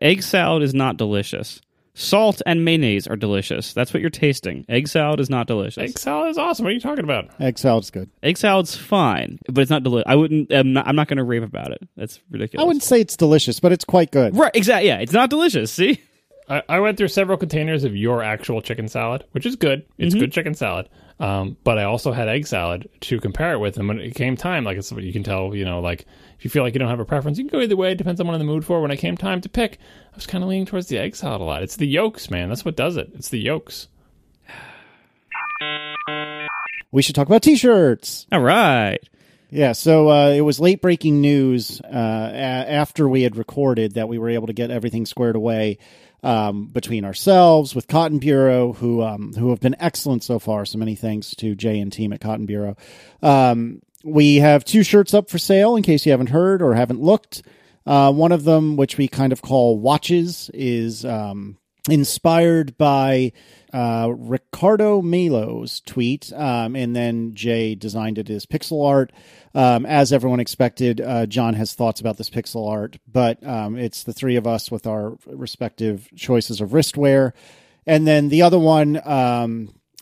Egg salad is not delicious. Salt and mayonnaise are delicious. That's what you're tasting. Egg salad is not delicious. Egg salad is awesome. What are you talking about? Egg salad's good. Egg salad's fine, but it's not delicious. I'm not going to rave about it. That's ridiculous. I wouldn't say it's delicious, but it's quite good. Right, exactly. Yeah, it's not delicious, see? I went through several containers of your actual chicken salad, which is good. It's good chicken salad. But I also had egg salad to compare it with. And when it came time, like it's what you can tell, you know, like if you feel like you don't have a preference, you can go either way. It depends on what I'm in the mood for. When I came time to pick, I was kind of leaning towards the egg salad a lot. It's the yolks, man. That's what does it. It's the yolks. We should talk about t-shirts. All right. Yeah, so it was late breaking news after we had recorded that we were able to get everything squared away between ourselves with Cotton Bureau, who have been excellent so far. So many thanks to Jay and team at Cotton Bureau. We have two shirts up for sale in case you haven't heard or haven't looked. One of them, which we kind of call Watches, is inspired by Ricardo Melo's tweet, and then Jay designed it as pixel art. As everyone expected, John has thoughts about this pixel art, but it's the three of us with our respective choices of wristwear. And then the other one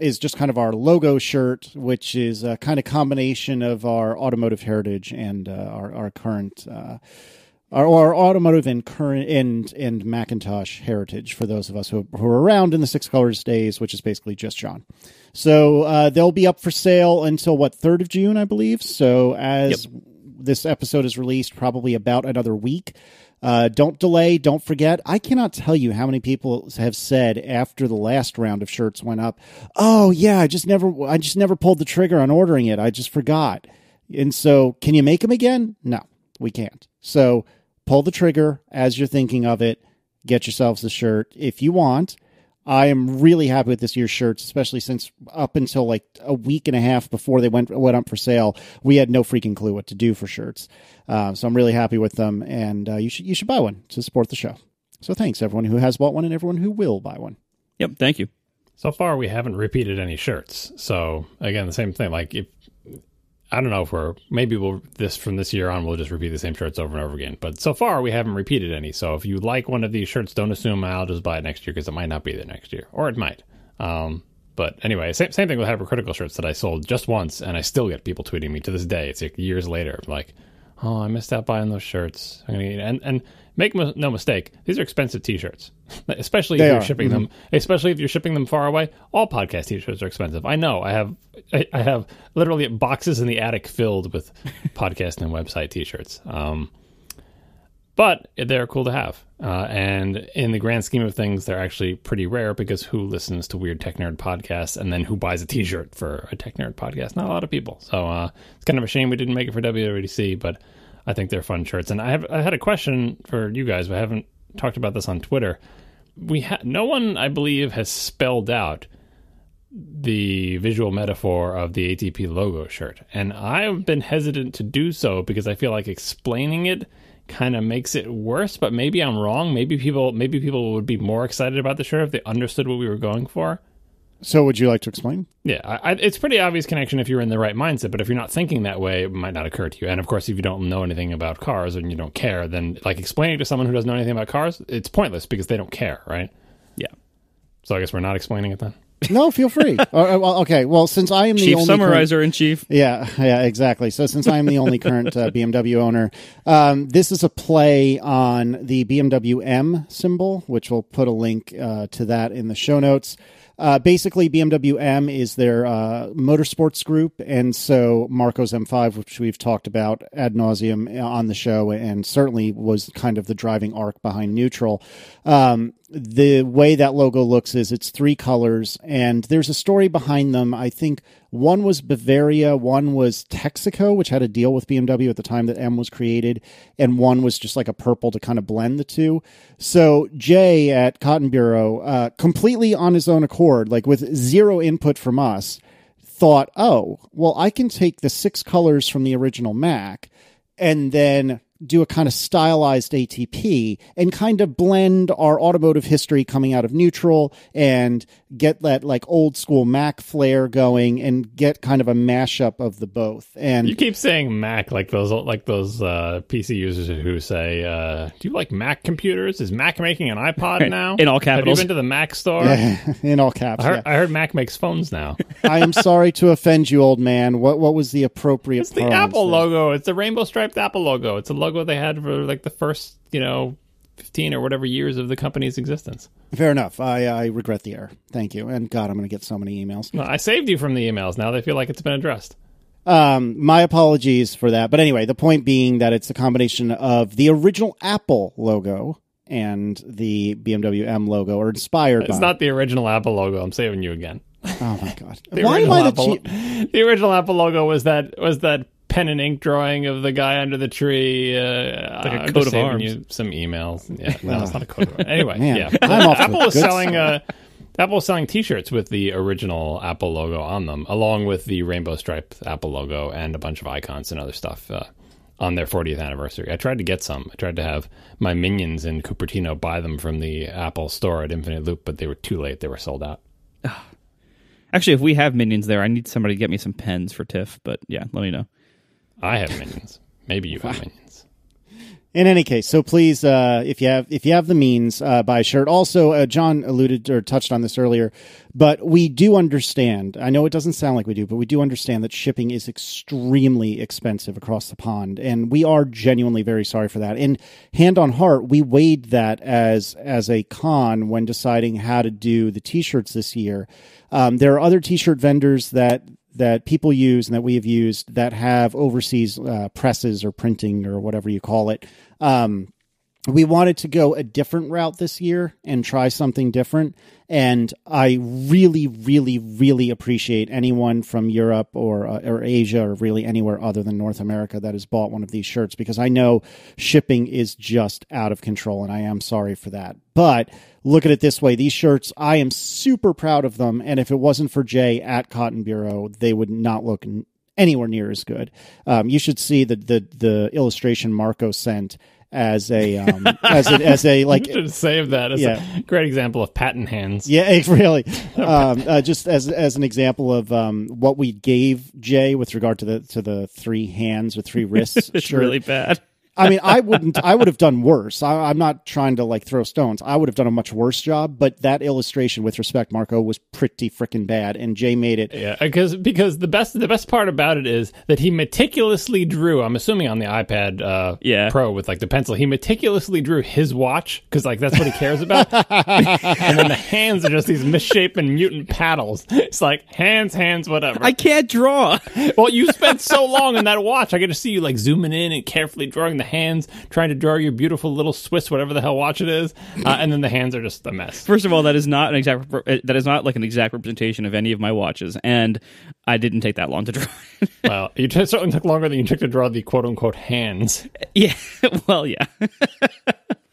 is just kind of our logo shirt, which is a kind of combination of our automotive heritage and our current our automotive and current and Macintosh heritage for those of us who are around in the Six Colors days, which is basically just John. So they'll be up for sale until, 3rd of June, I believe. So as this episode is released, probably about another week. Don't delay. Don't forget. I cannot tell you how many people have said after the last round of shirts went up, oh, yeah, I just never pulled the trigger on ordering it. I just forgot. And so can you make them again? No, we can't. So pull the trigger as you're thinking of it. Get yourselves the shirt if you want. I am really happy with this year's shirts, especially since up until like a week and a half before they went up for sale, we had no freaking clue what to do for shirts. So I'm really happy with them, and you should buy one to support the show. So thanks everyone who has bought one and everyone who will buy one. Yep, thank you. So far, we haven't repeated any shirts. So again, the same thing. Like if I don't know if from this year on, we'll just repeat the same shirts over and over again. But so far, we haven't repeated any. So if you like one of these shirts, don't assume I'll just buy it next year because it might not be there next year. Or it might. But anyway, same thing with Hypercritical shirts that I sold just once, and I still get people tweeting me to this day. It's like years later. Like, oh, I missed out buying those shirts. I'm gonna get it. And make no mistake, these are expensive t-shirts, especially if you're shipping them. Especially if you're shipping them far away, all podcast t-shirts are expensive. I know. I have literally boxes in the attic filled with podcast and website t-shirts. But they're cool to have, and in the grand scheme of things, they're actually pretty rare because who listens to weird tech nerd podcasts and then who buys a t-shirt for a tech nerd podcast? Not a lot of people. So it's kind of a shame we didn't make it for WWDC, but I think they're fun shirts. And I had a question for you guys. But I haven't talked about this on Twitter. No one, I believe, has spelled out the visual metaphor of the ATP logo shirt, and I've been hesitant to do so because I feel like explaining it kind of makes it worse, but maybe I'm wrong. Maybe people would be more excited about the shirt if they understood what we were going for. So would you like to explain? Yeah, it's pretty obvious connection if you're in the right mindset, but if you're not thinking that way, it might not occur to you. And of course, if you don't know anything about cars and you don't care, then like explaining to someone who doesn't know anything about cars, it's pointless because they don't care, right? Yeah. So I guess we're not explaining it then? No, feel free. Okay, well, since I am the only summarizer-in-chief. Yeah, exactly. So since I am the only current BMW owner, this is a play on the BMW M symbol, which we'll put a link to that in the show notes. Basically, BMW M is their motorsports group, and so Marco's M5, which we've talked about ad nauseum on the show, and certainly was kind of the driving arc behind Neutral. The way that logo looks is it's three colors, and there's a story behind them. I think one was Bavaria, one was Texaco, which had a deal with BMW at the time that M was created, and one was just like a purple to kind of blend the two. So Jay at Cotton Bureau, completely on his own accord, like with zero input from us, thought, oh, well, I can take the six colors from the original Mac and then do a kind of stylized ATP and kind of blend our automotive history coming out of neutral and get that like old school Mac flair going and get kind of a mashup of the both. And you keep saying Mac like those PC users who say, do you like Mac computers? Is Mac making an iPod now? In all capitals. Have you been to the Mac store? Yeah, in all caps. I heard Mac makes phones now. I am sorry to offend you, old man. What was the appropriate? It's the Apple logo. It's the rainbow striped Apple logo. It's a logo they had for like the first, 15 or whatever years of the company's existence. Fair enough. I regret the error. Thank you. And God, I'm going to get so many emails. No, I saved you from the emails. Now they feel like it's been addressed. My apologies for that. But anyway, the point being that it's a combination of the original Apple logo and the BMW M logo, or inspired by. It's not the original Apple logo. I'm saving you again. Oh my God. The original Apple logo was that pen and ink drawing of the guy under the tree. Like a coat of arms. You some emails. Yeah, no, it's not a coat of arms. Anyway, man, yeah. Apple was selling T-shirts with the original Apple logo on them, along with the rainbow striped Apple logo and a bunch of icons and other stuff on their 40th anniversary. I tried to get some. I tried to have my minions in Cupertino buy them from the Apple store at Infinite Loop, but they were too late. They were sold out. Actually, if we have minions there, I need somebody to get me some pens for TIFF, but yeah, let me know. I have minions. Maybe you have minions. In any case, so please, if you have the means, buy a shirt. Also, John alluded or touched on this earlier, but we do understand. I know it doesn't sound like we do, but we do understand that shipping is extremely expensive across the pond, and we are genuinely very sorry for that. And hand on heart, we weighed that as a con when deciding how to do the T-shirts this year. There are other T-shirt vendors that people use and that we have used that have overseas presses or printing or whatever you call it. We wanted to go a different route this year and try something different. And I really, really, really appreciate anyone from Europe or Asia or really anywhere other than North America that has bought one of these shirts, because I know shipping is just out of control, and I am sorry for that. But look at it this way. These shirts, I am super proud of them, and if it wasn't for Jay at Cotton Bureau, they would not look anywhere near as good. You should see the illustration Marco sent as a should save that as a great example of patent hands. Yeah, really. Just as an example of what we gave Jay with regard to the three hands with three wrists. It's shirt. Really bad. I mean, I would have done worse. I'm not trying to throw stones. I would have done a much worse job, but that illustration, with respect, Marco, was pretty freaking bad, and Jay made it. Yeah, because the best part about it is that he meticulously drew, I'm assuming on the iPad Pro with the pencil, he meticulously drew his watch, because that's what he cares about. And then the hands are just these misshapen mutant paddles. It's hands, whatever. I can't draw. Well, you spent so long on that watch. I get to see you zooming in and carefully drawing the hands, trying to draw your beautiful little Swiss whatever the hell watch it is, and then the hands are just a mess. First of all, that is not an exact representation of any of my watches, and I didn't take that long to draw. Well, you certainly took longer than you took to draw the quote unquote hands. Yeah, well, yeah.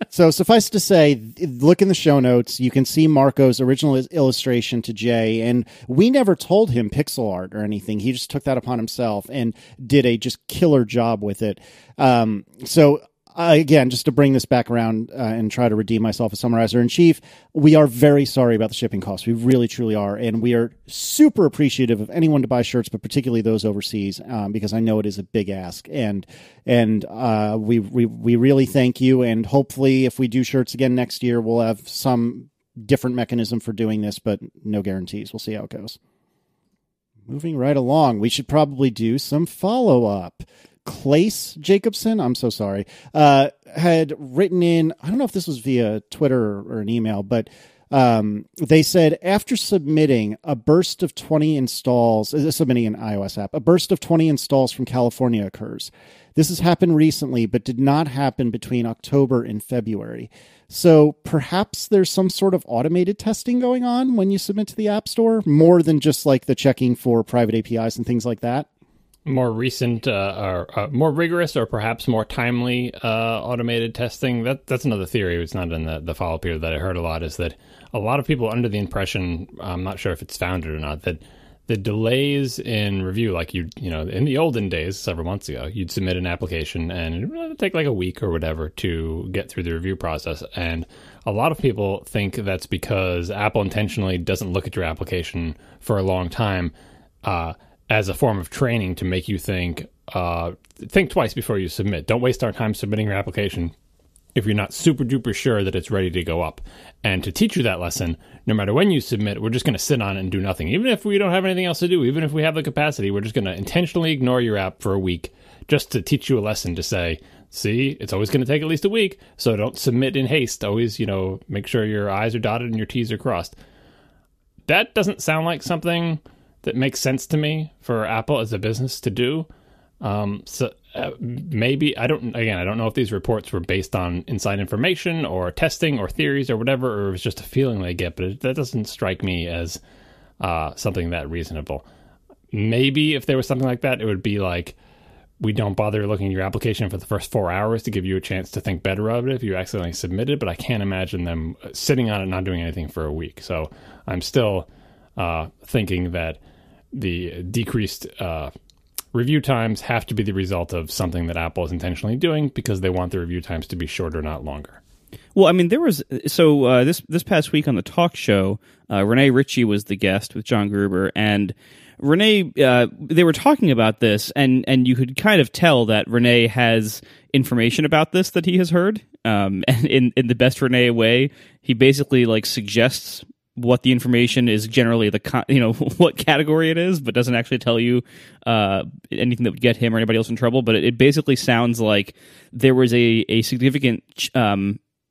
So suffice to say, look in the show notes. You can see Marco's original illustration to Jay, and we never told him pixel art or anything. He just took that upon himself and did a just killer job with it. Again, just to bring this back around and try to redeem myself as summarizer-in-chief, we are very sorry about the shipping costs. We really, truly are, and we are super appreciative of anyone to buy shirts, but particularly those overseas, because I know it is a big ask, and we really thank you, and hopefully if we do shirts again next year, we'll have some different mechanism for doing this, but no guarantees. We'll see how it goes. Moving right along, we should probably do some follow-up. Clace Jacobson, I'm so sorry, had written in, I don't know if this was via Twitter or an email, but they said, after submitting submitting an iOS app, a burst of 20 installs from California occurs. This has happened recently, but did not happen between October and February. So perhaps there's some sort of automated testing going on when you submit to the App Store, more than just the checking for private APIs and things like that. More recent, or more rigorous, or perhaps more timely automated testing. That's another theory. It's not in the follow-up here that I heard a lot, is that a lot of people are under the impression, I'm not sure if it's founded or not, that the delays in review, like you know, in the olden days, several months ago, you'd submit an application and it would take like a week or whatever to get through the review process. And a lot of people think that's because Apple intentionally doesn't look at your application for a long time as a form of training to make you think twice before you submit. Don't waste our time submitting your application if you're not super duper sure that it's ready to go up. And to teach you that lesson, no matter when you submit, we're just going to sit on it and do nothing. Even if we don't have anything else to do, even if we have the capacity, we're just going to intentionally ignore your app for a week just to teach you a lesson, to say, see, it's always going to take at least a week, so don't submit in haste. Always, you know, make sure your I's are dotted and your T's are crossed. That doesn't sound like something that makes sense to me for Apple as a business to do. So maybe, I don't know if these reports were based on inside information or testing or theories or whatever, or it was just a feeling they get, but that doesn't strike me as something that reasonable. Maybe if there was something like that, it would be like, we don't bother looking at your application for the first 4 hours to give you a chance to think better of it if you accidentally submit it, but I can't imagine them sitting on it and not doing anything for a week. So I'm still thinking that the decreased review times have to be the result of something that Apple is intentionally doing because they want the review times to be shorter, not longer. Well, I mean, there was this past week on the talk show, Renee Ritchie was the guest with John Gruber, and Renee, they were talking about this, and you could kind of tell that Renee has information about this that he has heard, and in the best Renee way, he basically like suggests what the information is, generally what category it is, but doesn't actually tell you anything that would get him or anybody else in trouble. But it basically sounds like there was a significant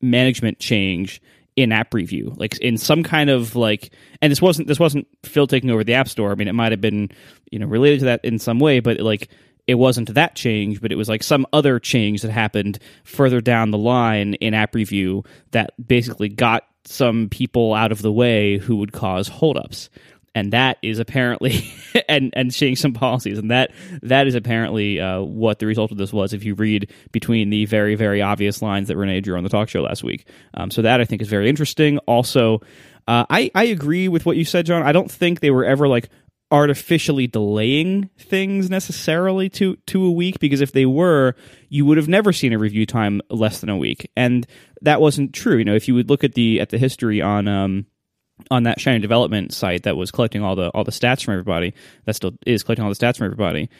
management change in app review, like in some kind of like, and this wasn't Phil taking over the App Store. I mean, it might have been, you know, related to that in some way, but like it wasn't that change, but it was like some other change that happened further down the line in app review that basically got some people out of the way who would cause holdups, and that is apparently and changing some policies, and that is apparently what the result of this was, if you read between the very, very obvious lines that Renee drew on the talk show last week. So that I think is very interesting. Also, I agree with what you said, John. I don't think they were ever like artificially delaying things necessarily to a week, because if they were, you would have never seen a review time less than a week, and that wasn't true. You know, if you would look at the history on that Shiny Development site that was collecting all the stats from everybody, that still is collecting all the stats from everybody,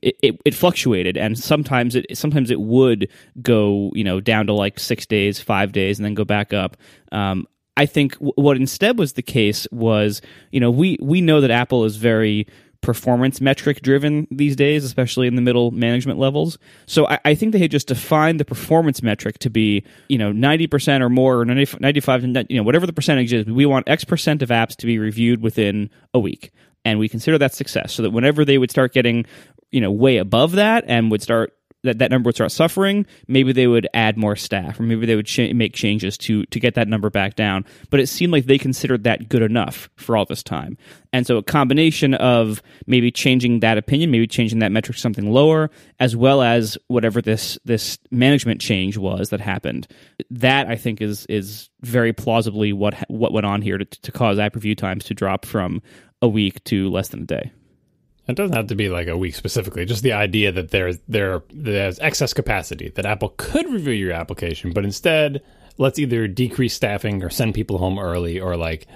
it fluctuated, and sometimes it would go, you know, down to like 6 days, 5 days, and then go back up. I think what instead was the case was, you know, we know that Apple is very performance metric driven these days, especially in the middle management levels. So I think they had just defined the performance metric to be, you know, 90% or more, or 95, you know, whatever the percentage is, we want X percent of apps to be reviewed within a week. And we consider that success, so that whenever they would start getting, you know, way above that and would start, that number would start suffering, maybe they would add more staff, or maybe they would make changes to get that number back down. But it seemed like they considered that good enough for all this time. And so a combination of maybe changing that opinion, maybe changing that metric to something lower, as well as whatever this management change was that happened, that I think is very plausibly what went on here to cause app review times to drop from a week to less than a day. It doesn't have to be like a week specifically, just the idea that there's excess capacity, that Apple could review your application, but instead, let's either decrease staffing or send people home early, or like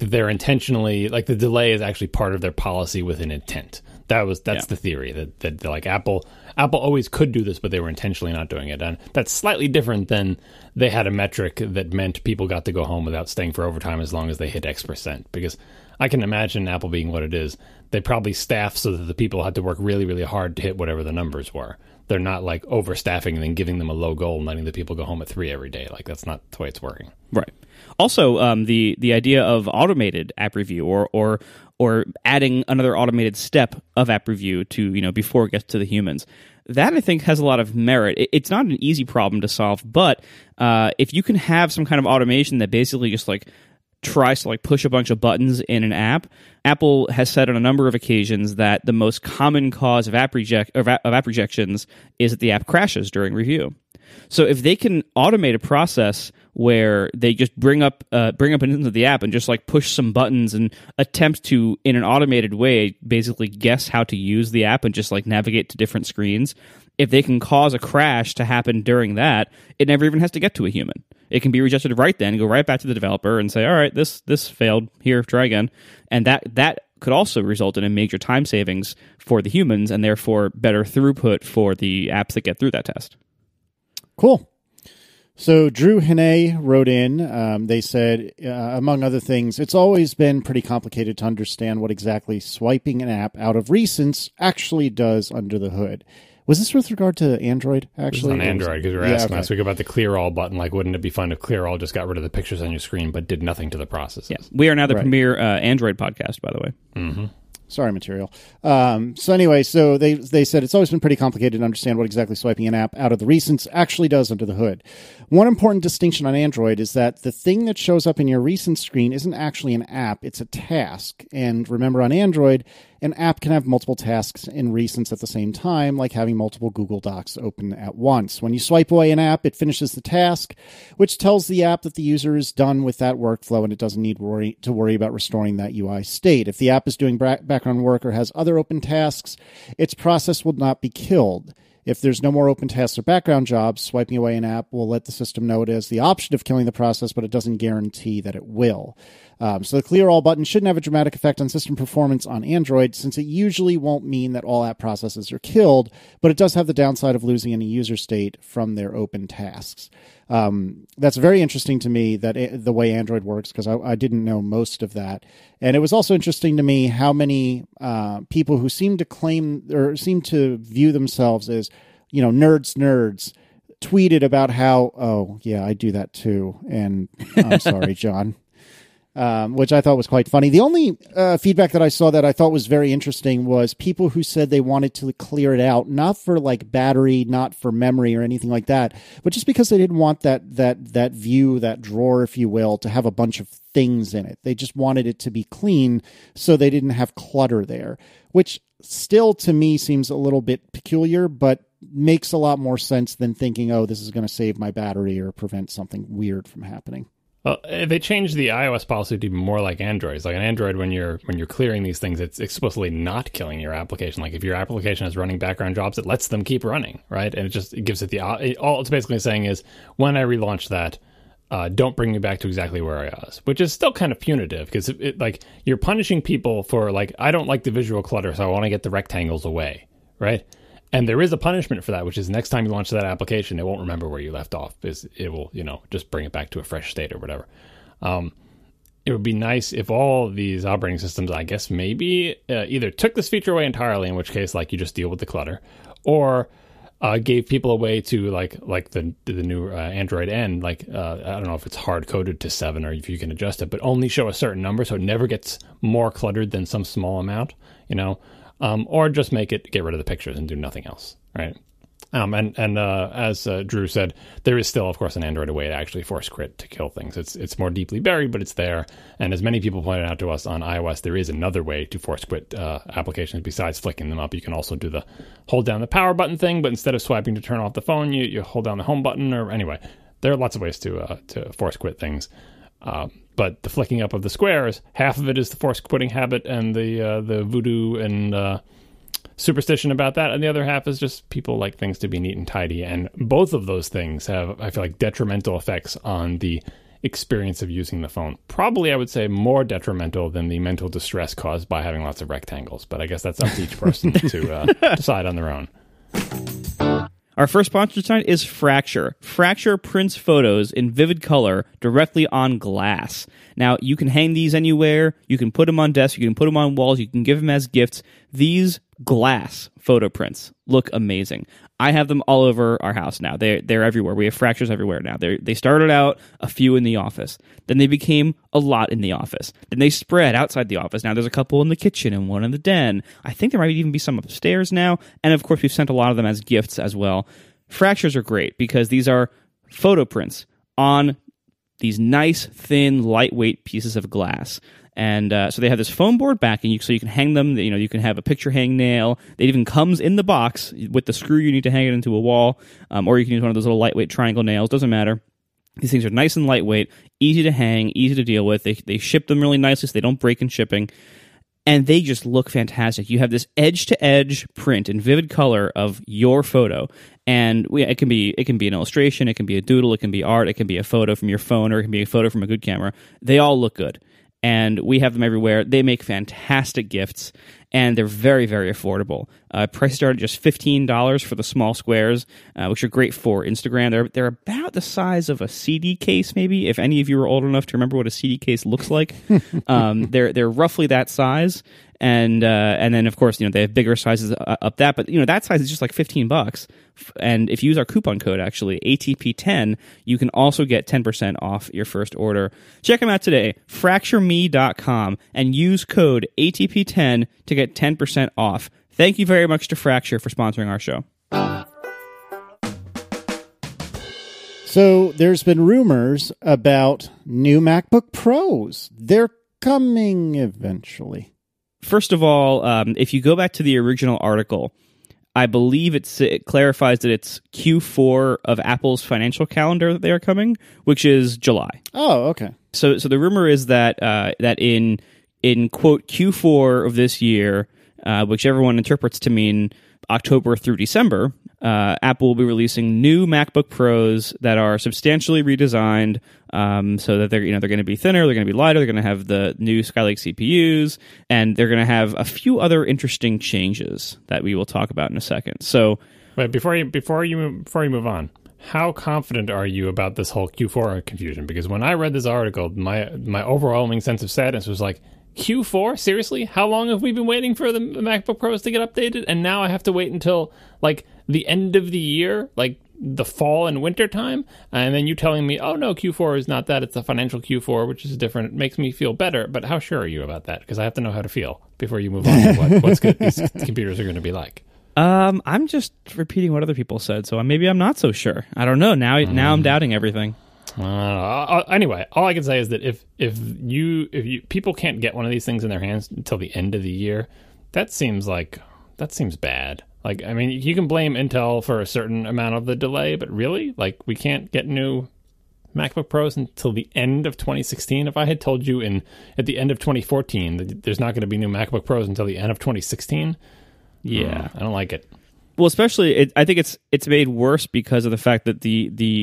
they're intentionally, like the delay is actually part of their policy with an intent. That's the theory, that like Apple always could do this, but they were intentionally not doing it. And that's slightly different than they had a metric that meant people got to go home without staying for overtime as long as they hit X percent, because I can imagine Apple being what it is. They probably staff so that the people had to work really, really hard to hit whatever the numbers were. They're not like overstaffing and then giving them a low goal and letting the people go home at 3 every day. Like, that's not the way it's working. Right. Also, the idea of automated app review or adding another automated step of app review to, you know, before it gets to the humans. That, I think, has a lot of merit. It's not an easy problem to solve, but if you can have some kind of automation that basically just like tries to like push a bunch of buttons in an app. Apple has said on a number of occasions that the most common cause of app rejections is that the app crashes during review. So if they can automate a process where they just bring up an instance of the app and just like push some buttons and attempt to, in an automated way, basically guess how to use the app and just like navigate to different screens. If they can cause a crash to happen during that, it never even has to get to a human. It can be rejected right then, go right back to the developer and say, all right, this failed. Here, try again. And that could also result in a major time savings for the humans and therefore better throughput for the apps that get through that test. Cool. So Drew Hene wrote in, they said, among other things, it's always been pretty complicated to understand what exactly swiping an app out of recents actually does under the hood. Was this with regard to Android, actually? It was on Android, because we were asked last week about the clear all button. Like, wouldn't it be fun if clear all just got rid of the pictures on your screen but did nothing to the processes? Yeah. We are now the premier Android podcast, by the way. Mm-hmm. Sorry, material. So anyway, they said it's always been pretty complicated to understand what exactly swiping an app out of the recents actually does under the hood. One important distinction on Android is that the thing that shows up in your recent screen isn't actually an app, it's a task. And remember, on Android, an app can have multiple tasks in recents at the same time, like having multiple Google Docs open at once. When you swipe away an app, it finishes the task, which tells the app that the user is done with that workflow and it doesn't need to worry about restoring that UI state. If the app is doing background work or has other open tasks, its process will not be killed. If there's no more open tasks or background jobs, swiping away an app will let the system know it has the option of killing the process, but it doesn't guarantee that it will. So the clear all button shouldn't have a dramatic effect on system performance on Android, since it usually won't mean that all app processes are killed, but it does have the downside of losing any user state from their open tasks. That's very interesting to me, that the way Android works, because I didn't know most of that. And it was also interesting to me how many people who seem to claim or seem to view themselves as, you know, nerds, tweeted about how, oh, yeah, I do that too. And I'm sorry, John. Which I thought was quite funny. The only feedback that I saw that I thought was very interesting was people who said they wanted to clear it out, not for like battery, not for memory or anything like that, but just because they didn't want that view, that drawer, if you will, to have a bunch of things in it. They just wanted it to be clean so they didn't have clutter there, which still to me seems a little bit peculiar, but makes a lot more sense than thinking, oh, this is going to save my battery or prevent something weird from happening. Well, if they change the iOS policy to be more like Android's, like on Android, when you're clearing these things, it's explicitly not killing your application. Like if your application is running background jobs, it lets them keep running, right? And it gives it all it's basically saying is, when I relaunch that, don't bring me back to exactly where I was, which is still kind of punitive, because it like you're punishing people for like, I don't like the visual clutter, so I want to get the rectangles away, right? And there is a punishment for that, which is next time you launch that application, it won't remember where you left off. It will, you know, just bring it back to a fresh state or whatever. It would be nice if all these operating systems, I guess, maybe either took this feature away entirely, in which case, like, you just deal with the clutter, or gave people a way to, like the new Android N, like, I don't know if it's hard-coded to 7 or if you can adjust it, but only show a certain number so it never gets more cluttered than some small amount, you know? Or just make it get rid of the pictures and do nothing else, right? And as Drew said, there is still, of course, an Android way to actually force crit to kill things. It's more deeply buried, but it's there. And as many people pointed out to us on iOS, there is another way to force quit applications besides flicking them up. You can also do the hold down the power button thing, but instead of swiping to turn off the phone, you hold down the home button. Or anyway, there are lots of ways to force quit things. But the flicking up of the squares, half of it is the forced quitting habit and the voodoo and superstition about that, and the other half is just people like things to be neat and tidy. And both of those things have, I feel like, detrimental effects on the experience of using the phone. Probably, I would say, more detrimental than the mental distress caused by having lots of rectangles. But I guess that's up to each person to decide on their own. Our first sponsor tonight is Fracture. Fracture prints photos in vivid color directly on glass. Now, you can hang these anywhere. You can put them on desks. You can put them on walls. You can give them as gifts. These glass photo prints look amazing. I have them all over our house now. They're everywhere. We have Fractures everywhere now. They started out a few in the office. Then they became a lot in the office. Then they spread outside the office. Now there's a couple in the kitchen and one in the den. I think there might even be some upstairs now. And of course, we've sent a lot of them as gifts as well. Fractures are great because these are photo prints on these nice, thin, lightweight pieces of glass. And so they have this foam board backing, so you can hang them. You know, you can have a picture hang nail. It even comes in the box with the screw you need to hang it into a wall, or you can use one of those little lightweight triangle nails. Doesn't matter. These things are nice and lightweight, easy to hang, easy to deal with. They ship them really nicely, so they don't break in shipping. And they just look fantastic. You have this edge-to-edge print in vivid color of your photo. And it can be an illustration, it can be a doodle, it can be art, it can be a photo from your phone, or it can be a photo from a good camera. They all look good. And we have them everywhere. They make fantastic gifts, and they're very, very affordable. Price started at just $15 for the small squares, which are great for Instagram. They're about the size of a CD case, maybe, if any of you are old enough to remember what a CD case looks like. They're roughly that size, and then of course they have bigger sizes up that, but that size is just like $15. And if you use our coupon code, actually ATP10, you can also get 10% off your first order. Check them out today, fractureme.com, and use code ATP10 to get 10% off. Thank you very much to Fracture for sponsoring our show. So there's been rumors about new MacBook Pros. They're coming eventually. First of all, if you go back to the original article, I believe it clarifies that it's Q4 of Apple's financial calendar that they are coming, which is July. Oh, okay. So the rumor is that that in quote Q4 of this year, which everyone interprets to mean October through December, Apple will be releasing new MacBook Pros that are substantially redesigned, so that they're going to be thinner, they're going to be lighter, they're going to have the new Skylake CPUs, and they're going to have a few other interesting changes that we will talk about in a second. So, but before you move on, how confident are you about this whole Q4 confusion? Because when I read this article, my overwhelming sense of sadness was like, Q4? Seriously? How long have we been waiting for the MacBook Pros to get updated? And now I have to wait until, the end of the year, the fall and winter time? And then you telling me, oh, no, Q4 is not that. It's the financial Q4, which is different. It makes me feel better. But how sure are you about that? Because I have to know how to feel before you move on to what's good these computers are going to be like. I'm just repeating what other people said, so maybe I'm not so sure. I don't know. Now I'm doubting everything. Anyway, all I can say is that if people can't get one of these things in their hands until the end of the year, that seems bad. I mean, you can blame Intel for a certain amount of the delay, but really, we can't get new MacBook Pros until the end of 2016. If I had told you at the end of 2014 that there's not going to be new MacBook Pros until the end of 2016, yeah, I don't like it. Well, especially, I think it's made worse because of the fact that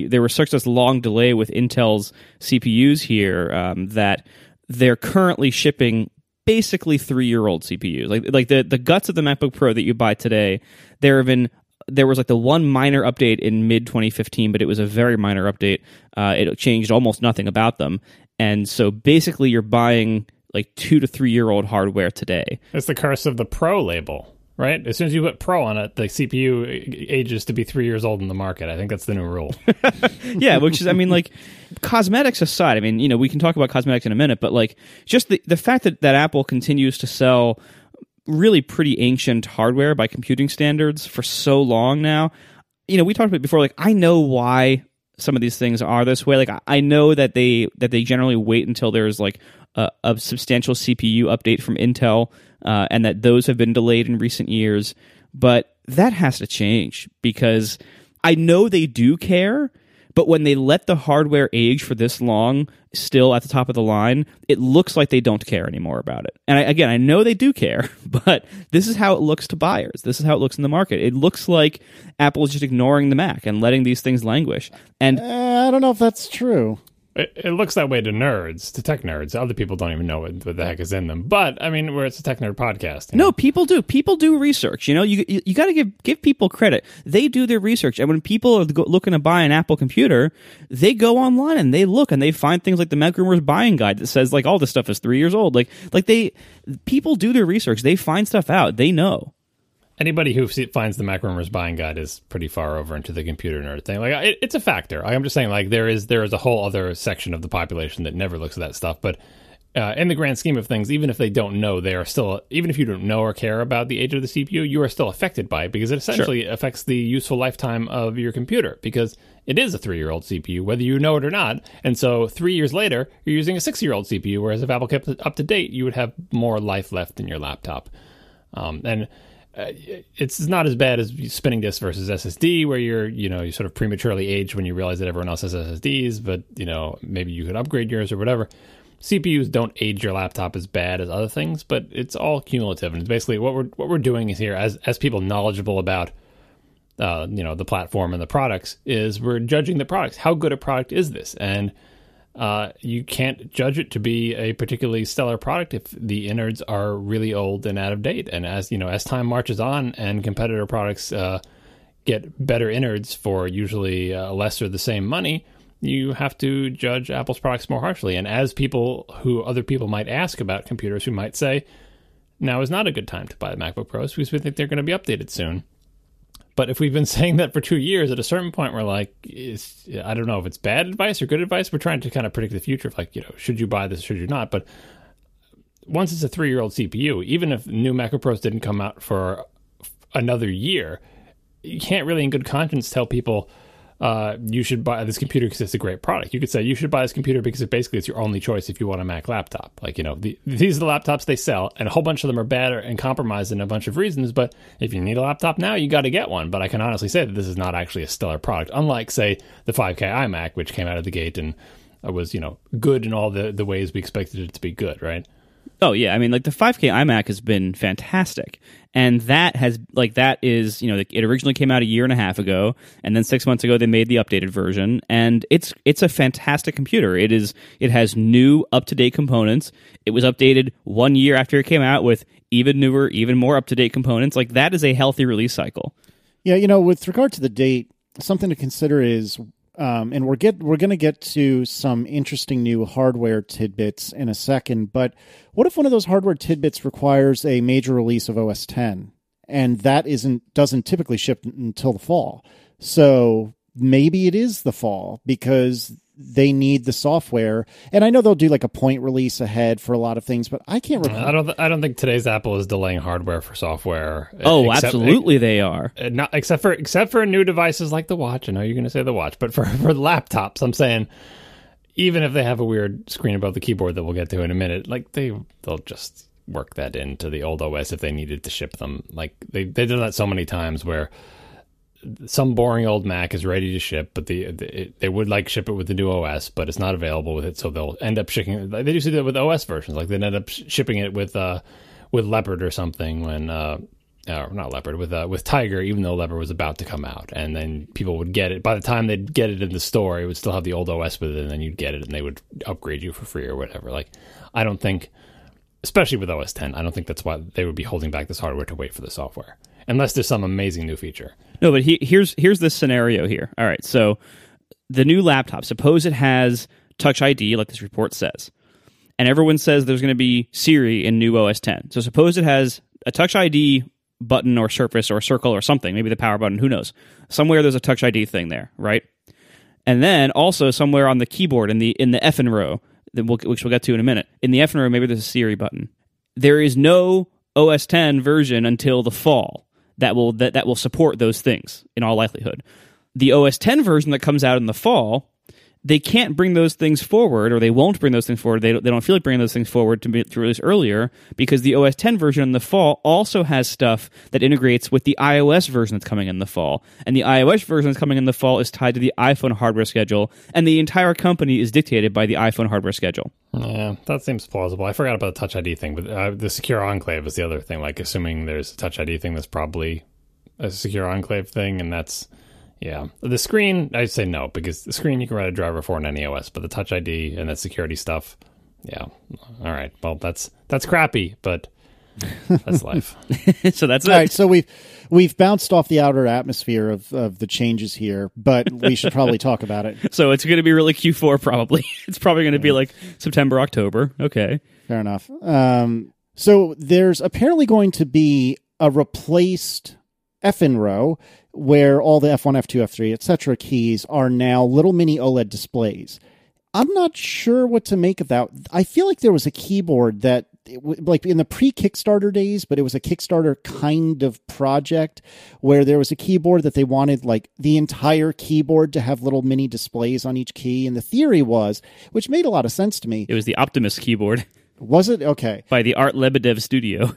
there was such a long delay with Intel's CPUs here that they're currently shipping basically 3-year-old CPUs. The guts of the MacBook Pro that you buy today, there was the one minor update in mid-2015, but it was a very minor update. It changed almost nothing about them, and so basically you're buying 2 to 3-year-old hardware today. That's the curse of the Pro label. Right? As soon as you put Pro on it, the CPU ages to be 3 years old in the market. I think that's the new rule. Yeah, which is, cosmetics aside, we can talk about cosmetics in a minute, but, just the fact that Apple continues to sell really pretty ancient hardware by computing standards for so long now, we talked about it before, I know why some of these things are this way. I know that they generally wait until there's, a substantial CPU update from Intel, and that those have been delayed in recent years, but that has to change because I know they do care, but when they let the hardware age for this long, still at the top of the line, it looks like they don't care anymore about it. And I know they do care, but this is how it looks to buyers. This is how it looks in the market. It looks like Apple is just ignoring the Mac and letting these things languish. And I don't know if that's true. It looks that way to nerds, to tech nerds. Other people don't even know what the heck is in them. But, where it's a tech nerd podcast. No, people do. People do research. You got to give people credit. They do their research. And when people are looking to buy an Apple computer, they go online and they look and they find things like the Mac Rumors buying guide that says, all this stuff is 3 years old. People do their research. They find stuff out. They know. Anybody who finds the Mac Rumors buying guide is pretty far over into the computer nerd thing. It's a factor. I'm just saying, there is a whole other section of the population that never looks at that stuff. But in the grand scheme of things, even if they don't know, they are still. Even if you don't know or care about the age of the CPU, you are still affected by it because it essentially affects the useful lifetime of your computer because it is a 3-year-old CPU, whether you know it or not. And so 3 years later, you're using a 6-year-old CPU. Whereas if Apple kept it up to date, you would have more life left in your laptop. it's not as bad as spinning disk versus SSD, where you sort of prematurely age when you realize that everyone else has SSDs, but maybe you could upgrade yours or whatever. CPUs don't age your laptop as bad as other things, but it's all cumulative. And it's basically what we're doing is here as people knowledgeable about the platform and the products is we're judging the products. How good a product is this? And you can't judge it to be a particularly stellar product if the innards are really old and out of date. And as time marches on and competitor products get better innards for usually less or the same money, you have to judge Apple's products more harshly. And as people who other people might ask about computers who might say, now is not a good time to buy the MacBook Pros because we think they're going to be updated soon. But if we've been saying that for 2 years, at a certain point, we're like, I don't know if it's bad advice or good advice. We're trying to kind of predict the future of should you buy this, should you not? But once it's a 3-year-old CPU, even if new MacBook Pros didn't come out for another year, you can't really in good conscience tell people, you should buy this computer because it's a great product. You could say you should buy this computer because it basically it's your only choice if you want a Mac laptop. These are the laptops they sell, and a whole bunch of them are bad and compromised in a bunch of reasons, but if you need a laptop now, you got to get one. But I can honestly say that this is not actually a stellar product, unlike, say, the 5K iMac, which came out of the gate and was, good in all the ways we expected it to be good, right? Oh, yeah. I mean, the 5K iMac has been fantastic. And that has, it originally came out a year and a half ago. And then 6 months ago, they made the updated version. And it's a fantastic computer. It has new, up-to-date components. It was updated 1 year after it came out with even newer, even more up-to-date components. That is a healthy release cycle. Yeah, with regard to the date, something to consider is... and we're going to get to some interesting new hardware tidbits in a second, but what if one of those hardware tidbits requires a major release of OS X, and that doesn't typically ship until the fall? So maybe it is the fall because they need the software, and I know they'll do a point release ahead for a lot of things, but I can't remember. I don't think today's Apple is delaying hardware for software. Oh, absolutely they are. Not except for new devices like the watch. I know you're going to say the watch, but for laptops, I'm saying even if they have a weird screen above the keyboard that we'll get to in a minute, they'll just work that into the old OS if they needed to ship them. They've done that so many times where some boring old Mac is ready to ship, but they would ship it with the new OS, but it's not available with it, so they'll end up shipping. They used to do that with OS versions, they end up shipping it with Leopard or something with Tiger, even though Leopard was about to come out, and then people would get it. By the time they'd get it in the store, it would still have the old OS with it, and then you'd get it, and they would upgrade you for free or whatever. I don't think, especially with OS X, I don't think that's why they would be holding back this hardware to wait for the software. Unless there's some amazing new feature. No, but here's this scenario here. All right, so the new laptop, suppose it has Touch ID, like this report says, and everyone says there's going to be Siri in new OS X. So suppose it has a Touch ID button or surface or circle or something, maybe the power button, who knows. Somewhere there's a Touch ID thing there, right? And then also somewhere on the keyboard in the effing row, which we'll get to in a minute, in the effing row, maybe there's a Siri button. There is no OS X version until the fall that will support those things in all likelihood. The OS X version that comes out in the fall, they can't bring those things forward, or they won't bring those things forward. They don't feel like bringing those things forward to release earlier, because the OS X version in the fall also has stuff that integrates with the iOS version that's coming in the fall. And the iOS version that's coming in the fall is tied to the iPhone hardware schedule, and the entire company is dictated by the iPhone hardware schedule. Yeah, that seems plausible. I forgot about the Touch ID thing, but the Secure Enclave is the other thing. Assuming there's a Touch ID thing, that's probably a Secure Enclave thing, and that's... Yeah. The screen, I'd say no, because the screen you can write a driver for in any OS, but the Touch ID and that security stuff, yeah. All right. Well, that's crappy, but that's life. So that's it. All right, so we've bounced off the outer atmosphere of the changes here, but we should probably talk about it. So it's going to be really Q4 probably. It's probably going to be September, October. Okay. Fair enough. So there's apparently going to be a replaced effing row where all the F1, F2, F3, etc. keys are now little mini OLED displays. I'm not sure what to make of that. I feel like there was a keyboard that, in the pre-Kickstarter days, but it was a Kickstarter kind of project where there was a keyboard that they wanted, the entire keyboard to have little mini displays on each key. And the theory was, which made a lot of sense to me. It was the Optimus keyboard. Was it? Okay. By the Art Lebedev Studio.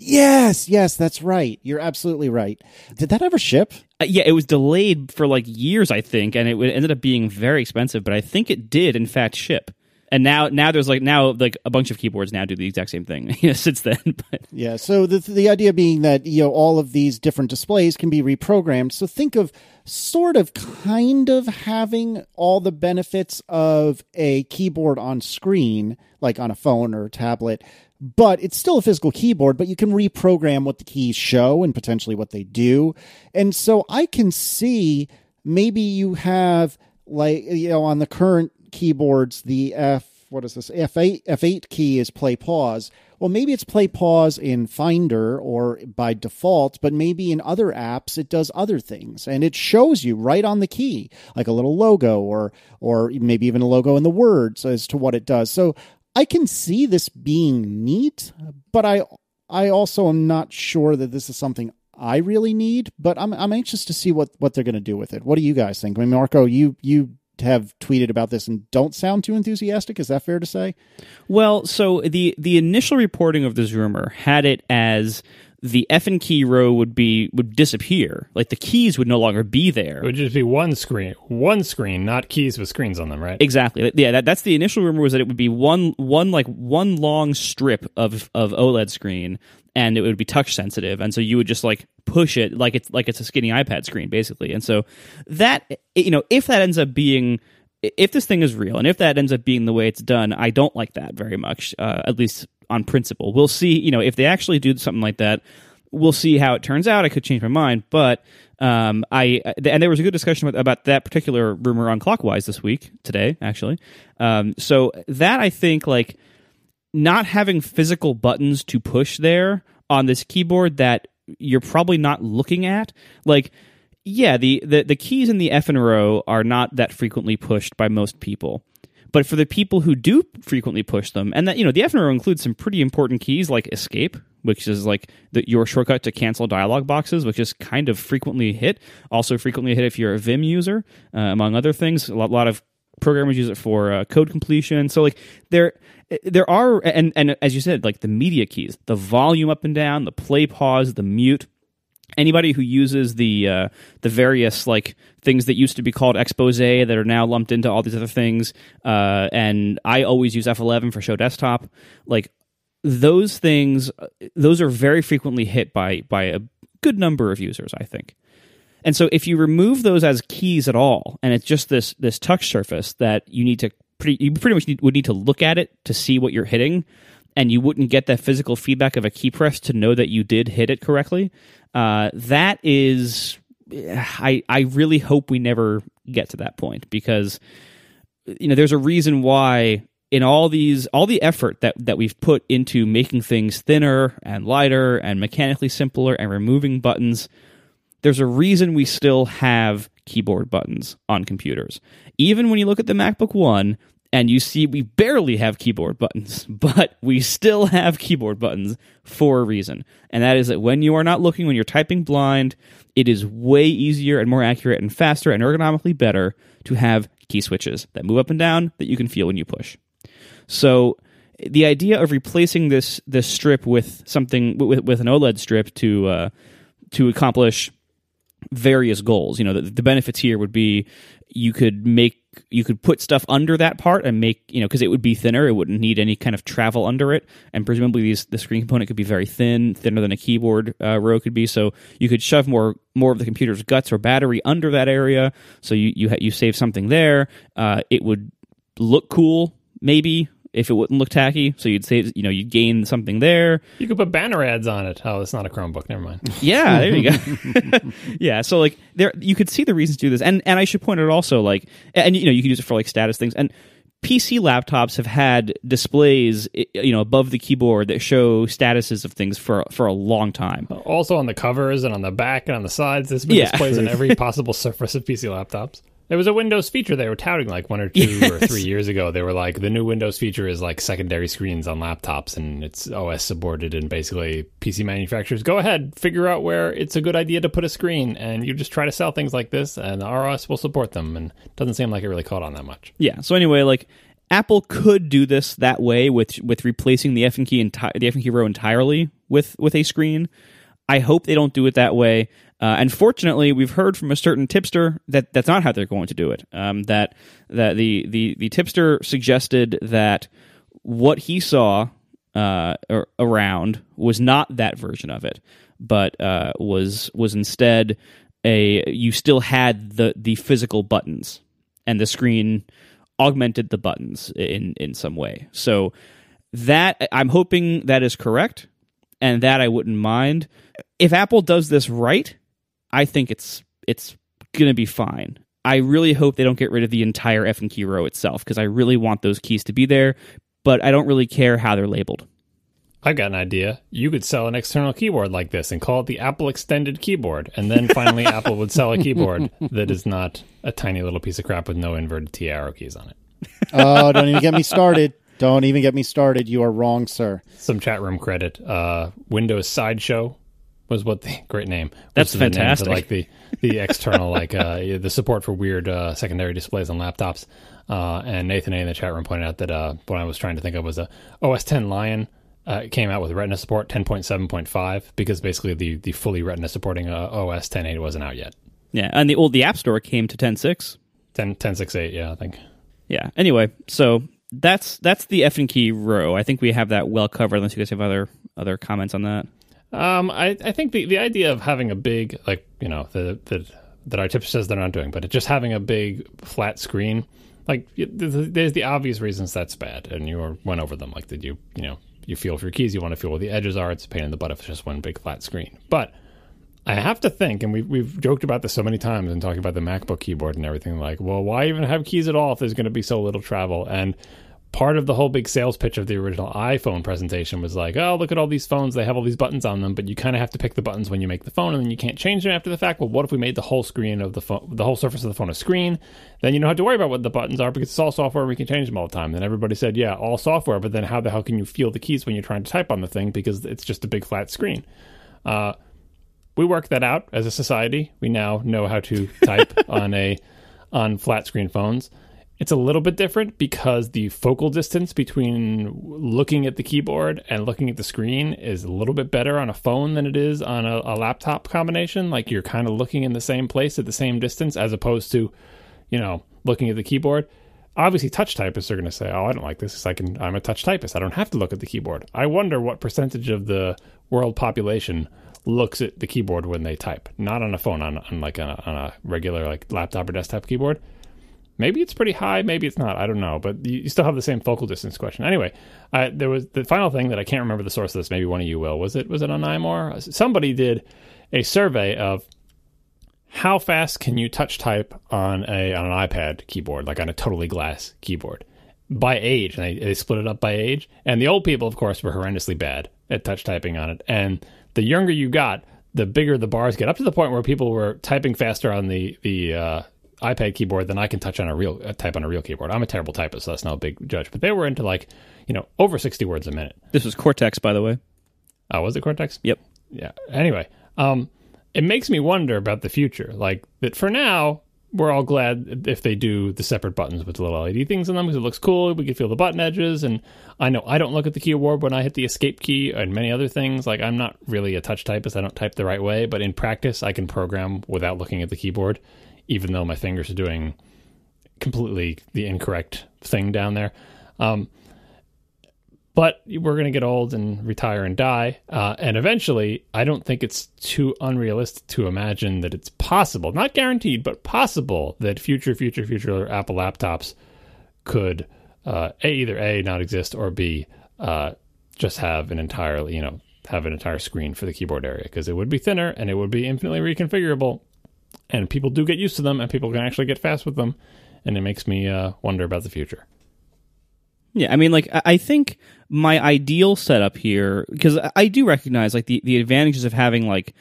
Yes, that's right. You're absolutely right. Did that ever ship? Yeah, it was delayed for like years, I think, and it ended up being very expensive, but I think it did, in fact, ship. And now there's like a bunch of keyboards now do the exact same thing since then. But. Yeah. So the idea being that all of these different displays can be reprogrammed. So think of sort of kind of having all the benefits of a keyboard on screen, like on a phone or a tablet, but it's still a physical keyboard. But you can reprogram what the keys show and potentially what they do. And so I can see maybe you have on the current keyboards, the F8 key is play pause. Well, maybe it's play pause in Finder or by default, but maybe in other apps it does other things and it shows you right on the key, like a little logo or maybe even a logo in the words as to what it does. So I can see this being neat, but I also am not sure that this is something I really need. But I'm anxious to see what they're going to do with it. What do you guys think? I mean, Marco, you have tweeted about this and don't sound too enthusiastic. Is that fair to say? Well, so the initial reporting of this rumor had it as the effing key row would disappear. Like the keys would no longer be there. It would just be one screen, not keys with screens on them, right? Exactly. Yeah, that's the initial rumor, was that it would be one long strip of OLED screen, and it would be touch sensitive, and so you would just like push it like it's a skinny iPad screen basically. And so that if this thing is real and if that ends up being the way it's done, I don't like that very much, at least on principle. We'll see, if they actually do something like that, we'll see how it turns out. I could change my mind, but and there was a good discussion about that particular rumor on Clockwise today actually. So that I think not having physical buttons to push there on this keyboard that you're probably not looking at, the keys in the F and row are not that frequently pushed by most people. But for the people who do frequently push them, and that the F and row includes some pretty important keys like escape, which is your shortcut to cancel dialog boxes, which is kind of frequently hit. Also frequently hit if you're a Vim user, among other things. A lot of programmers use it for code completion. So there are, and as you said, the media keys, the volume up and down, the play pause, the mute. Anybody who uses the various things that used to be called expose that are now lumped into all these other things, and I always use F11 for show desktop. Those things, those are very frequently hit by a good number of users, I think. And so if you remove those as keys at all, and it's just this touch surface that you need to would need to look at it to see what you're hitting, and you wouldn't get that physical feedback of a key press to know that you did hit it correctly, that is... I really hope we never get to that point, because there's a reason why in all the effort that we've put into making things thinner and lighter and mechanically simpler and removing buttons... There's a reason we still have keyboard buttons on computers. Even when you look at the MacBook One and you see we barely have keyboard buttons, but we still have keyboard buttons for a reason. And that is that when you are not looking, when you're typing blind, it is way easier and more accurate and faster and ergonomically better to have key switches that move up and down that you can feel when you push. So the idea of replacing this strip with something, with an OLED strip to accomplish various goals. The benefits here would be you could put stuff under that part and make, because it would be thinner, it wouldn't need any kind of travel under it, and presumably the screen component could be very thinner than a keyboard row could be, so you could shove more of the computer's guts or battery under that area, so you save something there. It would look cool maybe if it wouldn't look tacky, so you'd save, you'd gain something there. You could put banner ads on it. Oh, it's not a Chromebook. Never mind. Yeah, there you go. Yeah, so there you could see the reasons to do this, and I should point out also and you can use it for status things, and PC laptops have had displays above the keyboard that show statuses of things for a long time. Also on the covers and on the back and on the sides. There's been displays on every possible surface of PC laptops. There was a Windows feature they were touting 1 or 2 or 3 years ago. They were the new Windows feature is secondary screens on laptops, and it's OS supported, and basically PC manufacturers go ahead, figure out where it's a good idea to put a screen, and you just try to sell things like this, and the ROS will support them. And it doesn't seem like it really caught on that much. Yeah. So anyway, Apple could do this that way with replacing the F and key row entirely with a screen. I hope they don't do it that way. And fortunately, we've heard from a certain tipster that that's not how they're going to do it. That the tipster suggested that what he saw around was not that version of it, but was instead you still had the physical buttons, and the screen augmented the buttons in some way. So that, I'm hoping that is correct, and that I wouldn't mind. If Apple does this right, I think it's going to be fine. I really hope they don't get rid of the entire F and key row itself, because I really want those keys to be there, but I don't really care how they're labeled. I got an idea. You could sell an external keyboard like this and call it the Apple Extended Keyboard. And then finally, Apple would sell a keyboard that is not a tiny little piece of crap with no inverted T arrow keys on it. Oh, don't even get me started. Don't even get me started. You are wrong, sir. Some chat room credit. Windows Sideshow was what the great name. That's fantastic. Name to, like the external, like the support for weird secondary displays on laptops. And Nathan A. in the chat room pointed out that what I was trying to think of was a OS X Lion. It came out with Retina support 10.7.5 because basically the fully Retina supporting OS 10.8 wasn't out yet. Yeah, and the App Store came to 10.6. 10.6.8, yeah, I think. Yeah, anyway, so that's the F and key row. I think we have that well covered, unless you guys have other comments on that. I think the idea of having a big, like, you know, that our tip says they're not doing, but just having a big flat screen, like, there's the obvious reasons that's bad, and you went over them, like, did you know, you feel for your keys, you want to feel where the edges are. It's a pain in the butt if it's just one big flat screen. But I have to think, and we've joked about this so many times and talking about the MacBook keyboard and everything, like, well, why even have keys at all if there's going to be so little travel? And part of the whole big sales pitch of the original iPhone presentation was like, oh, look at all these phones. They have all these buttons on them, but you kind of have to pick the buttons when you make the phone, and then you can't change them after the fact. Well, what if we made the whole screen of the phone, the whole surface of the phone a screen? Then you don't have to worry about what the buttons are because it's all software. We can change them all the time. Then everybody said, yeah, all software, but then how the hell can you feel the keys when you're trying to type on the thing because it's just a big flat screen? We worked that out as a society. We now know how to type on flat screen phones. It's a little bit different because the focal distance between looking at the keyboard and looking at the screen is a little bit better on a phone than it is on a laptop combination. Like, you're kind of looking in the same place at the same distance as opposed to, you know, looking at the keyboard. Obviously, touch typists are going to say, oh, I don't like this because I'm a touch typist. I don't have to look at the keyboard. I wonder what percentage of the world population looks at the keyboard when they type. Not on a phone, on a regular, like, laptop or desktop keyboard. Maybe it's pretty high, maybe it's not. I don't know, but you still have the same focal distance question. Anyway, there was the final thing that I can't remember the source of this. Maybe one of you will. Was it on iMore? Somebody did a survey of how fast can you touch type on an iPad keyboard, like on a totally glass keyboard, by age. And they split it up by age. And the old people, of course, were horrendously bad at touch typing on it. And the younger you got, the bigger the bars get, up to the point where people were typing faster on the iPad keyboard than I can touch on a real keyboard. I'm a terrible typist, so that's not a big judge. But they were into, like, you know, over 60 words a minute. This was Cortex, by the way. Oh, was it Cortex? Yep. Yeah. Anyway, it makes me wonder about the future. Like, that for now, we're all glad if they do the separate buttons with the little LED things on them because it looks cool. We can feel the button edges. And I know I don't look at the keyboard when I hit the escape key and many other things. Like, I'm not really a touch typist. I don't type the right way. But in practice, I can program without looking at the keyboard, even though my fingers are doing completely the incorrect thing down there. But we're going to get old and retire and die. And eventually, I don't think it's too unrealistic to imagine that it's possible, not guaranteed, but possible, that future Apple laptops could either not exist, or B, just have an entirely, you know, have an entire screen for the keyboard area, because it would be thinner and it would be infinitely reconfigurable. And people do get used to them, and people can actually get fast with them, and it makes me wonder about the future. Yeah, I mean, like, I think my ideal setup here, because I do recognize, like, the advantages of having, like,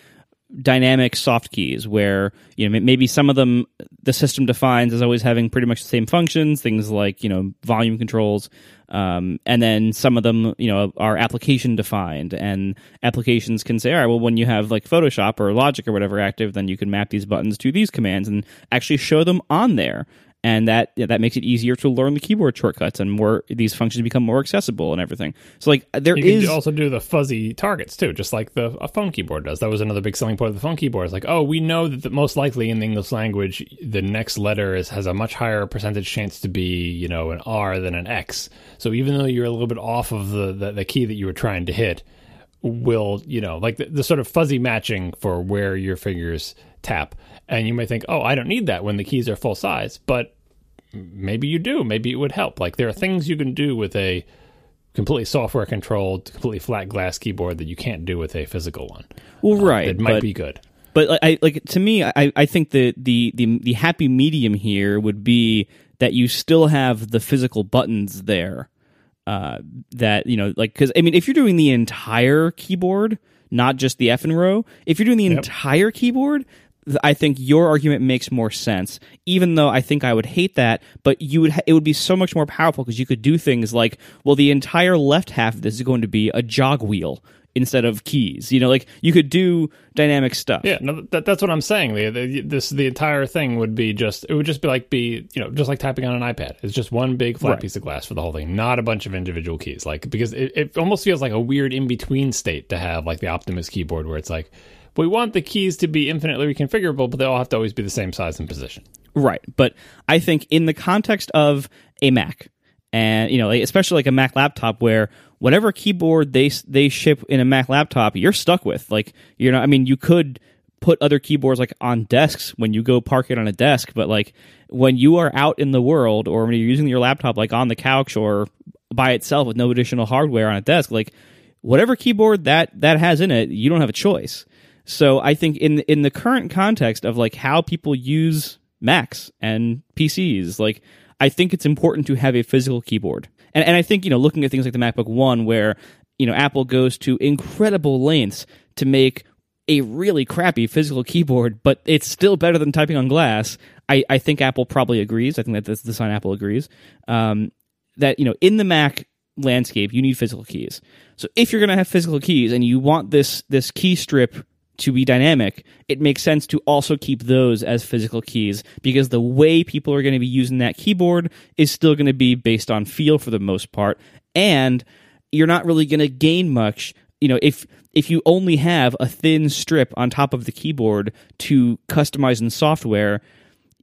dynamic soft keys, where, you know, maybe some of them the system defines as always having pretty much the same functions, things like, you know, volume controls, and then some of them, you know, are application defined, and applications can say, all right, well, when you have, like, Photoshop or Logic or whatever active, then you can map these buttons to these commands and actually show them on there. and that makes it easier to learn the keyboard shortcuts, and more these functions become more accessible and everything. So like there you is can also do the fuzzy targets too, just like a phone keyboard does. That was another big selling point of the phone keyboard. It's like, oh, we know that most likely in the English language the next letter has a much higher percentage chance to be, you know, an R than an X. So even though you're a little bit off of the key that you were trying to hit, will, you know, like the sort of fuzzy matching for where your fingers tap. And you might think, oh, I don't need that when the keys are full size, but maybe you do. Maybe it would help. Like there are things you can do with a completely software controlled, completely flat glass keyboard that you can't do with a physical one. Well, right. That might be good. But I think the happy medium here would be that you still have the physical buttons there. That, you know, like, because I mean, if you're doing the entire keyboard, not just the effing row, if you're doing the entire keyboard, I think your argument makes more sense. Even though I think I would hate that, but it would be so much more powerful because you could do things like, well, the entire left half of this is going to be a jog wheel instead of keys. You know, like you could do dynamic stuff. Yeah, no, that's what I'm saying. The entire thing would be just like tapping on an iPad. It's just one big flat piece of glass for the whole thing, not a bunch of individual keys. Like, because it almost feels like a weird in-between state to have, like the Optimus keyboard, where it's like, we want the keys to be infinitely reconfigurable, but they all have to always be the same size and position. Right, but I think in the context of a Mac, and, you know, especially like a Mac laptop, where whatever keyboard they ship in a Mac laptop, you're stuck with. Like, you know, I mean, you could put other keyboards like on desks when you go park it on a desk, but like when you are out in the world or when you're using your laptop like on the couch or by itself with no additional hardware on a desk, like whatever keyboard that has in it, you don't have a choice. So I think in the current context of like how people use Macs and PCs, like, I think it's important to have a physical keyboard. And I think, you know, looking at things like the MacBook One, where, you know, Apple goes to incredible lengths to make a really crappy physical keyboard, but it's still better than typing on glass. I think Apple probably agrees. I think that that's the sign Apple agrees. That, you know, in the Mac landscape, you need physical keys. So if you're going to have physical keys and you want this key strip to be dynamic, it makes sense to also keep those as physical keys, because the way people are going to be using that keyboard is still going to be based on feel for the most part, and you're not really going to gain much, you know, if you only have a thin strip on top of the keyboard to customize in software.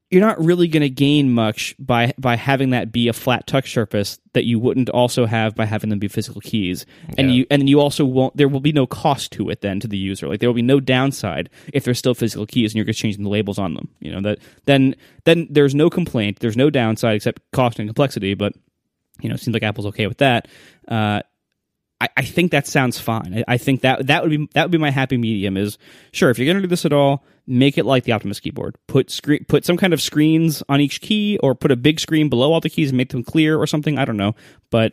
You're not really going to gain much by having that be a flat touch surface that you wouldn't also have by having them be physical keys. Yeah. And you also won't, there will be no cost to it then to the user. Like there will be no downside if they're still physical keys and you're just changing the labels on them. You know, that then there's no complaint, there's no downside except cost and complexity, but you know, it seems like Apple's okay with that. I think that sounds fine. I think that would be my happy medium is, sure, if you're going to do this at all, make it like the Optimus keyboard. Put some kind of screens on each key, or put a big screen below all the keys and make them clear or something. I don't know, but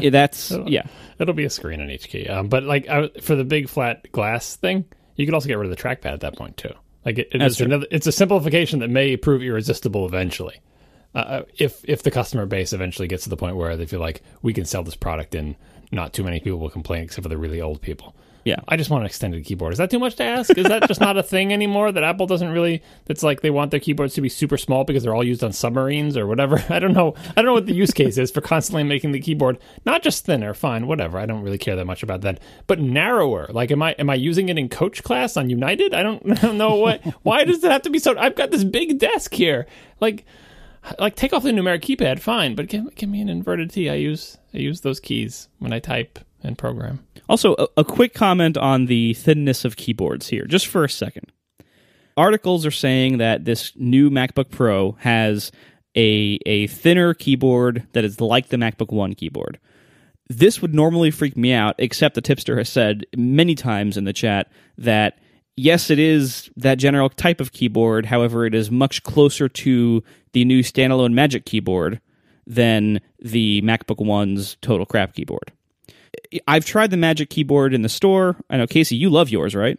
that's yeah. It'll be a screen on each key. But like for the big flat glass thing, you could also get rid of the trackpad at that point too. Like it's a simplification that may prove irresistible eventually. If the customer base eventually gets to the point where they feel like we can sell this product and not too many people will complain except for the really old people. Yeah. I just want an extended keyboard. Is that too much to ask? Is that just not a thing anymore that Apple doesn't really, that's like they want their keyboards to be super small because they're all used on submarines or whatever. I don't know what the use case is for constantly making the keyboard not just thinner, fine, whatever. I don't really care that much about that. But narrower. Like am I using it in coach class on United? I don't know what. Why does it have to be so? I've got this big desk here. Like take off the numeric keypad, fine, but give me an inverted T. I use those keys when I type and program. Also, a quick comment on the thinness of keyboards here, just for a second. Articles are saying that this new MacBook Pro has a thinner keyboard that is like the MacBook One keyboard. This would normally freak me out, except the tipster has said many times in the chat that yes, it is that general type of keyboard. However, it is much closer to the new standalone Magic Keyboard than the MacBook One's total crap keyboard. I've tried the Magic Keyboard in the store. I know, Casey, you love yours, right?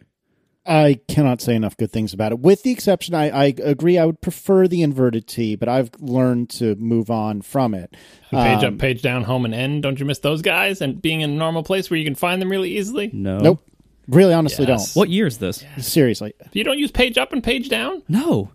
I cannot say enough good things about it. With the exception, I agree, I would prefer the inverted T, but I've learned to move on from it. Page up, page down, home and end. Don't you miss those guys? And being in a normal place where you can find them really easily? No. Nope. Really, honestly, yes. Don't. What year is this? Yes. Seriously. You don't use page up and page down? No.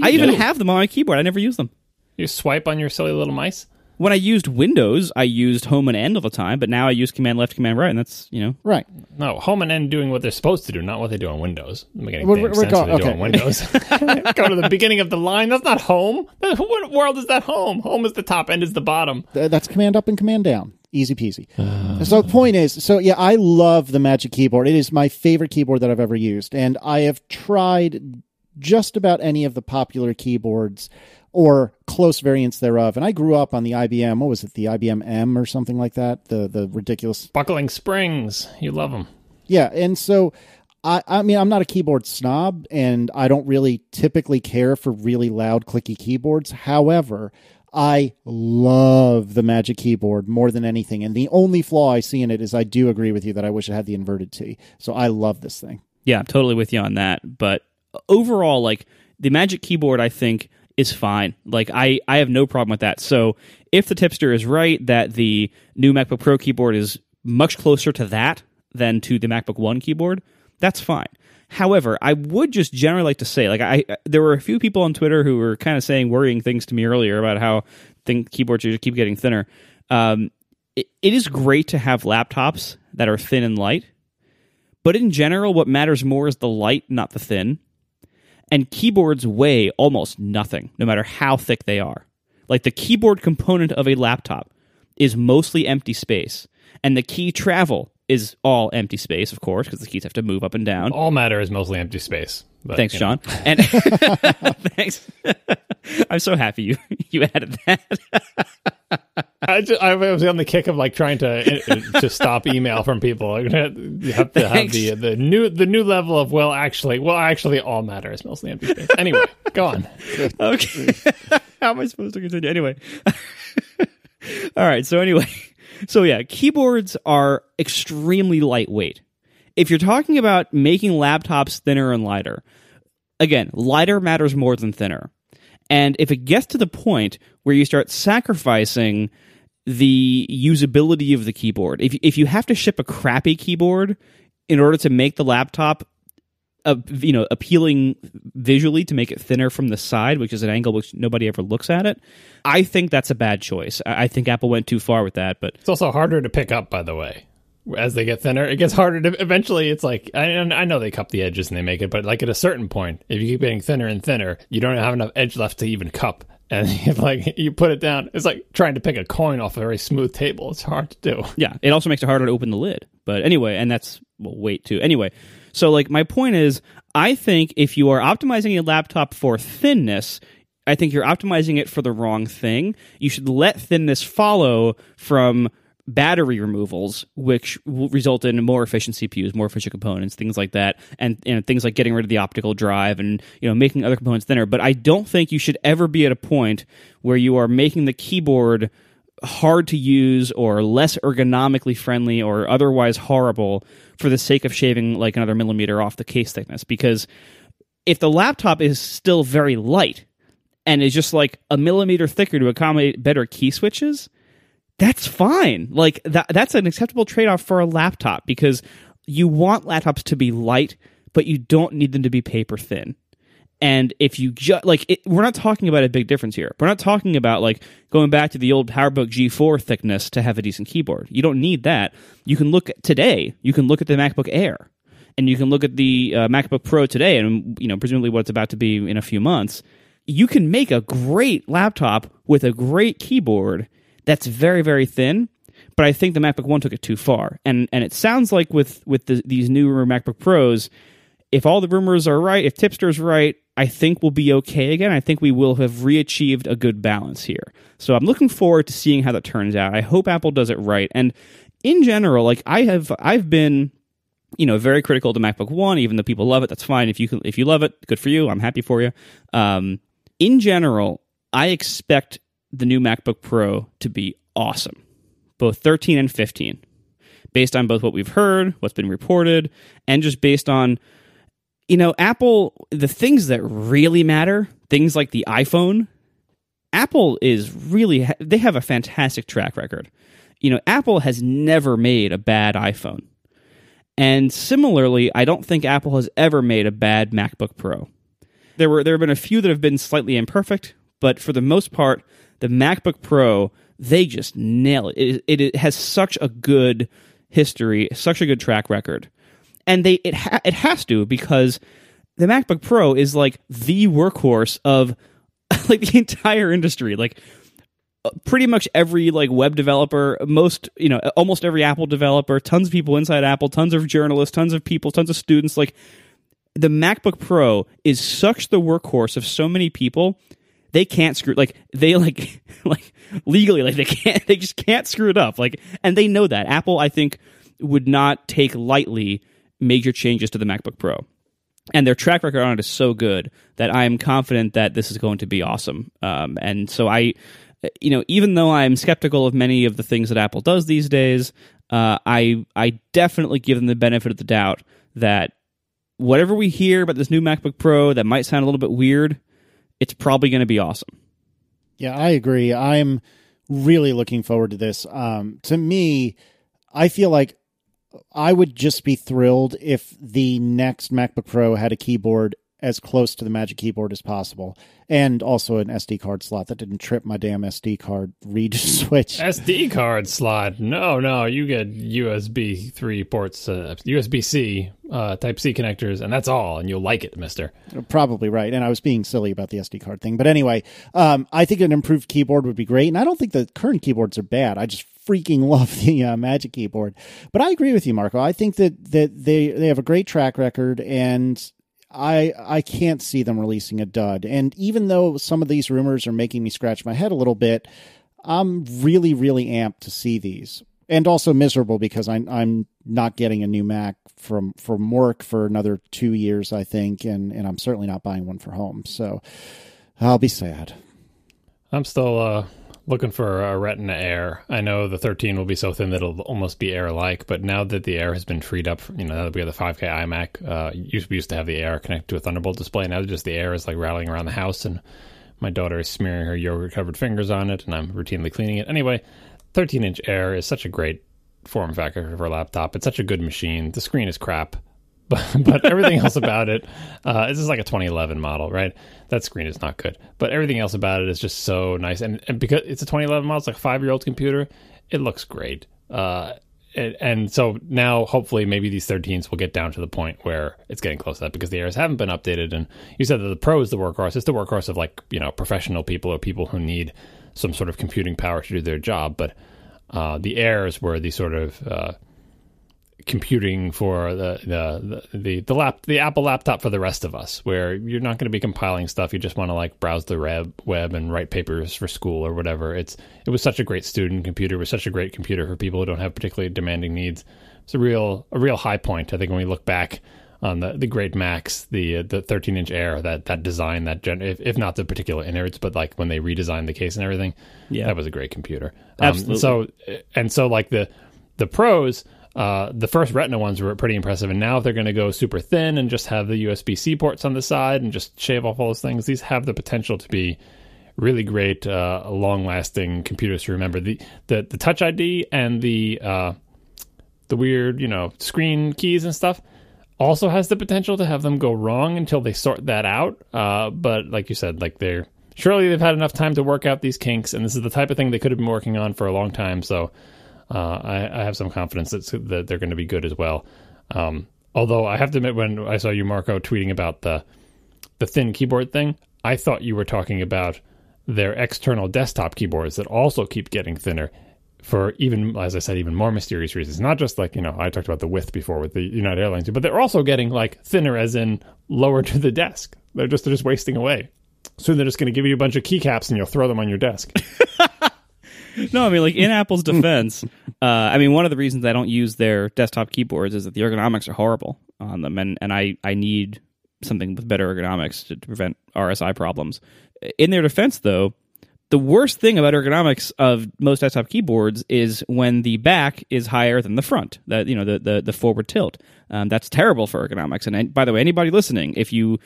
I even have them on my keyboard. I never use them. You swipe on your silly little mice? When I used Windows, I used home and end all the time, but now I use command left, command right, and that's, you know. Right. No, home and end doing what they're supposed to do, not what they do on Windows. What they do on Windows. Go to the beginning of the line. That's not home. What world is that home? Home is the top, end is the bottom. That's command up and command down. Easy peasy. So the point is, I love the Magic Keyboard. It is my favorite keyboard that I've ever used, and I have tried just about any of the popular keyboards or close variants thereof. And I grew up on the IBM, what was it, the IBM M or something like that? The ridiculous... Buckling springs. You love them. Yeah, and so, I mean, I'm not a keyboard snob, and I don't really typically care for really loud, clicky keyboards. However, I love the Magic Keyboard more than anything, and the only flaw I see in it is I do agree with you that I wish it had the inverted T. So I love this thing. Yeah, I'm totally with you on that, but overall, like, the Magic Keyboard, I think, is fine. Like, I have no problem with that. So if the tipster is right that the new MacBook Pro keyboard is much closer to that than to the MacBook One keyboard, that's fine. However, I would just generally like to say, like, there were a few people on Twitter who were kind of saying worrying things to me earlier about how keyboards just keep getting thinner. It is great to have laptops that are thin and light, but in general, what matters more is the light, not the thin. And keyboards weigh almost nothing, no matter how thick they are. Like, the keyboard component of a laptop is mostly empty space, and the key travel is all empty space, of course, because the keys have to move up and down. All matter is mostly empty space. But, thanks, John. And thanks. I'm so happy you added that. I was on the kick of like trying to stop email from people. You have to have the new level of well actually all matter is mostly empty space. Anyway, go on. Okay. How am I supposed to continue? Anyway. All right. So yeah, keyboards are extremely lightweight. If you're talking about making laptops thinner and lighter, again, lighter matters more than thinner. And if it gets to the point where you start sacrificing the usability of the keyboard, if you have to ship a crappy keyboard in order to make the laptop appealing visually, to make it thinner from the side, which is an angle which nobody ever looks at it, I think that's a bad choice. I think Apple went too far with that. But it's also harder to pick up, by the way. As they get thinner, it gets harder to... Eventually, it's like... I know they cup the edges and they make it, but like at a certain point, if you keep getting thinner and thinner, you don't have enough edge left to even cup. And if like you put it down, it's like trying to pick a coin off a very smooth table. It's hard to do. Yeah, it also makes it harder to open the lid. But anyway, and that's... Well, weight too. Anyway, so like my point is, I think if you are optimizing a laptop for thinness... I think you're optimizing it for the wrong thing. You should let thinness follow from battery removals, which will result in more efficient CPUs, more efficient components, things like that, and things like getting rid of the optical drive and making other components thinner. But I don't think you should ever be at a point where you are making the keyboard hard to use or less ergonomically friendly or otherwise horrible for the sake of shaving like another millimeter off the case thickness. Because if the laptop is still very light and is just like a millimeter thicker to accommodate better key switches, that's fine. Like that's an acceptable trade-off for a laptop, because you want laptops to be light, but you don't need them to be paper thin. And if you we're not talking about a big difference here. We're not talking about like going back to the old PowerBook G4 thickness to have a decent keyboard. You don't need that. You can look at today. You can look at the MacBook Air, and you can look at the MacBook Pro today, and presumably what it's about to be in a few months. You can make a great laptop with a great keyboard that's very, very thin, but I think the MacBook One took it too far. And it sounds like with these newer MacBook Pros, if all the rumors are right, if Tipster's right, I think we'll be okay again. I think we will have re-achieved a good balance here. So I'm looking forward to seeing how that turns out. I hope Apple does it right. And in general, like I've been very critical to MacBook One, even though people love it. That's fine. If you love it, good for you. I'm happy for you. In general, I expect the new MacBook Pro to be awesome, both 13 and 15, based on both what we've heard, what's been reported, and just based on, Apple, the things that really matter, things like the iPhone. Apple is really, they have a fantastic track record. Apple has never made a bad iPhone. And similarly, I don't think Apple has ever made a bad MacBook Pro. There have been a few that have been slightly imperfect, but for the most part, the MacBook Pro, they just nail it. It has such a good history, such a good track record, and it has to, because the MacBook Pro is like the workhorse of like the entire industry. Like pretty much every like web developer, almost every Apple developer, tons of people inside Apple, tons of journalists, tons of people, tons of students. Like the MacBook Pro is such the workhorse of so many people. They can't screw, like they like legally, like they just can't screw it up. Like, and they know that. Apple, I think, would not take lightly major changes to the MacBook Pro. And their track record on it is so good that I am confident that this is going to be awesome. And so I, even though I'm skeptical of many of the things that Apple does these days, I definitely give them the benefit of the doubt that whatever we hear about this new MacBook Pro that might sound a little bit weird, it's probably going to be awesome. Yeah, I agree. I'm really looking forward to this. To me, I feel like I would just be thrilled if the next MacBook Pro had a keyboard as close to the Magic Keyboard as possible, and also an SD card slot that didn't trip my damn SD card read switch. SD card slot? No, you get USB 3 ports, USB-C, Type-C connectors, and that's all, and you'll like it, mister. Probably right, and I was being silly about the SD card thing. But anyway, I think an improved keyboard would be great, and I don't think the current keyboards are bad. I just freaking love the Magic Keyboard. But I agree with you, Marco. I think that they have a great track record, and I can't see them releasing a dud. And even though some of these rumors are making me scratch my head a little bit, I'm really, really amped to see these. And also miserable because I'm not getting a new Mac from work for another 2 years, I think. And I'm certainly not buying one for home. So I'll be sad. I'm still looking for a Retina Air. I know the 13 will be so thin that it'll almost be Air-like, but now that the Air has been freed up, now that we have the 5K iMac, we used to have the Air connected to a Thunderbolt display. Now just the Air is like rattling around the house, and my daughter is smearing her yogurt-covered fingers on it, and I'm routinely cleaning it. Anyway, 13-inch Air is such a great form factor for a laptop. It's such a good machine. The screen is crap, but everything else about it, this is like a 2011 model, right? That screen is not good, but everything else about it is just so nice. And because it's a 2011 model, it's like a 5-year-old computer. It looks great. And so now hopefully maybe these 13s will get down to the point where it's getting close to that, because the Airs haven't been updated. And you said that the Pro is the workhorse. It's the workhorse of professional people or people who need some sort of computing power to do their job. But the Airs were the sort of computing for the Apple laptop for the rest of us, where you're not going to be compiling stuff. You just want to browse the web and write papers for school or whatever. It was such a great student computer. It was such a great computer for people who don't have particularly demanding needs. It's a real high point, I think, when we look back on the great Macs, the 13-inch Air, that design, if not the particular innards, but when they redesigned the case and everything, yeah, that was a great computer. Absolutely. So the Pros, the first Retina ones were pretty impressive, and now if they're going to go super thin and just have the USB-C ports on the side and just shave off all those things, these have the potential to be really great, long-lasting computers to remember. The Touch ID and the weird, screen keys and stuff also has the potential to have them go wrong until they sort that out. But like you said, surely they've had enough time to work out these kinks, and this is the type of thing they could have been working on for a long time, so I have some confidence that they're going to be good as well. Although I have to admit, when I saw you, Marco, tweeting about the thin keyboard thing, I thought you were talking about their external desktop keyboards that also keep getting thinner for, even, as I said, even more mysterious reasons. Not just I talked about the width before with the United Airlines, but they're also getting thinner, as in lower to the desk. They're just wasting away. Soon they're just going to give you a bunch of keycaps and you'll throw them on your desk. No, I mean, in Apple's defense, one of the reasons I don't use their desktop keyboards is that the ergonomics are horrible on them, and I need something with better ergonomics to prevent RSI problems. In their defense, though, the worst thing about ergonomics of most desktop keyboards is when the back is higher than the front, the forward tilt. That's terrible for ergonomics. And by the way, anybody listening, if you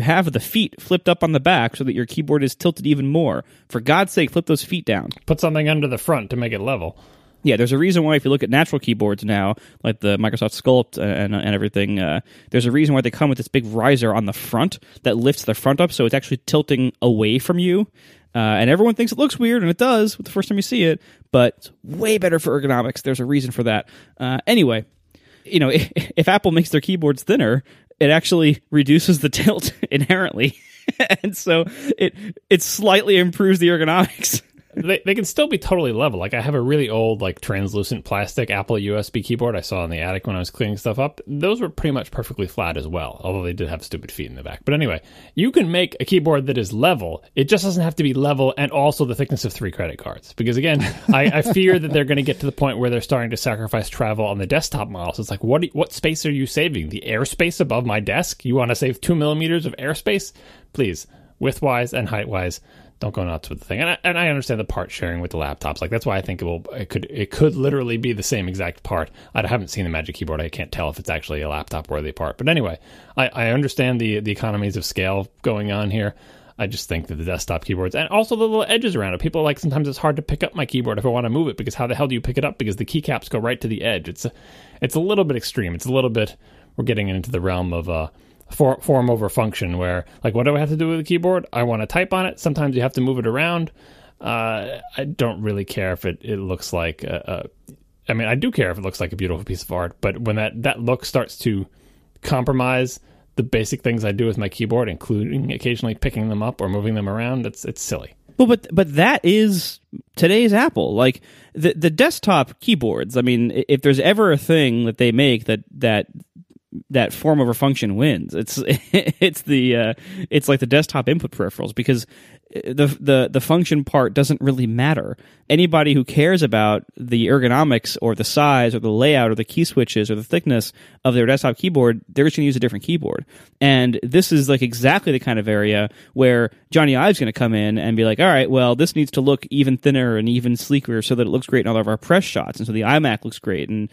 have the feet flipped up on the back so that your keyboard is tilted even more, for God's sake, flip those feet down. Put something under the front to make it level. Yeah, there's a reason why if you look at natural keyboards now, like the Microsoft Sculpt and everything, there's a reason why they come with this big riser on the front that lifts the front up, so it's actually tilting away from you. And everyone thinks it looks weird, and it does the first time you see it, but it's way better for ergonomics. There's a reason for that. Anyway, you know, if Apple makes their keyboards thinner, it actually reduces the tilt inherently, and so it slightly improves the ergonomics. They can still be totally level. Like, I have a really old, like, translucent plastic Apple USB keyboard I saw in the attic when I was cleaning stuff up. Those were pretty much perfectly flat as well, although they did have stupid feet in the back. But anyway, you can make a keyboard that is level. It just doesn't have to be level and also the thickness of 3 credit cards. Because, again, I fear that they're going to get to the point where they're starting to sacrifice travel on the desktop models. It's like, what space are you saving? The airspace above my desk? You want to save 2 millimeters of airspace? Please, width-wise and height-wise, don't go nuts with the thing. And I understand the part sharing with the laptops. Like, that's why I think it could literally be the same exact part. I haven't seen the Magic Keyboard. I can't tell if it's actually a laptop worthy part. But anyway, I understand the economies of scale going on here. I just think that the desktop keyboards and also the little edges around it. People are like, sometimes it's hard to pick up my keyboard if I want to move it, because how the hell do you pick it up? Because the keycaps go right to the edge. It's a little bit extreme. It's a little bit, we're getting into the realm of form over function, where, like, what do I have to do with the keyboard? I want to type on it. Sometimes you have to move it around. I don't really care if it looks like I mean, I do care if it looks like a beautiful piece of art, but when that look starts to compromise the basic things I do with my keyboard, including occasionally picking them up or moving them around, it's silly. Well, but that is today's Apple. Like, the desktop keyboards, I mean, if there's ever a thing that they make that form over function wins, it's like the desktop input peripherals, because the function part doesn't really matter. Anybody who cares about the ergonomics or the size or the layout or the key switches or the thickness of their desktop keyboard, they're just going to use a different keyboard. And this is like exactly the kind of area where Johnny Ive's going to come in and be like, all right, well, this needs to look even thinner and even sleeker so that it looks great in all of our press shots. And so the iMac looks great, and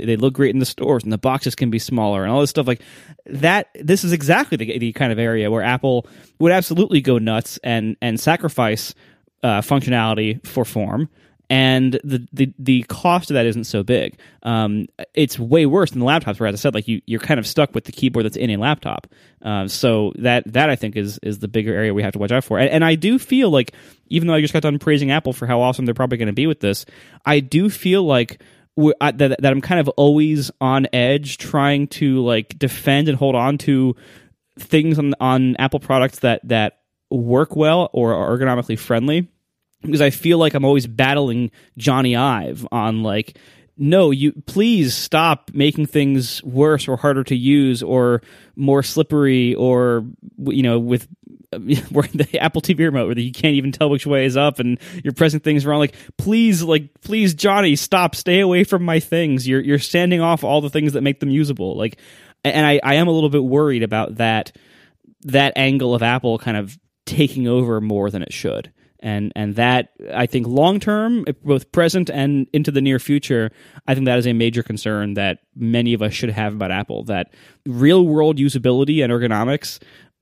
they look great in the stores, and the boxes can be smaller and all this stuff like that. This is exactly the kind of area where Apple would absolutely go nuts and sacrifice functionality for form, and the cost of that isn't so big. It's way worse than the laptops, where, as I said, like, you're kind of stuck with the keyboard that's in a laptop. So that I think is the bigger area we have to watch out for. And I do feel like, even though I just got done praising Apple for how awesome they're probably going to be with this, I do feel like that I'm kind of always on edge trying to, like, defend and hold on to things on Apple products that work well or are ergonomically friendly, because I feel like I'm always battling Johnny Ive on, like, no, you please stop making things worse or harder to use or more slippery, or, you know, with the Apple TV remote where you can't even tell which way is up and you're pressing things wrong. Like, please, Johnny, stop, stay away from my things. You're sanding off all the things that make them usable. Like, and I am a little bit worried about that angle of Apple kind of taking over more than it should. And that, I think, long-term, both present and into the near future, I think that is a major concern that many of us should have about Apple, that real-world usability and ergonomics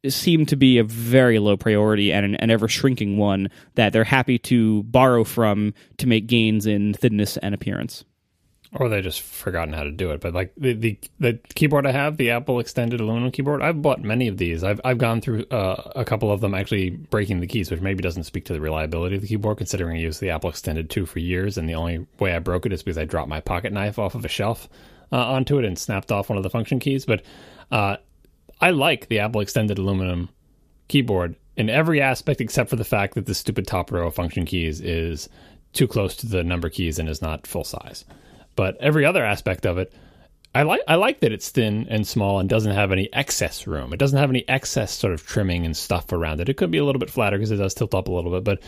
seem to be a very low priority and an ever-shrinking one that they're happy to borrow from to make gains in thinness and appearance. Or they just forgotten how to do it. But, like, the keyboard I have, the Apple Extended aluminum keyboard, I've bought many of these. I've gone through a couple of them actually breaking the keys, which maybe doesn't speak to the reliability of the keyboard, considering I used the Apple Extended 2 for years, and the only way I broke it is because I dropped my pocket knife off of a shelf onto it and snapped off one of the function keys. But I like the Apple Extended aluminum keyboard in every aspect except for the fact that the stupid top row of function keys is too close to the number keys and is not full size. But every other aspect of it, I like that it's thin and small and doesn't have any excess room. It doesn't have any excess sort of trimming and stuff around it. It could be a little bit flatter because it does tilt up a little bit, but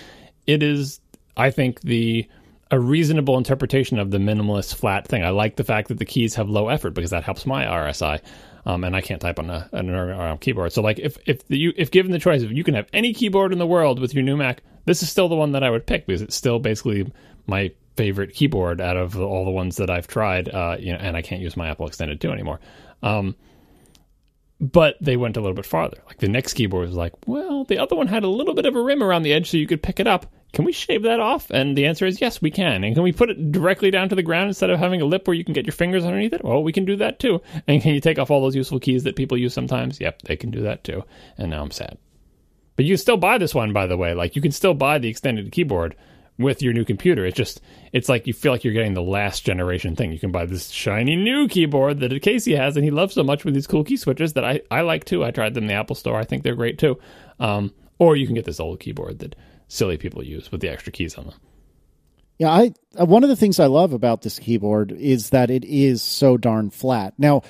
it is, I think, a reasonable interpretation of the minimalist flat thing. I like the fact that the keys have low effort because that helps my RSI, and I can't type on an ergonomic keyboard. So, like, if given the choice, if you can have any keyboard in the world with your new Mac, this is still the one that I would pick because it's still basically my favorite keyboard out of all the ones that I've tried, you know, and I can't use my Apple Extended 2 anymore. But they went a little bit farther. Like, the next keyboard was like, well, the other one had a little bit of a rim around the edge so you could pick it up. Can we shave that off? And the answer is yes, we can. And can we put it directly down to the ground instead of having a lip where you can get your fingers underneath it? Well, we can do that too. And can you take off all those useful keys that people use sometimes? Yep, they can do that too. And now I'm sad. But you can still buy this one, by the way. Like, you can still buy the extended keyboard with your new computer. It's just, it's like you feel like you're getting the last generation thing. You can buy this shiny new keyboard that Casey has, and he loves so much, with these cool key switches that I like too. I tried them in the Apple Store. I think they're great too. Or you can get this old keyboard that silly people use with the extra keys on them. Yeah, I one of the things I love about this keyboard is that it is so darn flat. Now,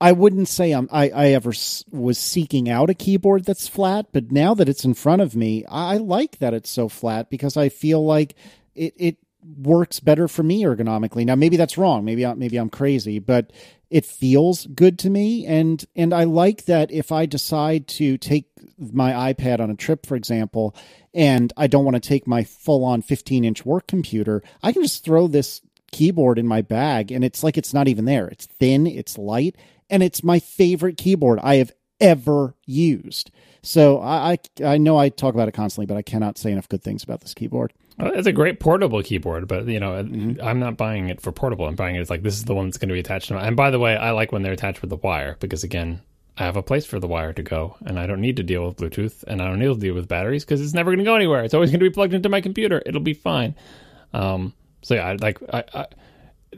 I wouldn't say I ever was seeking out a keyboard that's flat, but now that it's in front of me, I like that it's so flat because I feel like it works better for me ergonomically. Now, maybe that's wrong. Maybe I'm crazy, but it feels good to me. And I like that if I decide to take my iPad on a trip, for example, and I don't want to take my full-on 15-inch work computer, I can just throw this keyboard in my bag, and it's like it's not even there. It's thin, it's light, and it's my favorite keyboard I have ever used. So I know I talk about it constantly, but I cannot say enough good things about this keyboard. It's a great portable keyboard, but I'm not buying it for portable. I'm buying it as like, this is the one that's going to be attached to my... And by the way, I like when they're attached with the wire because, again, I have a place for the wire to go, and I don't need to deal with Bluetooth, and I don't need to deal with batteries because it's never going to go anywhere. It's always going to be plugged into my computer. It'll be fine.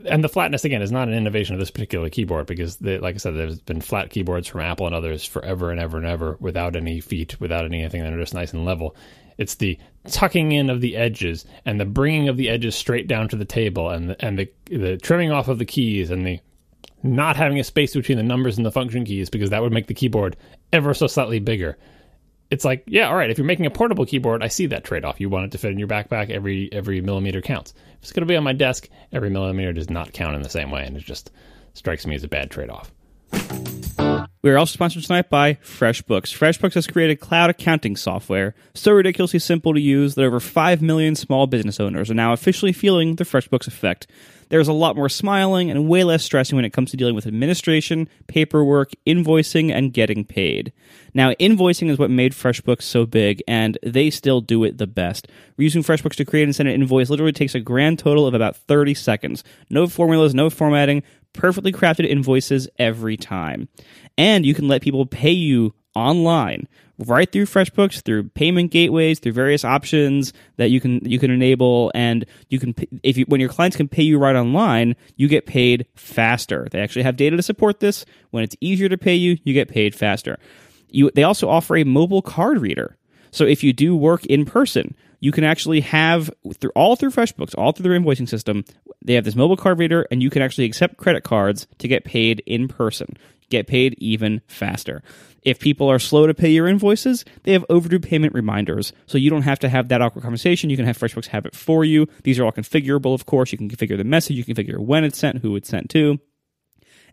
And the flatness, again, is not an innovation of this particular keyboard because, like I said, there's been flat keyboards from Apple and others forever and ever without any feet, without anything that are just nice and level. It's the tucking in of the edges and the bringing of the edges straight down to the table and the trimming off of the keys and the not having a space between the numbers and the function keys because that would make the keyboard ever so slightly bigger. It's like, yeah, all right, if you're making a portable keyboard, I see that trade-off. You want it to fit in your backpack. Every millimeter counts. If it's going to be on my desk, every millimeter does not count in the same way, and it just strikes me as a bad trade-off. We are also sponsored tonight by FreshBooks. FreshBooks has created cloud accounting software so ridiculously simple to use that over 5 million small business owners are now officially feeling the FreshBooks effect. There's a lot more smiling and way less stressing when it comes to dealing with administration, paperwork, invoicing, and getting paid. Now, invoicing is what made FreshBooks so big, and they still do it the best. Using FreshBooks to create and send an invoice literally takes a grand total of about 30 seconds. No formulas, no formatting. Perfectly crafted invoices every time. And you can let people pay you online right through FreshBooks, through payment gateways, through various options that you can enable, and you can, when your clients can pay you right online, you get paid faster. They actually have data to support this. When it's easier to pay you, you get paid faster. They also offer a mobile card reader. So if you do work in person, you can actually have, all through FreshBooks, all through their invoicing system, they have this mobile card reader, and you can actually accept credit cards to get paid in person. Get paid even faster. If people are slow to pay your invoices, they have overdue payment reminders, so you don't have to have that awkward conversation. You can have FreshBooks have it for you. These are all configurable, of course. You can configure the message. You can configure when it's sent, who it's sent to.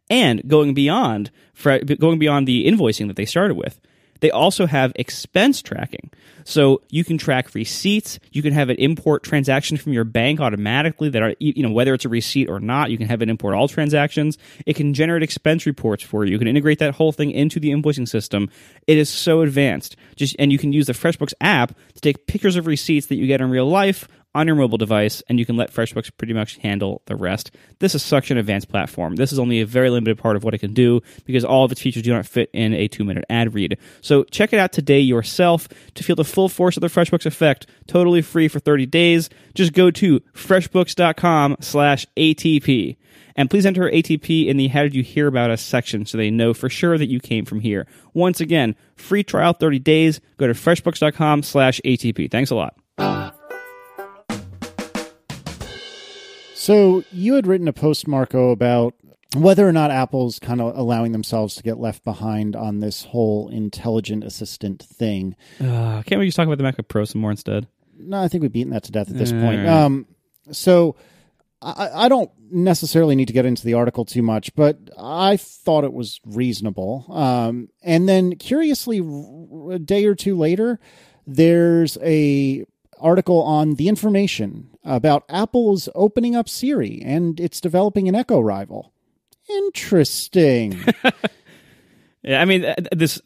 And going beyond the invoicing that they started with, they also have expense tracking. So you can track receipts. You can have it import transactions from your bank automatically that are, whether it's a receipt or not, you can have it import all transactions. It can generate expense reports for you. You can integrate that whole thing into the invoicing system. It is so advanced. And you can use the FreshBooks app to take pictures of receipts that you get in real life on your mobile device, and you can let FreshBooks pretty much handle the rest. This is such an advanced platform. This is only a very limited part of what it can do because all of its features do not fit in a 2-minute ad read. So check it out today yourself to feel the full force of the FreshBooks effect, totally free for 30 days. Just go to freshbooks.com/ATP. And please enter ATP in the How Did You Hear About Us section so they know for sure that you came from here. Once again, free trial 30 days. Go to freshbooks.com/ATP. Thanks a lot. So you had written a post, Marco, about whether or not Apple's kind of allowing themselves to get left behind on this whole intelligent assistant thing. Can't we just talk about the MacBook Pro some more instead? No, I think we've beaten that to death at this point. Right. So I don't necessarily need to get into the article too much, but I thought it was reasonable. And then curiously, a day or two later, there's a article on The Information about Apple's opening up Siri and it's developing an Echo rival. Interesting. Yeah, I mean, this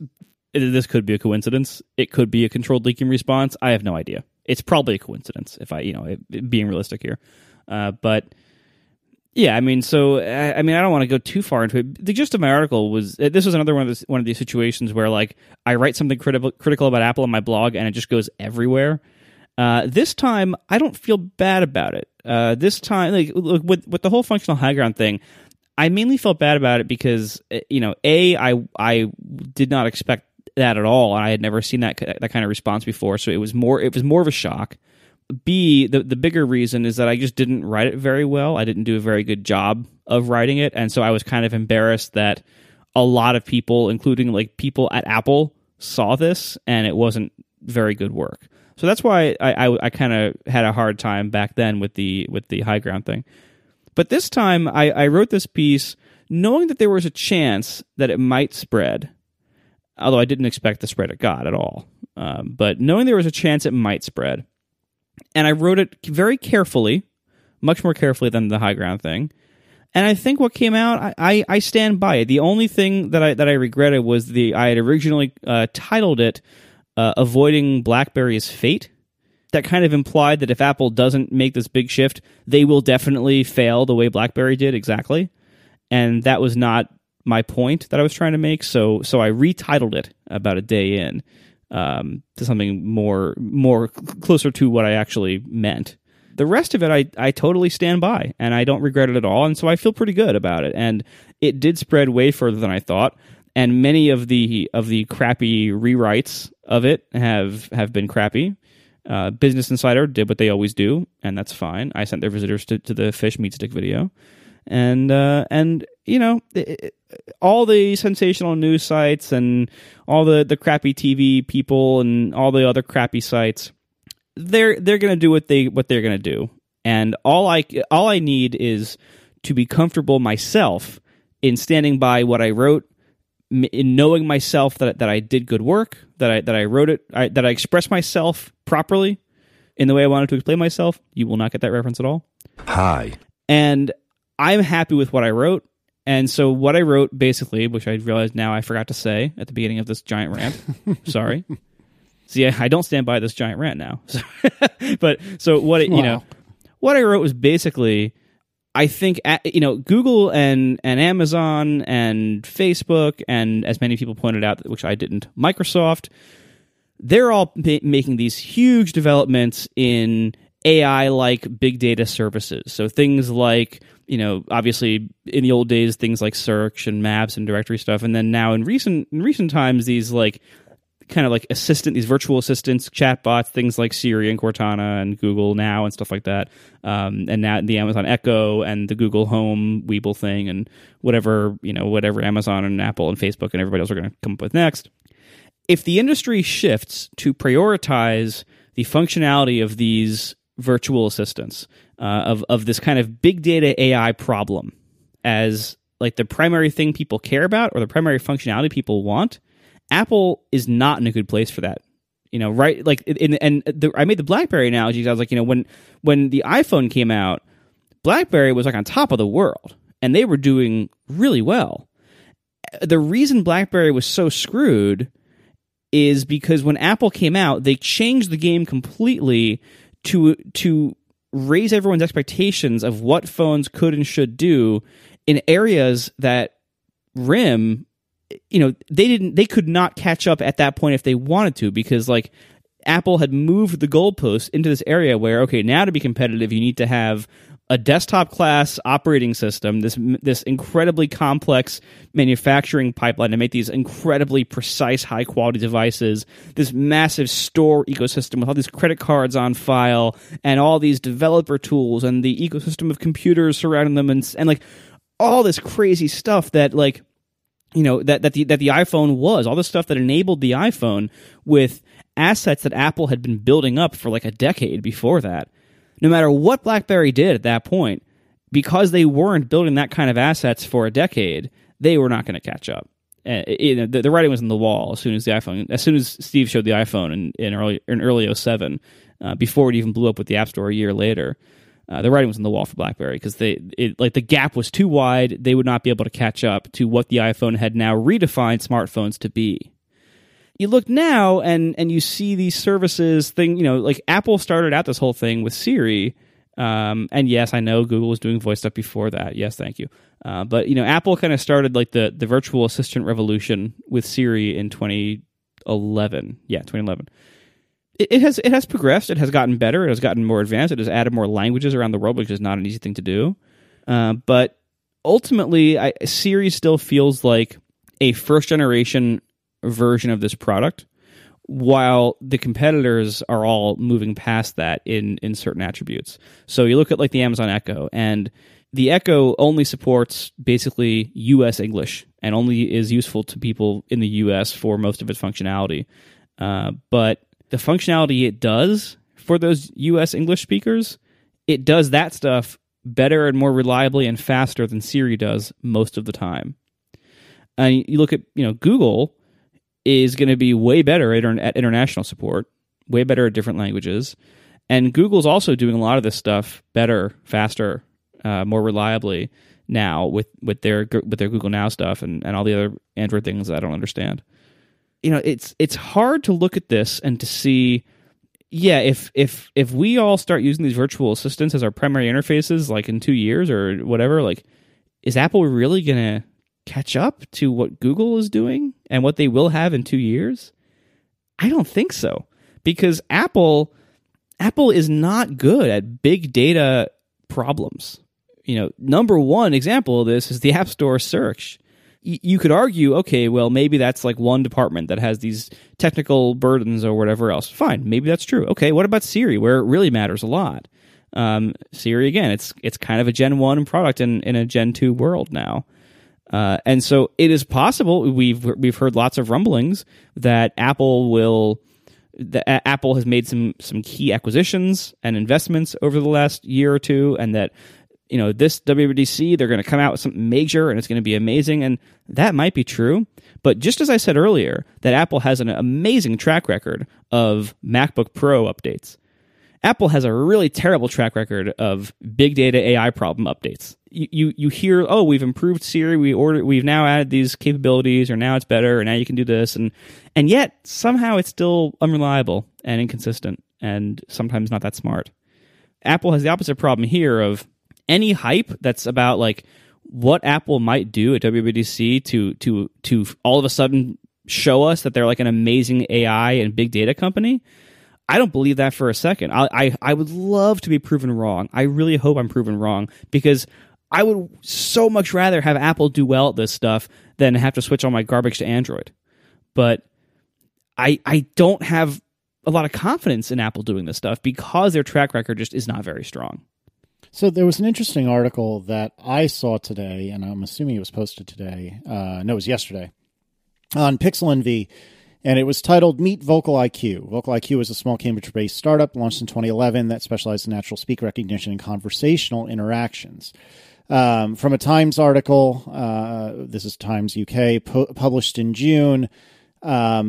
could be a coincidence. It could be a controlled leaking response. I have no idea. It's probably a coincidence, if I, you know, being realistic here. But yeah, I mean, so I mean, I don't want to go too far into it. The gist of my article was this was another one of these situations where, like, I write something critical about Apple on my blog, and it just goes everywhere. This time, I don't feel bad about it. This time, like, look, with the whole functional high ground thing, I mainly felt bad about it because, you know, I did not expect that at all, and I had never seen that kind of response before, so it was more of a shock. B, the bigger reason is that I just didn't write it very well. I didn't do a very good job of writing it, and so I was kind of embarrassed that a lot of people, including, like, people at Apple, saw this, and it wasn't very good work. So that's why I kind of had a hard time back then with the high ground thing. But this time, I wrote this piece knowing that there was a chance that it might spread, although I didn't expect the spread it got at all. But knowing there was a chance it might spread, and I wrote it very carefully, much more carefully than the high ground thing. And I think what came out, I stand by it. The only thing that I regretted was I had originally titled it Avoiding BlackBerry's Fate. That kind of implied that if Apple doesn't make this big shift, they will definitely fail the way BlackBerry did, exactly. And that was not my point that I was trying to make, so I retitled it about a day in to something more closer to what I actually meant. The rest of it, I totally stand by, and I don't regret it at all, and so I feel pretty good about it. And it did spread way further than I thought, and many of the crappy rewrites of it have been crappy. Business Insider did what they always do, and that's fine. I sent their visitors to the fish meat stick video, and you know, all the sensational news sites and all the crappy TV people and all the other crappy sites, they're going to do what they're going to do, and all I need is to be comfortable myself in standing by what I wrote, in knowing myself that I did good work, that I wrote it, that I expressed myself properly in the way I wanted to explain myself. You will not get that reference at all. Hi. And I'm happy with what I wrote. And so what I wrote, basically, which I realized now I forgot to say at the beginning of this giant rant. Sorry. See, I don't stand by this giant rant now. So, but so what it, wow. You know, what I wrote was basically, I think, you know, Google and Amazon and Facebook and, as many people pointed out, which I didn't, Microsoft, they're all making these huge developments in AI-like big data services. So things like, you know, obviously in the old days, things like search and maps and directory stuff. And then now in recent times, these like kind of like these virtual assistants, chatbots, things like Siri and Cortana and Google Now and stuff like that, and now the Amazon Echo and the Google Home Weeble thing and whatever Amazon and Apple and Facebook and everybody else are going to come up with next. If the industry shifts to prioritize the functionality of these virtual assistants, of this kind of big data AI problem as like the primary thing people care about or the primary functionality people want, Apple is not in a good place for that, you know, right? Like, I made the BlackBerry analogy. I was like, you know, when the iPhone came out, BlackBerry was like on top of the world, and they were doing really well. The reason BlackBerry was so screwed is because when Apple came out, they changed the game completely to raise everyone's expectations of what phones could and should do in areas that RIM. You know, they could not catch up at that point if they wanted to, because like Apple had moved the goalposts into this area where, okay, now to be competitive, you need to have a desktop class operating system, this incredibly complex manufacturing pipeline to make these incredibly precise, high quality devices, this massive store ecosystem with all these credit cards on file and all these developer tools and the ecosystem of computers surrounding them and like all this crazy stuff that like, you know, that the iPhone was all this stuff that enabled the iPhone with assets that Apple had been building up for like a decade before that. No matter what BlackBerry did at that point, because they weren't building that kind of assets for a decade, they were not going to catch up. The writing was on the wall as soon as Steve showed the iPhone in early 07, before it even blew up with the App Store a year later. The writing was on the wall for BlackBerry because the gap was too wide. They would not be able to catch up to what the iPhone had now redefined smartphones to be. you look now and you see these services thing, you know, like Apple started out this whole thing with Siri. And yes, I know Google was doing voice stuff before that. Yes, thank you. But, you know, Apple kind of started like the virtual assistant revolution with Siri in 2011. Yeah, 2011. It has progressed. It has gotten better. It has gotten more advanced. It has added more languages around the world, which is not an easy thing to do. But ultimately, Siri still feels like a first-generation version of this product, while the competitors are all moving past that in certain attributes. So you look at like the Amazon Echo, and the Echo only supports basically US English and only is useful to people in the US for most of its functionality. But the functionality it does for those US English speakers, it does that stuff better and more reliably and faster than Siri does most of the time. And you look at, you know, Google is going to be way better at international support, way better at different languages. And Google's also doing a lot of this stuff better, faster, more reliably now with their Google Now stuff and all the other Android things that I don't understand. You know, it's hard to look at this and to see, yeah, if we all start using these virtual assistants as our primary interfaces, like in 2 years or whatever, like, is Apple really going to catch up to what Google is doing and what they will have in 2 years? I don't think so, because Apple is not good at big data problems. You know, number one example of this is the App Store search. You could argue, okay, well, maybe that's like one department that has these technical burdens or whatever else. Fine, maybe that's true. Okay, what about Siri, where it really matters a lot? Siri, again, it's kind of a Gen 1 product in a Gen 2 world now. And so it is possible, we've heard lots of rumblings that Apple has made some key acquisitions and investments over the last year or two, and that, you know, this WWDC, they're going to come out with something major and it's going to be amazing, and that might be true. But just as I said earlier, that Apple has an amazing track record of MacBook Pro updates. Apple has a really terrible track record of big data AI problem updates. You hear, oh, we've improved Siri, we've now added these capabilities, or now it's better, or now you can do this, and yet somehow it's still unreliable and inconsistent and sometimes not that smart. Apple has the opposite problem here of any hype that's about like what Apple might do at WWDC to all of a sudden show us that they're like an amazing AI and big data company. I don't believe that for a second. I would love to be proven wrong. I really hope I'm proven wrong, because I would so much rather have Apple do well at this stuff than have to switch all my garbage to Android. But I don't have a lot of confidence in Apple doing this stuff because their track record just is not very strong. So there was an interesting article that I saw today, and I'm assuming it was posted today. No, it was yesterday on Pixel Envy. And it was titled Meet Vocal IQ. Vocal IQ is a small Cambridge-based startup launched in 2011 that specialized in natural speak recognition and conversational interactions. From a Times article, this is Times UK, published in June, blah,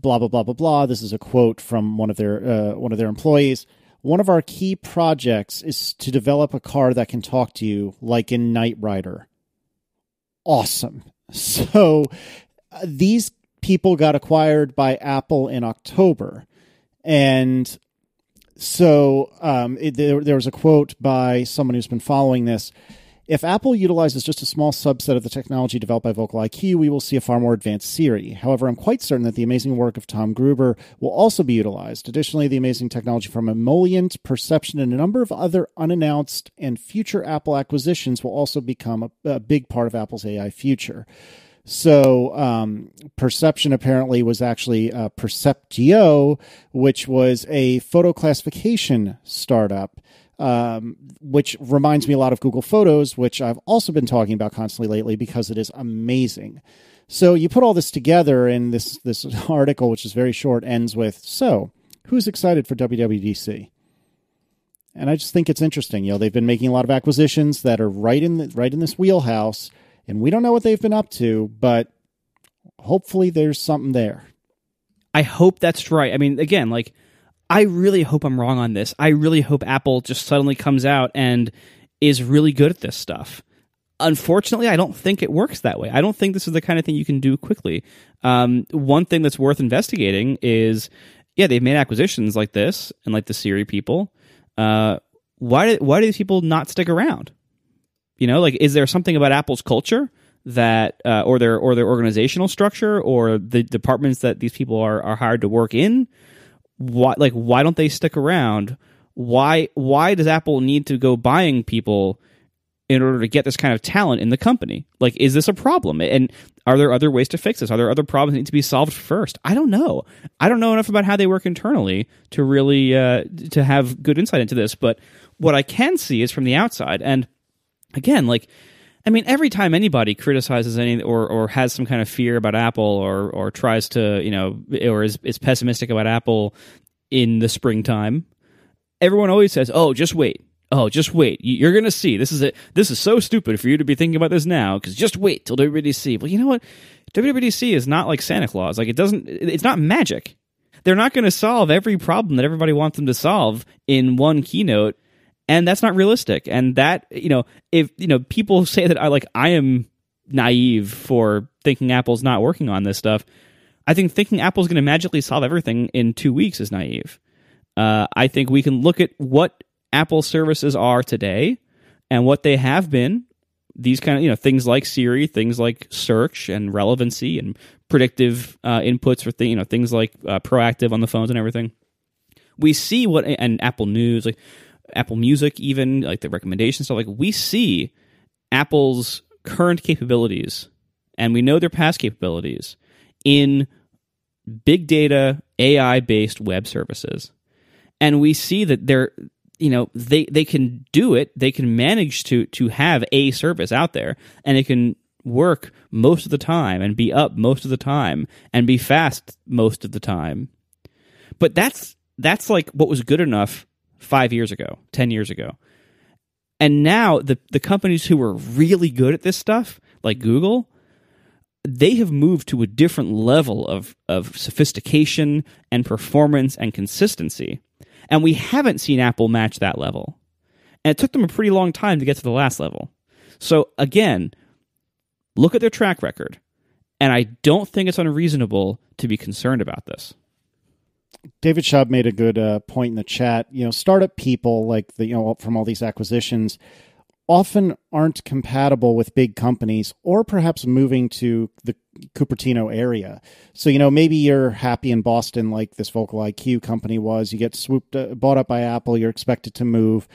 blah, blah, blah, blah. This is a quote from one of their employees. One of our key projects is to develop a car that can talk to you like in Knight Rider. Awesome. So these people got acquired by Apple in October. And so there was a quote by someone who's been following this. If Apple utilizes just a small subset of the technology developed by Vocal IQ, we will see a far more advanced Siri. However, I'm quite certain that the amazing work of Tom Gruber will also be utilized. Additionally, the amazing technology from Emollient, Perception, and a number of other unannounced and future Apple acquisitions will also become a big part of Apple's AI future. So Perception apparently was actually Perceptio, which was a photo classification startup, which reminds me a lot of Google Photos, which I've also been talking about constantly lately because it is amazing. So you put all this together, and this article, which is very short, ends with, so who's excited for WWDC? And I just think it's interesting. You know, they've been making a lot of acquisitions that are right in this wheelhouse. And we don't know what they've been up to, but hopefully there's something there. I hope that's right. I mean, again, like, I really hope I'm wrong on this. I really hope Apple just suddenly comes out and is really good at this stuff. Unfortunately, I don't think it works that way. I don't think this is the kind of thing you can do quickly. One thing that's worth investigating is, yeah, they've made acquisitions like this and like the Siri people. Why do these people not stick around? You know, like, is there something about Apple's culture that, or their organizational structure, or the departments that these people are hired to work in? Why don't they stick around? Why does Apple need to go buying people in order to get this kind of talent in the company? Like, is this a problem? And are there other ways to fix this? Are there other problems that need to be solved first? I don't know. I don't know enough about how they work internally to really to have good insight into this. But what I can see is from the outside. And again, like, I mean, every time anybody criticizes any or has some kind of fear about Apple or tries to, you know, or is pessimistic about Apple in the springtime, everyone always says, "Oh, just wait. You're going to see. This is it. This is so stupid for you to be thinking about this now, because just wait till WWDC." Well, you know what? WWDC is not like Santa Claus. Like, it's not magic. They're not going to solve every problem that everybody wants them to solve in one keynote. And that's not realistic. And that, you know, if, you know, people say that I am naive for thinking Apple's not working on this stuff, I think thinking Apple's going to magically solve everything in 2 weeks is naive. I think we can look at what Apple services are today and what they have been. These kind of, you know, things like Siri, things like search and relevancy and predictive inputs for things like proactive on the phones and everything. We see what, and Apple News, like Apple Music, even like the recommendations stuff, like we see Apple's current capabilities and we know their past capabilities in big data, AI-based web services. And we see that they're, you know, they can do it. They can manage to have a service out there, and it can work most of the time and be up most of the time and be fast most of the time. But that's like what was good enough 5 years ago, 10 years ago. And now the companies who were really good at this stuff, like Google, they have moved to a different level of sophistication and performance and consistency. And we haven't seen Apple match that level. And it took them a pretty long time to get to the last level. So again, look at their track record. And I don't think it's unreasonable to be concerned about this. David Schaub made a good point in the chat. You know, startup people, like, the, you know, from all these acquisitions, often aren't compatible with big companies, or perhaps moving to the Cupertino area. So, you know, maybe you're happy in Boston, like this Vocal IQ company was. You get bought up by Apple, you're expected to move.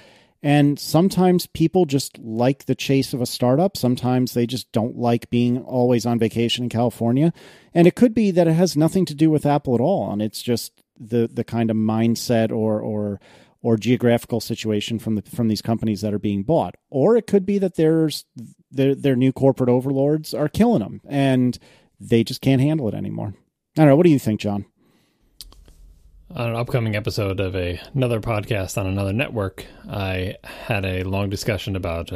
And sometimes people just like the chase of a startup. Sometimes they just don't like being always on vacation in California. And it could be that it has nothing to do with Apple at all. And it's just the kind of mindset or geographical situation from these companies that are being bought. Or it could be that their new corporate overlords are killing them and they just can't handle it anymore. I don't know. What do you think, John? On an upcoming episode of another podcast on another network, I had a long discussion about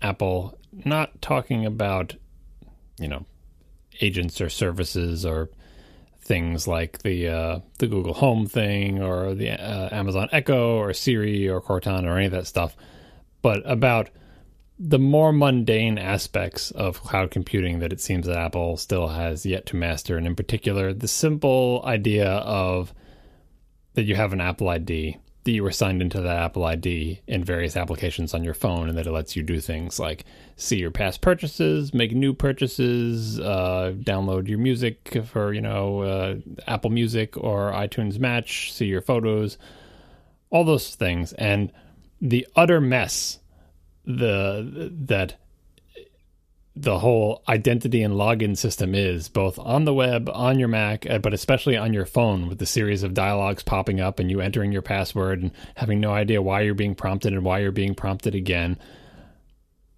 Apple not talking about, you know, agents or services or things like the Google Home thing or the Amazon Echo or Siri or Cortana or any of that stuff, but about the more mundane aspects of cloud computing that it seems that Apple still has yet to master. And in particular, the simple idea of that you have an Apple ID, that you were signed into that Apple ID in various applications on your phone, and that it lets you do things like see your past purchases, make new purchases, download your music for, you know, Apple Music or iTunes Match, see your photos, all those things. And the utter mess that the whole identity and login system is, both on the web, on your Mac, but especially on your phone, with the series of dialogues popping up and you entering your password and having no idea why you're being prompted and why you're being prompted again.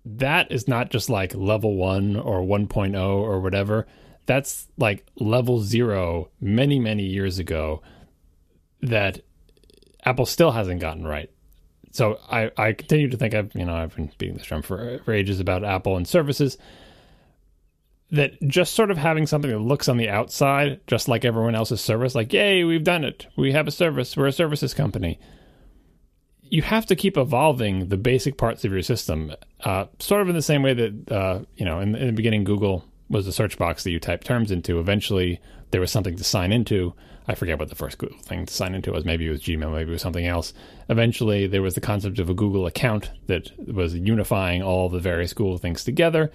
That is not just like level 1 or 1.0 or whatever. That's like level 0 many, many years ago that Apple still hasn't gotten right. So I continue to think I've been beating this drum for ages about Apple and services, that just sort of having something that looks on the outside just like everyone else's service, like, yay, we've done it. We have a service. We're a services company. you have to keep evolving the basic parts of your system, sort of in the same way that, in the beginning, Google was the search box that you type terms into. Eventually, there was something to sign into. I forget what the first Google thing to sign into was. Maybe it was Gmail, maybe it was something else. Eventually, there was the concept of a Google account that was unifying all the various Google things together.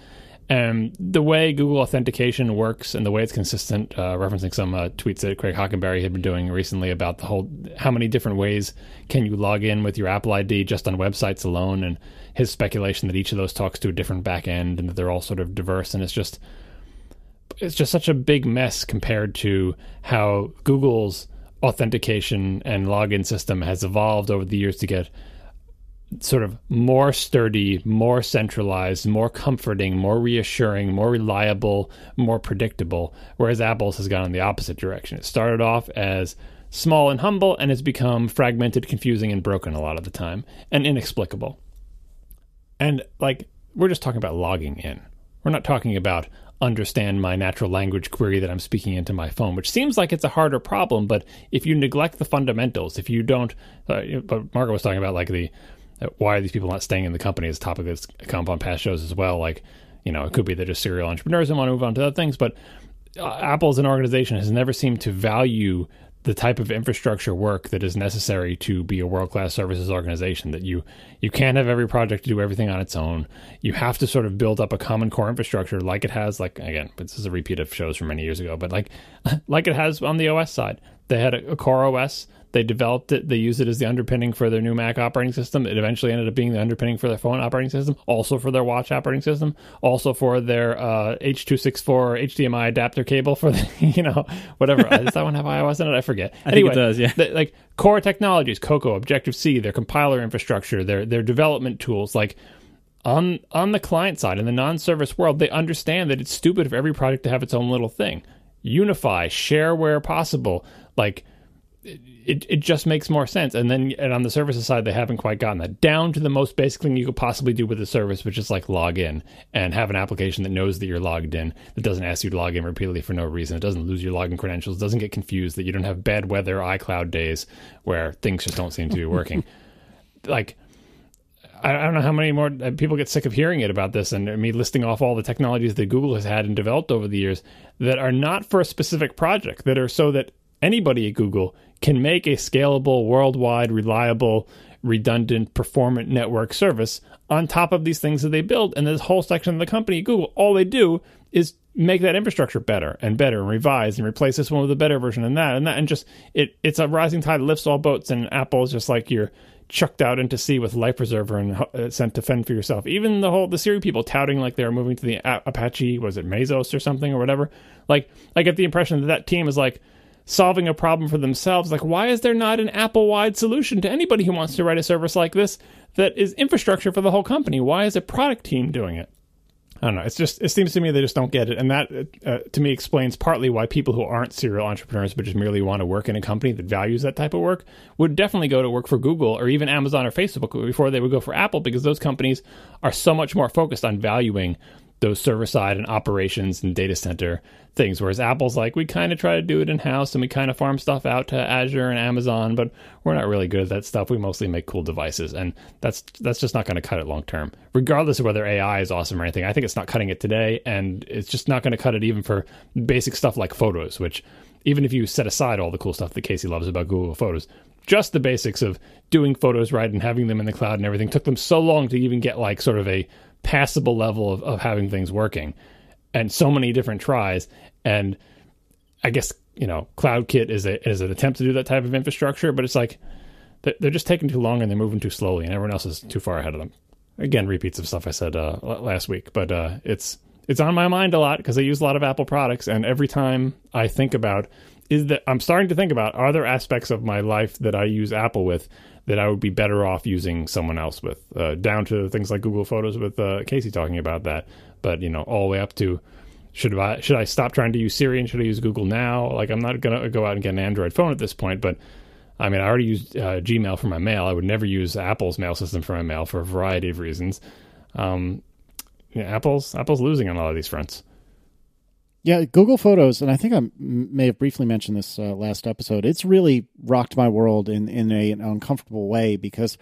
And the way Google authentication works and the way it's consistent, referencing some tweets that Craig Hockenberry had been doing recently about the whole, how many different ways can you log in with your Apple ID just on websites alone, and his speculation that each of those talks to a different back end and that they're all sort of diverse. And it's just such a big mess compared to how Google's authentication and login system has evolved over the years to get sort of more sturdy, more centralized, more comforting, more reassuring, more reliable, more predictable, whereas Apple's has gone in the opposite direction. It started off as small and humble, and it's become fragmented, confusing, and broken a lot of the time, and inexplicable. And, we're just talking about logging in. We're not talking about understand my natural language query that I'm speaking into my phone, which seems like it's a harder problem, but if you neglect the fundamentals, if you don't... but Margaret was talking about, why are these people not staying in the company? It's a topic that's come up on past shows as well. It could be they're just serial entrepreneurs and want to move on to other things. But Apple as an organization has never seemed to value the type of infrastructure work that is necessary to be a world-class services organization, that you can't have every project do everything on its own. You have to sort of build up a common core infrastructure like it has, again, but this is a repeat of shows from many years ago, but like it has on the OS side. They had a core OS. They developed it. They used it as the underpinning for their new Mac operating system. It eventually ended up being the underpinning for their phone operating system, also for their watch operating system, also for their H.264 HDMI adapter cable for the, whatever. Does that one have iOS in it? I forget. I think it does, yeah. Core technologies, Cocoa, Objective-C, their compiler infrastructure, their development tools, on the client side, in the non-service world, they understand that it's stupid for every product to have its own little thing. Unify, share where possible, It just makes more sense. And on the services side, they haven't quite gotten that down to the most basic thing you could possibly do with a service, which is log in and have an application that knows that you're logged in, that doesn't ask you to log in repeatedly for no reason. It doesn't lose your login credentials, doesn't get confused, that you don't have bad weather, iCloud days where things just don't seem to be working. I don't know how many more people get sick of hearing it about this and me listing off all the technologies that Google has had and developed over the years that are not for a specific project, that are so that anybody at Google can make a scalable, worldwide, reliable, redundant, performant network service on top of these things that they build. And this whole section of the company, Google, all they do is make that infrastructure better and better and revise and replace this one with a better version and that and that. And just it's a rising tide that lifts all boats. And Apple is just you're chucked out into sea with life preserver and sent to fend for yourself. Even the Siri people touting they were moving to the Apache, was it Mesos or something or whatever? I get the impression that team is solving a problem for themselves. Why is there not an Apple-wide solution to anybody who wants to write a service like this that is infrastructure for the whole company? Why is a product team doing it? I don't know. It seems to me they just don't get it. And that, to me, explains partly why people who aren't serial entrepreneurs but just merely want to work in a company that values that type of work would definitely go to work for Google or even Amazon or Facebook before they would go for Apple, because those companies are so much more focused on valuing those server-side and operations and data center things, whereas Apple's we kind of try to do it in-house and we kind of farm stuff out to Azure and Amazon, but we're not really good at that stuff. We mostly make cool devices, and that's just not going to cut it long-term, regardless of whether AI is awesome or anything. I think it's not cutting it today, and it's just not going to cut it even for basic stuff like photos, which even if you set aside all the cool stuff that Casey loves about Google Photos, just the basics of doing photos right and having them in the cloud and everything took them so long to even get sort of a passable level of having things working, and so many different tries. And I guess CloudKit is an attempt to do that type of infrastructure, but it's they're just taking too long and they're moving too slowly, and everyone else is too far ahead of them. Again, repeats of stuff I said last week, but it's on my mind a lot because I use a lot of Apple products, and every time I think about I'm starting to think about, are there aspects of my life that I use Apple with that I would be better off using someone else with, down to things like Google Photos with Casey talking about that, but all the way up to should I stop trying to use Siri and should I use Google now? I'm not gonna go out and get an Android phone at this point, but I mean, I already used Gmail for my mail. I would never use Apple's mail system for my mail for a variety of reasons. Apple's losing on all of these fronts. Yeah, Google Photos, and I think I may have briefly mentioned this last episode, it's really rocked my world in an uncomfortable way, because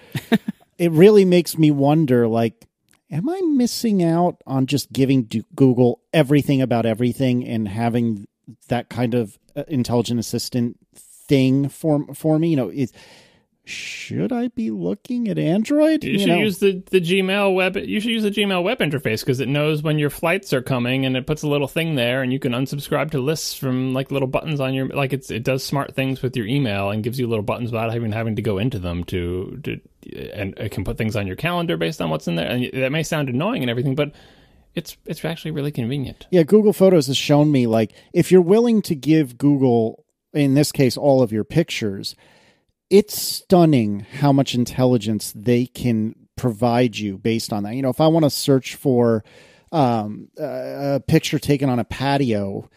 it really makes me wonder, like, am I missing out on just giving Google everything about everything and having that kind of intelligent assistant thing for me? You know, should I be looking at Android? You should use the Gmail web. You should use the Gmail web interface, because it knows when your flights are coming, and it puts a little thing there, and you can unsubscribe to lists from like little buttons on your it does smart things with your email and gives you little buttons without even having to go into them and it can put things on your calendar based on what's in there. And that may sound annoying and everything, but it's actually really convenient. Yeah, Google Photos has shown me, like, if you're willing to give Google, in this case, all of your pictures, it's stunning how much intelligence they can provide you based on that. You know, if I want to search for a picture taken on a patio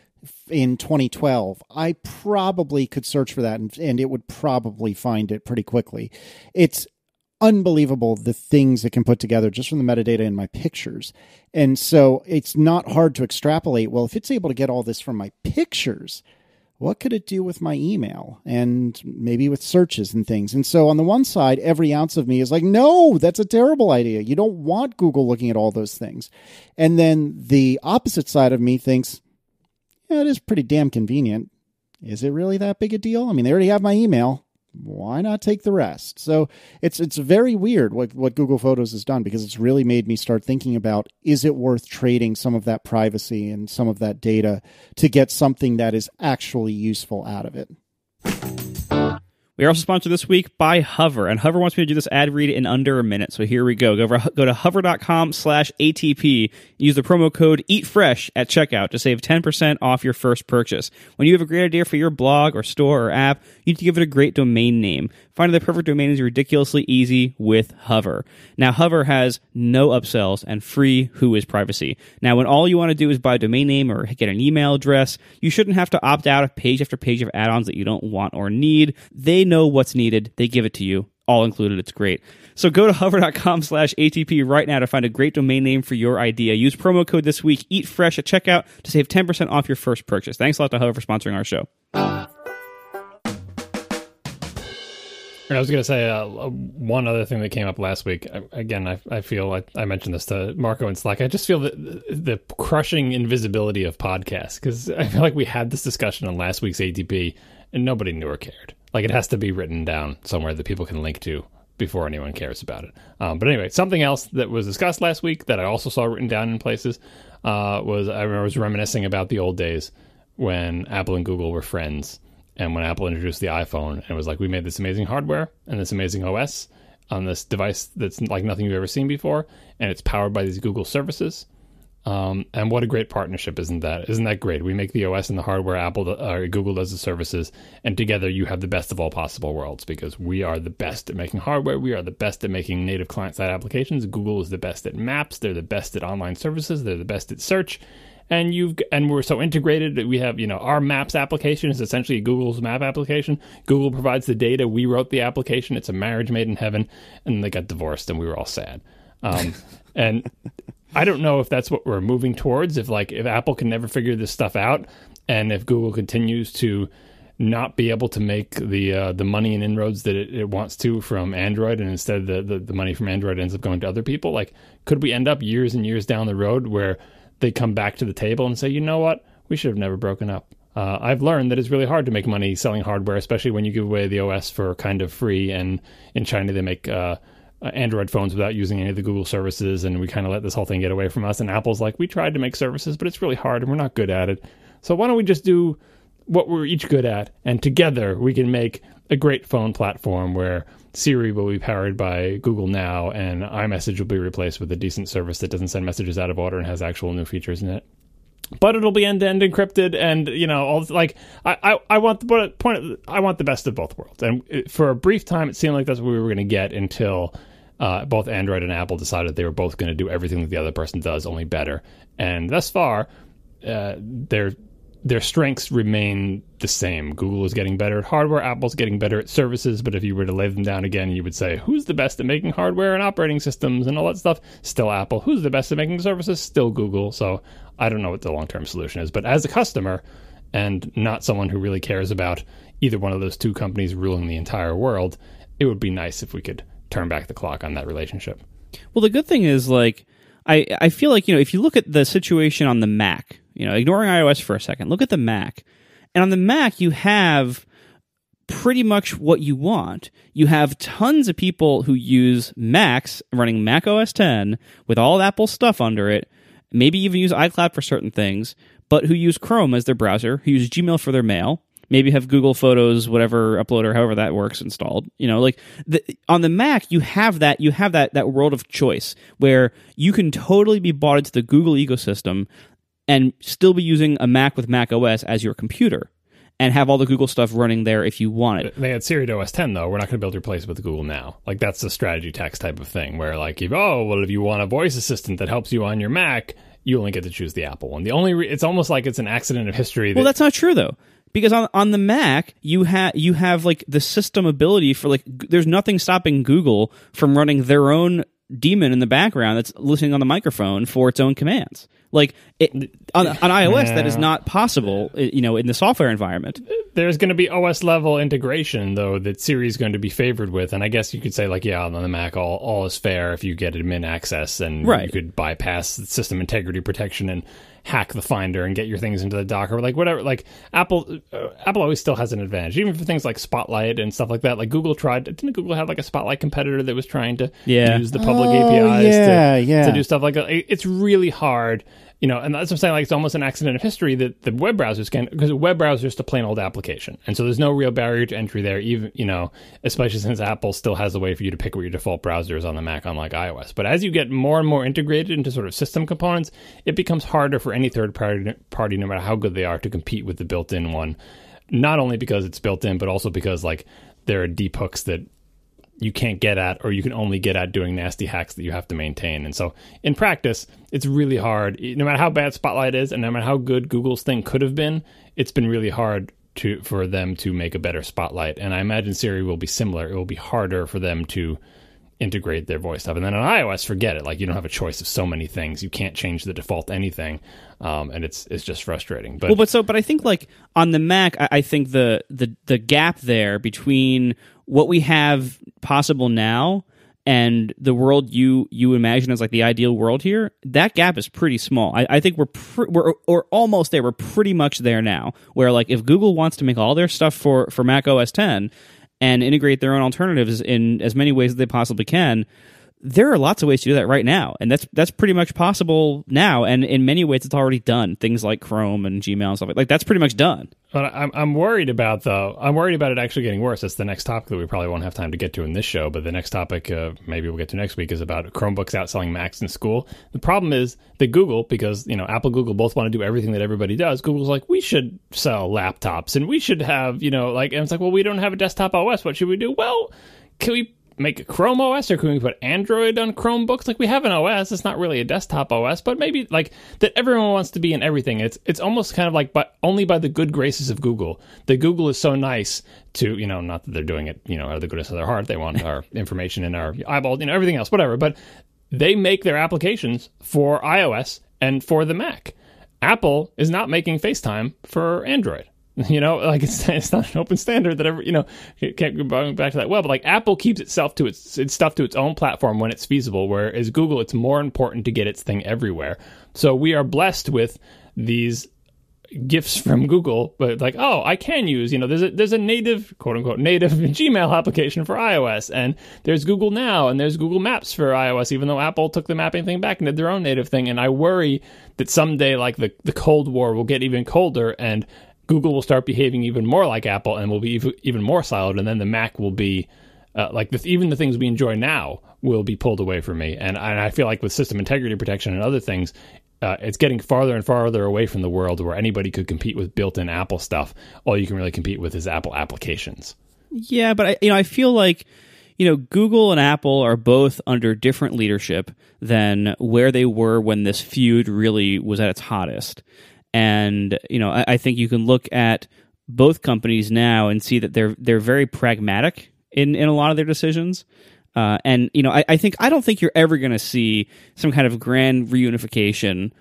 in 2012, I probably could search for that, and it would probably find it pretty quickly. It's unbelievable the things it can put together just from the metadata in my pictures. And so it's not hard to extrapolate, well, if it's able to get all this from my pictures, what could it do with my email and maybe with searches and things? And so on the one side, every ounce of me is like, no, that's a terrible idea. You don't want Google looking at all those things. And then the opposite side of me thinks, yeah, it is pretty damn convenient. Is it really that big a deal? I mean, they already have my email. Why not take the rest? So it's very weird what Google Photos has done, because it's really made me start thinking about, is it worth trading some of that privacy and some of that data to get something that is actually useful out of it? We are also sponsored this week by Hover, and Hover wants me to do this ad read in under a minute. So here we go. Go to hover.com/ATP. Use the promo code EATFRESH at checkout to save 10% off your first purchase. When you have a great idea for your blog or store or app, you need to give it a great domain name. Finding the perfect domain is ridiculously easy with Hover. Now, Hover has no upsells and free Whois privacy. Now, when all you want to do is buy a domain name or get an email address, you shouldn't have to opt out of page after page of add-ons that you don't want or need. They know what's needed. They give it to you. All included. It's great. So go to hover.com/ATP right now to find a great domain name for your idea. Use promo code this week, EATFRESH, at checkout to save 10% off your first purchase. Thanks a lot to Hover for sponsoring our show. I was going to say one other thing that came up last week. I feel like I mentioned this to Marco and Slack. I just feel the crushing invisibility of podcasts, because I feel like we had this discussion on last week's ATP and nobody knew or cared. Like, it has to be written down somewhere that people can link to before anyone cares about it. But anyway, something else that was discussed last week that I also saw written down in places was, I remember, I was reminiscing about the old days when Apple and Google were friends. And when Apple introduced the iPhone, and it was like, we made this amazing hardware and this amazing OS on this device that's like nothing you've ever seen before, and it's powered by these Google services. And what a great partnership, isn't that? Isn't that great? We make the OS and the hardware, Google does the services, and together you have the best of all possible worlds, because we are the best at making hardware, we are the best at making native client-side applications, Google is the best at maps, they're the best at online services, they're the best at search. And we're so integrated that we have, you know, our Maps application is essentially Google's map application. Google provides the data. We wrote the application. It's a marriage made in heaven. And they got divorced, and we were all sad. And I don't know if that's what we're moving towards. If Apple can never figure this stuff out, and if Google continues to not be able to make the money and inroads that it wants to from Android, and instead the money from Android ends up going to other people, like, could we end up years and years down the road where they come back to the table and say, you know what, we should have never broken up. I've learned that it's really hard to make money selling hardware, especially when you give away the OS for kind of free. And in China, they make Android phones without using any of the Google services. And we kind of let this whole thing get away from us. And Apple's like, we tried to make services, but it's really hard and we're not good at it. So why don't we just do what we're each good at? And together we can make a great phone platform where Siri will be powered by Google Now, and iMessage will be replaced with a decent service that doesn't send messages out of order and has actual new features in it. But it'll be end-to-end encrypted, and, you know, all like I want the best of both worlds. And for a brief time, it seemed like that's what we were going to get until both Android and Apple decided they were both going to do everything that the other person does, only better. And thus far, they're their strengths remain the same. Google is getting better at hardware, Apple's getting better at services, but if you were to lay them down again, you would say, who's the best at making hardware and operating systems and all that stuff? Still Apple. Who's the best at making services? Still Google. So I don't know what the long-term solution is, but as a customer and not someone who really cares about either one of those two companies ruling the entire world, it would be nice if we could turn back the clock on that relationship. Well, the good thing is, like, I feel like, you know, if you look at the situation on the Mac, you know, ignoring iOS for a second, look at the Mac. And on the Mac, you have pretty much what you want. You have tons of people who use Macs running Mac OS X with all Apple stuff under it, maybe even use iCloud for certain things, but who use Chrome as their browser, who use Gmail for their mail, maybe have Google Photos, whatever uploader, however that works, installed. You know, like on the Mac, you have that world of choice where you can totally be bought into the Google ecosystem and still be using a Mac with Mac OS as your computer and have all the Google stuff running there if you want it. They had SiriusOS 10, though. We're not going to be able to replace it with Google Now. Like, that's the strategy text type of thing where, like, if you want a voice assistant that helps you on your Mac, you only get to choose the Apple one. The only it's almost like it's an accident of history. Well, that's not true, though. Because on the Mac, you have like the system ability for, like, there's nothing stopping Google from running their own daemon in the background that's listening on the microphone for its own commands. Like, on iOS, that is not possible, you know, in the software environment. There's going to be OS-level integration, though, that Siri is going to be favored with. And I guess you could say, like, yeah, on the Mac, all is fair if you get admin access. And right. You could bypass system integrity protection and hack the Finder and get your things into the dock or, like, whatever. Like, Apple always still has an advantage, even for things like Spotlight and stuff like that. Like, Google tried... Didn't Google have, like, a Spotlight competitor that was trying to use the public APIs to do stuff like that? It's really hard... You know, and that's what I'm saying, like, it's almost an accident of history that the web browsers can, because a web browser is just a plain old application. And so there's no real barrier to entry there, even, you know, especially since Apple still has a way for you to pick what your default browser is on the Mac, unlike iOS. But as you get more and more integrated into sort of system components, it becomes harder for any third party, no matter how good they are, to compete with the built-in one. Not only because it's built in, but also because, like, there are deep hooks that you can't get at, or you can only get at doing nasty hacks that you have to maintain. And so in practice, it's really hard, no matter how bad Spotlight is and no matter how good Google's thing could have been, it's been really hard for them to make a better Spotlight. And I imagine Siri will be similar. It will be harder for them to integrate their voice stuff. And then on iOS, forget it. Like, you don't have a choice of so many things. You can't change the default anything. And it's just frustrating. But I think, like, on the Mac, I think the gap there between what we have possible now and the world you imagine as, like, the ideal world here, that gap is pretty small. I think we're almost there. We're pretty much there now, where, like, if Google wants to make all their stuff for Mac OS X and integrate their own alternatives in as many ways as they possibly can, there are lots of ways to do that right now. And that's pretty much possible now. And in many ways, it's already done. Things like Chrome and Gmail and stuff like that. Like, that's pretty much done. But I'm worried about it actually getting worse. That's the next topic that we probably won't have time to get to in this show. But the next topic, maybe we'll get to next week, is about Chromebooks outselling Macs in school. The problem is that Google, because, you know, Apple, Google both want to do everything that everybody does. Google's like, we should sell laptops and we should have, you know, like, and it's like, well, we don't have a desktop OS. What should we do? Well, can we make a Chrome OS, or can we put Android on Chromebooks? Like, we have an OS, it's not really a desktop OS, but maybe, like, that everyone wants to be in everything. It's almost kind of like, but only by the good graces of Google, that Google is so nice to, you know, not that they're doing it, you know, out of the goodness of their heart, they want our information and our eyeballs, you know, everything else, whatever, but they make their applications for iOS and for the Mac. Apple is not making FaceTime for Android. You know, like, it's not an open standard that ever, you know, it can't go back to that well. But, like, Apple keeps itself to its stuff to its own platform when it's feasible, whereas Google, it's more important to get its thing everywhere. So we are blessed with these gifts from Google, but, like, oh, I can use, you know, there's a native, quote unquote, native Gmail application for iOS, and there's Google Now, and there's Google Maps for iOS, even though Apple took the mapping thing back and did their own native thing. And I worry that someday, like, the Cold War will get even colder, and Google will start behaving even more like Apple and will be even more siloed, and then the Mac will be, even the things we enjoy now will be pulled away from me. And I feel like with system integrity protection and other things, it's getting farther and farther away from the world where anybody could compete with built-in Apple stuff. All you can really compete with is Apple applications. Yeah, but I feel like, you know, Google and Apple are both under different leadership than where they were when this feud really was at its hottest. And, you know, I think you can look at both companies now and see that they're very pragmatic in a lot of their decisions. And, you know, I don't think you're ever going to see some kind of grand reunification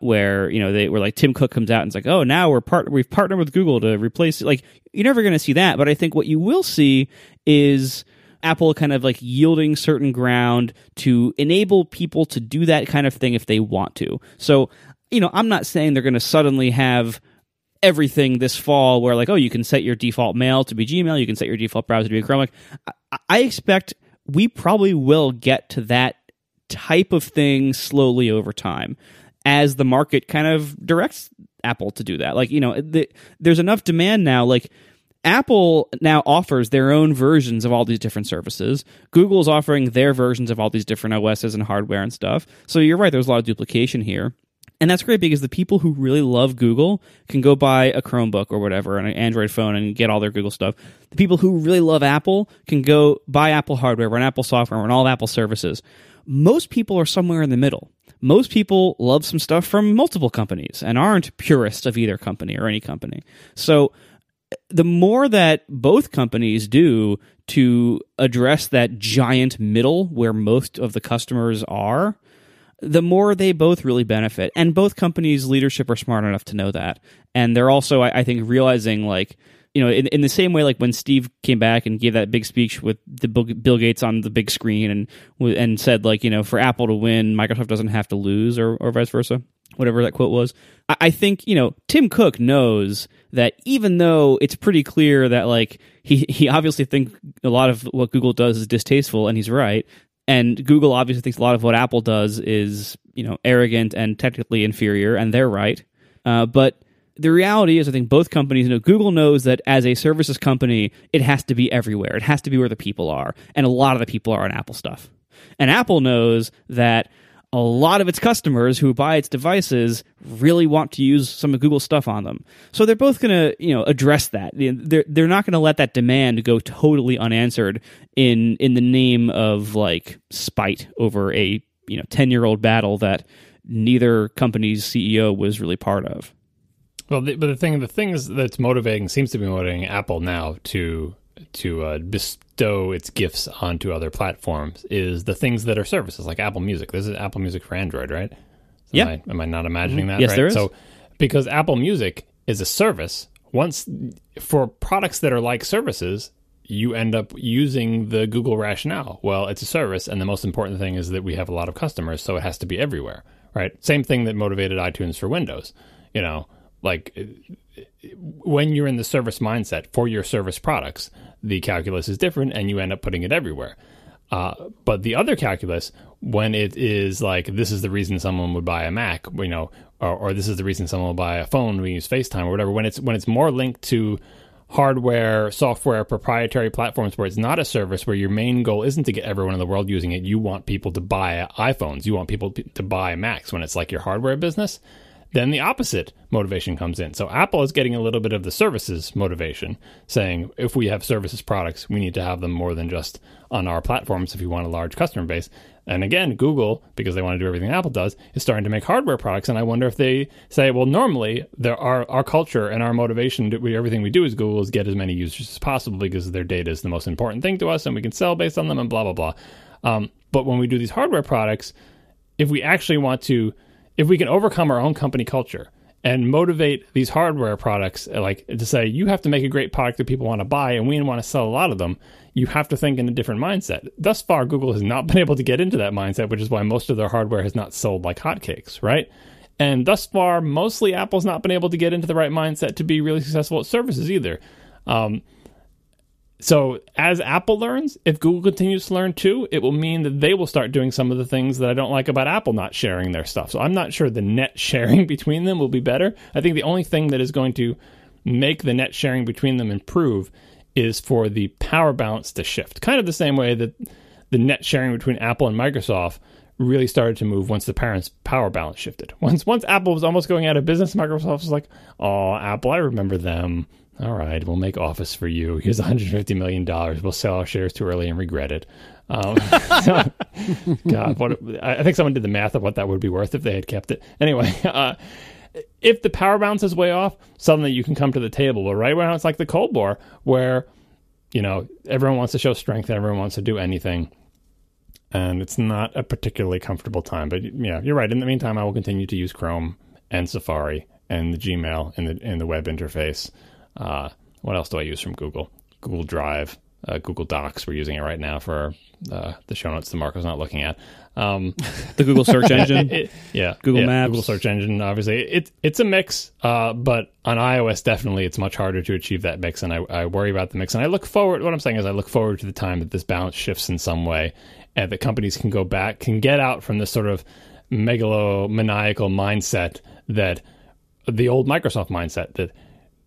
where, you know, they were like Tim Cook comes out and it's like, oh, now we've partnered with Google to replace it. Like, you're never going to see that. But I think what you will see is Apple kind of like yielding certain ground to enable people to do that kind of thing if they want to. So, you know, I'm not saying they're going to suddenly have everything this fall where like, oh, you can set your default mail to be Gmail, you can set your default browser to be Chrome. I expect we probably will get to that type of thing slowly over time as the market kind of directs Apple to do that. Like, you know, there's enough demand now. Like, Apple now offers their own versions of all these different services. Google's offering their versions of all these different OSs and hardware and stuff. So you're right, there's a lot of duplication here. And that's great because the people who really love Google can go buy a Chromebook or whatever and an Android phone and get all their Google stuff. The people who really love Apple can go buy Apple hardware, run Apple software, run all Apple services. Most people are somewhere in the middle. Most people love some stuff from multiple companies and aren't purists of either company or any company. So the more that both companies do to address that giant middle where most of the customers are, the more they both really benefit. And both companies' leadership are smart enough to know that. And they're also, I think, realizing, like, you know, in the same way, like when Steve came back and gave that big speech with the Bill Gates on the big screen and said, like, you know, for Apple to win, Microsoft doesn't have to lose, or vice versa, whatever that quote was. I think, you know, Tim Cook knows that even though it's pretty clear that, like, he obviously thinks a lot of what Google does is distasteful, and he's right. And Google obviously thinks a lot of what Apple does is, you know, arrogant and technically inferior, and they're right. But the reality is, I think both companies know, Google knows that as a services company, it has to be everywhere. It has to be where the people are. And a lot of the people are on Apple stuff. And Apple knows that a lot of its customers who buy its devices really want to use some of Google's stuff on them. So they're both going to, you know, address that. They're not going to let that demand go totally unanswered in the name of, like, spite over a, you know, 10-year-old battle that neither company's CEO was really part of. Well, but the thing that's motivating, seems to be motivating Apple now to bestow its gifts onto other platforms is the things that are services, like Apple Music. This is Apple Music for Android, right? Yeah. Am I not imagining that? Yes, right? There is. So, because Apple Music is a service, once for products that are like services, you end up using the Google rationale. Well, it's a service, and the most important thing is that we have a lot of customers, so it has to be everywhere, right? Same thing that motivated iTunes for Windows, you know. Like, when you're in the service mindset for your service products, the calculus is different and you end up putting it everywhere. But the other calculus, when it is like, this is the reason someone would buy a Mac, you know, or this is the reason someone will buy a phone, we use FaceTime or whatever, when it's more linked to hardware, software, proprietary platforms where it's not a service, where your main goal isn't to get everyone in the world using it, you want people to buy iPhones, you want people to buy Macs, when it's like your hardware business, then the opposite motivation comes in. So Apple is getting a little bit of the services motivation, saying if we have services products, we need to have them more than just on our platforms if you want a large customer base. And again, Google, because they want to do everything Apple does, is starting to make hardware products. And I wonder if they say, well, normally there are our culture and our motivation, everything we do as Google is get as many users as possible because their data is the most important thing to us and we can sell based on them and blah, blah, blah. But when we do these hardware products, if we actually want to, if we can overcome our own company culture and motivate these hardware products, like to say, you have to make a great product that people want to buy and we want to sell a lot of them, you have to think in a different mindset. Thus far, Google has not been able to get into that mindset, which is why most of their hardware has not sold like hotcakes, right? And thus far, mostly Apple's not been able to get into the right mindset to be really successful at services either. So as Apple learns, if Google continues to learn too, it will mean that they will start doing some of the things that I don't like about Apple not sharing their stuff. So I'm not sure the net sharing between them will be better. I think the only thing that is going to make the net sharing between them improve is for the power balance to shift. Kind of the same way that the net sharing between Apple and Microsoft really started to move once the parents' power balance shifted. Once Apple was almost going out of business, Microsoft was like, oh, Apple, I remember them. All right, we'll make Office for you. Here's $150 million. We'll sell our shares too early and regret it. So, God, I think someone did the math of what that would be worth if they had kept it. Anyway, if the power balance is way off, suddenly you can come to the table. But right now it's like the Cold War where, you know, everyone wants to show strength and everyone wants to do anything. And it's not a particularly comfortable time. But yeah, you're right. In the meantime, I will continue to use Chrome and Safari and the Gmail and the web interface. What else do I use from Google? Google Drive, Google Docs. We're using it right now for the show notes that Marco's not looking at. The Google search engine. Google Maps. Google search engine, obviously. It's a mix, but on iOS, definitely, it's much harder to achieve that mix, and I worry about the mix. And I look forward, what I'm saying is I look forward to the time that this balance shifts in some way and that companies can go back, can get out from this sort of megalomaniacal mindset that the old Microsoft mindset that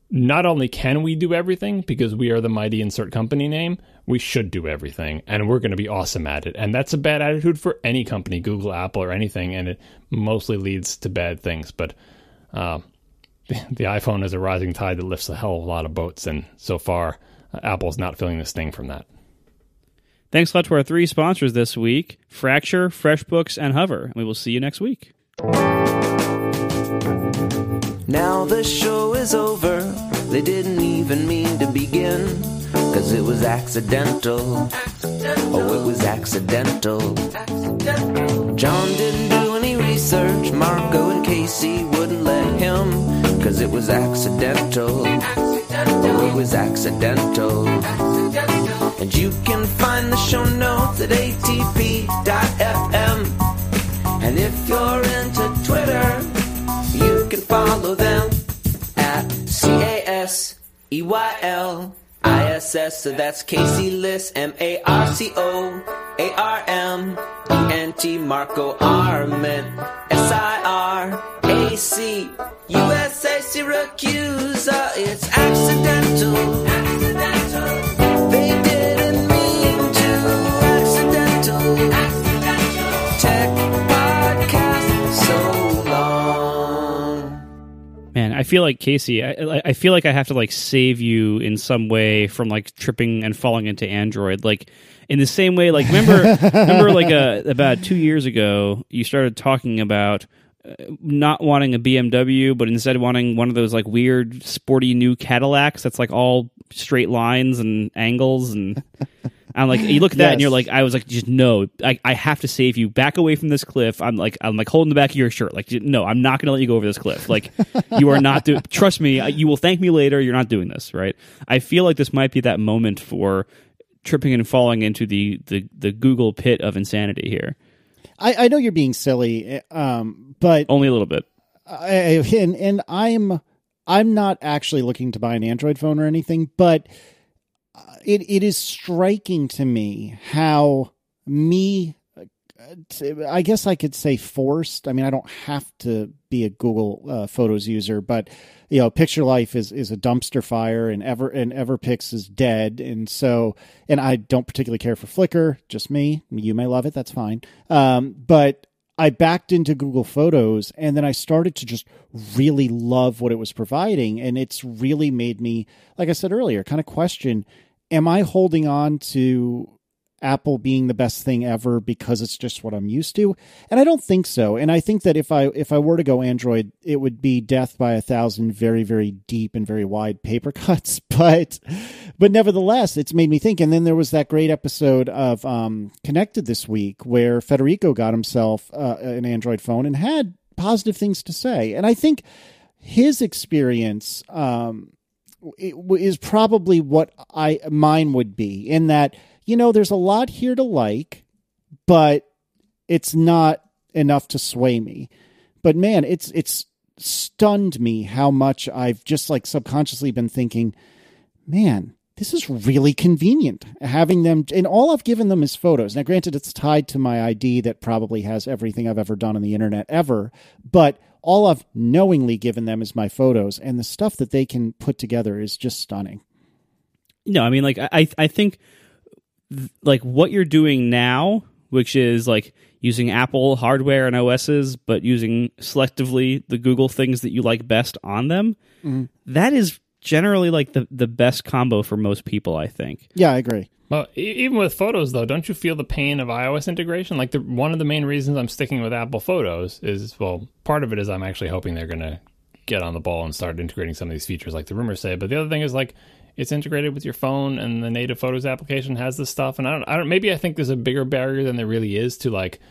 not only can we do everything because we are the mighty insert company name, we should do everything and we're going to be awesome at it. And that's a bad attitude for any company, Google, Apple, or anything. And it mostly leads to bad things. But the iPhone is a rising tide that lifts a hell of a lot of boats. And so far, Apple's not feeling the sting from that. Thanks a lot to our three sponsors this week, Fracture, FreshBooks, and Hover. We will see you next week. Now the show is over. They didn't even mean to begin. 'Cause it was accidental. Oh, it was accidental. John didn't do any research. Marco and Casey wouldn't let him. 'Cause it was accidental. Oh, it was accidental. And you can find the show notes at atp.fm. And if you're into Twitter, you can follow them at CASEYLISS. So that's Casey Liss, MARCOARMENT, Marco Arment, SIRAC, Syracuse. It's accidental. Man, I feel like, Casey, I feel like I have to, like, save you in some way from, like, tripping and falling into Android. Like, in the same way, like, remember like, about 2 years ago, you started talking about not wanting a BMW, but instead wanting one of those, like, weird, sporty new Cadillacs that's, like, all straight lines and angles and... I'm like, you look at that, yes. And you're like, I was like, just no, I have to save you. Back away from this cliff. I'm like holding the back of your shirt. Like, no, I'm not going to let you go over this cliff. Like, you are not doing. Trust me, you will thank me later. You're not doing this, right? I feel like this might be that moment for tripping and falling into the Google pit of insanity here. I know you're being silly, but only a little bit. I'm not actually looking to buy an Android phone or anything, but. It is striking to me how I guess I could say forced. I mean, I don't have to be a Google Photos user, but you know, Picture Life is a dumpster fire, and Everpix is dead, and I don't particularly care for Flickr. Just me. You may love it. That's fine. But I backed into Google Photos, and then I started to just really love what it was providing, and it's really made me, like I said earlier, kind of question. Am I holding on to Apple being the best thing ever because it's just what I'm used to? And I don't think so. And I think that if I were to go Android, it would be death by 1,000 very, very deep and very wide paper cuts. But nevertheless, it's made me think. And then there was that great episode of Connected this week where Federico got himself an Android phone and had positive things to say. And I think his experience... it is probably what mine would be, in that, you know, there's a lot here to like, but it's not enough to sway me. But man, it's stunned me how much I've just like subconsciously been thinking, man, this is really convenient having them. And all I've given them is photos. Now, granted, it's tied to my ID that probably has everything I've ever done on the internet ever, but all I've knowingly given them is my photos, and the stuff that they can put together is just stunning. No, I mean, like, I think like what you're doing now, which is like using Apple hardware and OSs, but using selectively the Google things that you like best on them, that is generally like the best combo for most people, I think. Yeah, I agree. Well, even with photos, though, don't you feel the pain of iOS integration? Like, one of the main reasons I'm sticking with Apple Photos is, well, part of it is I'm actually hoping they're going to get on the ball and start integrating some of these features like the rumors say. But the other thing is, like, it's integrated with your phone, and the native photos application has this stuff. And maybe I think there's a bigger barrier than there really is to, like,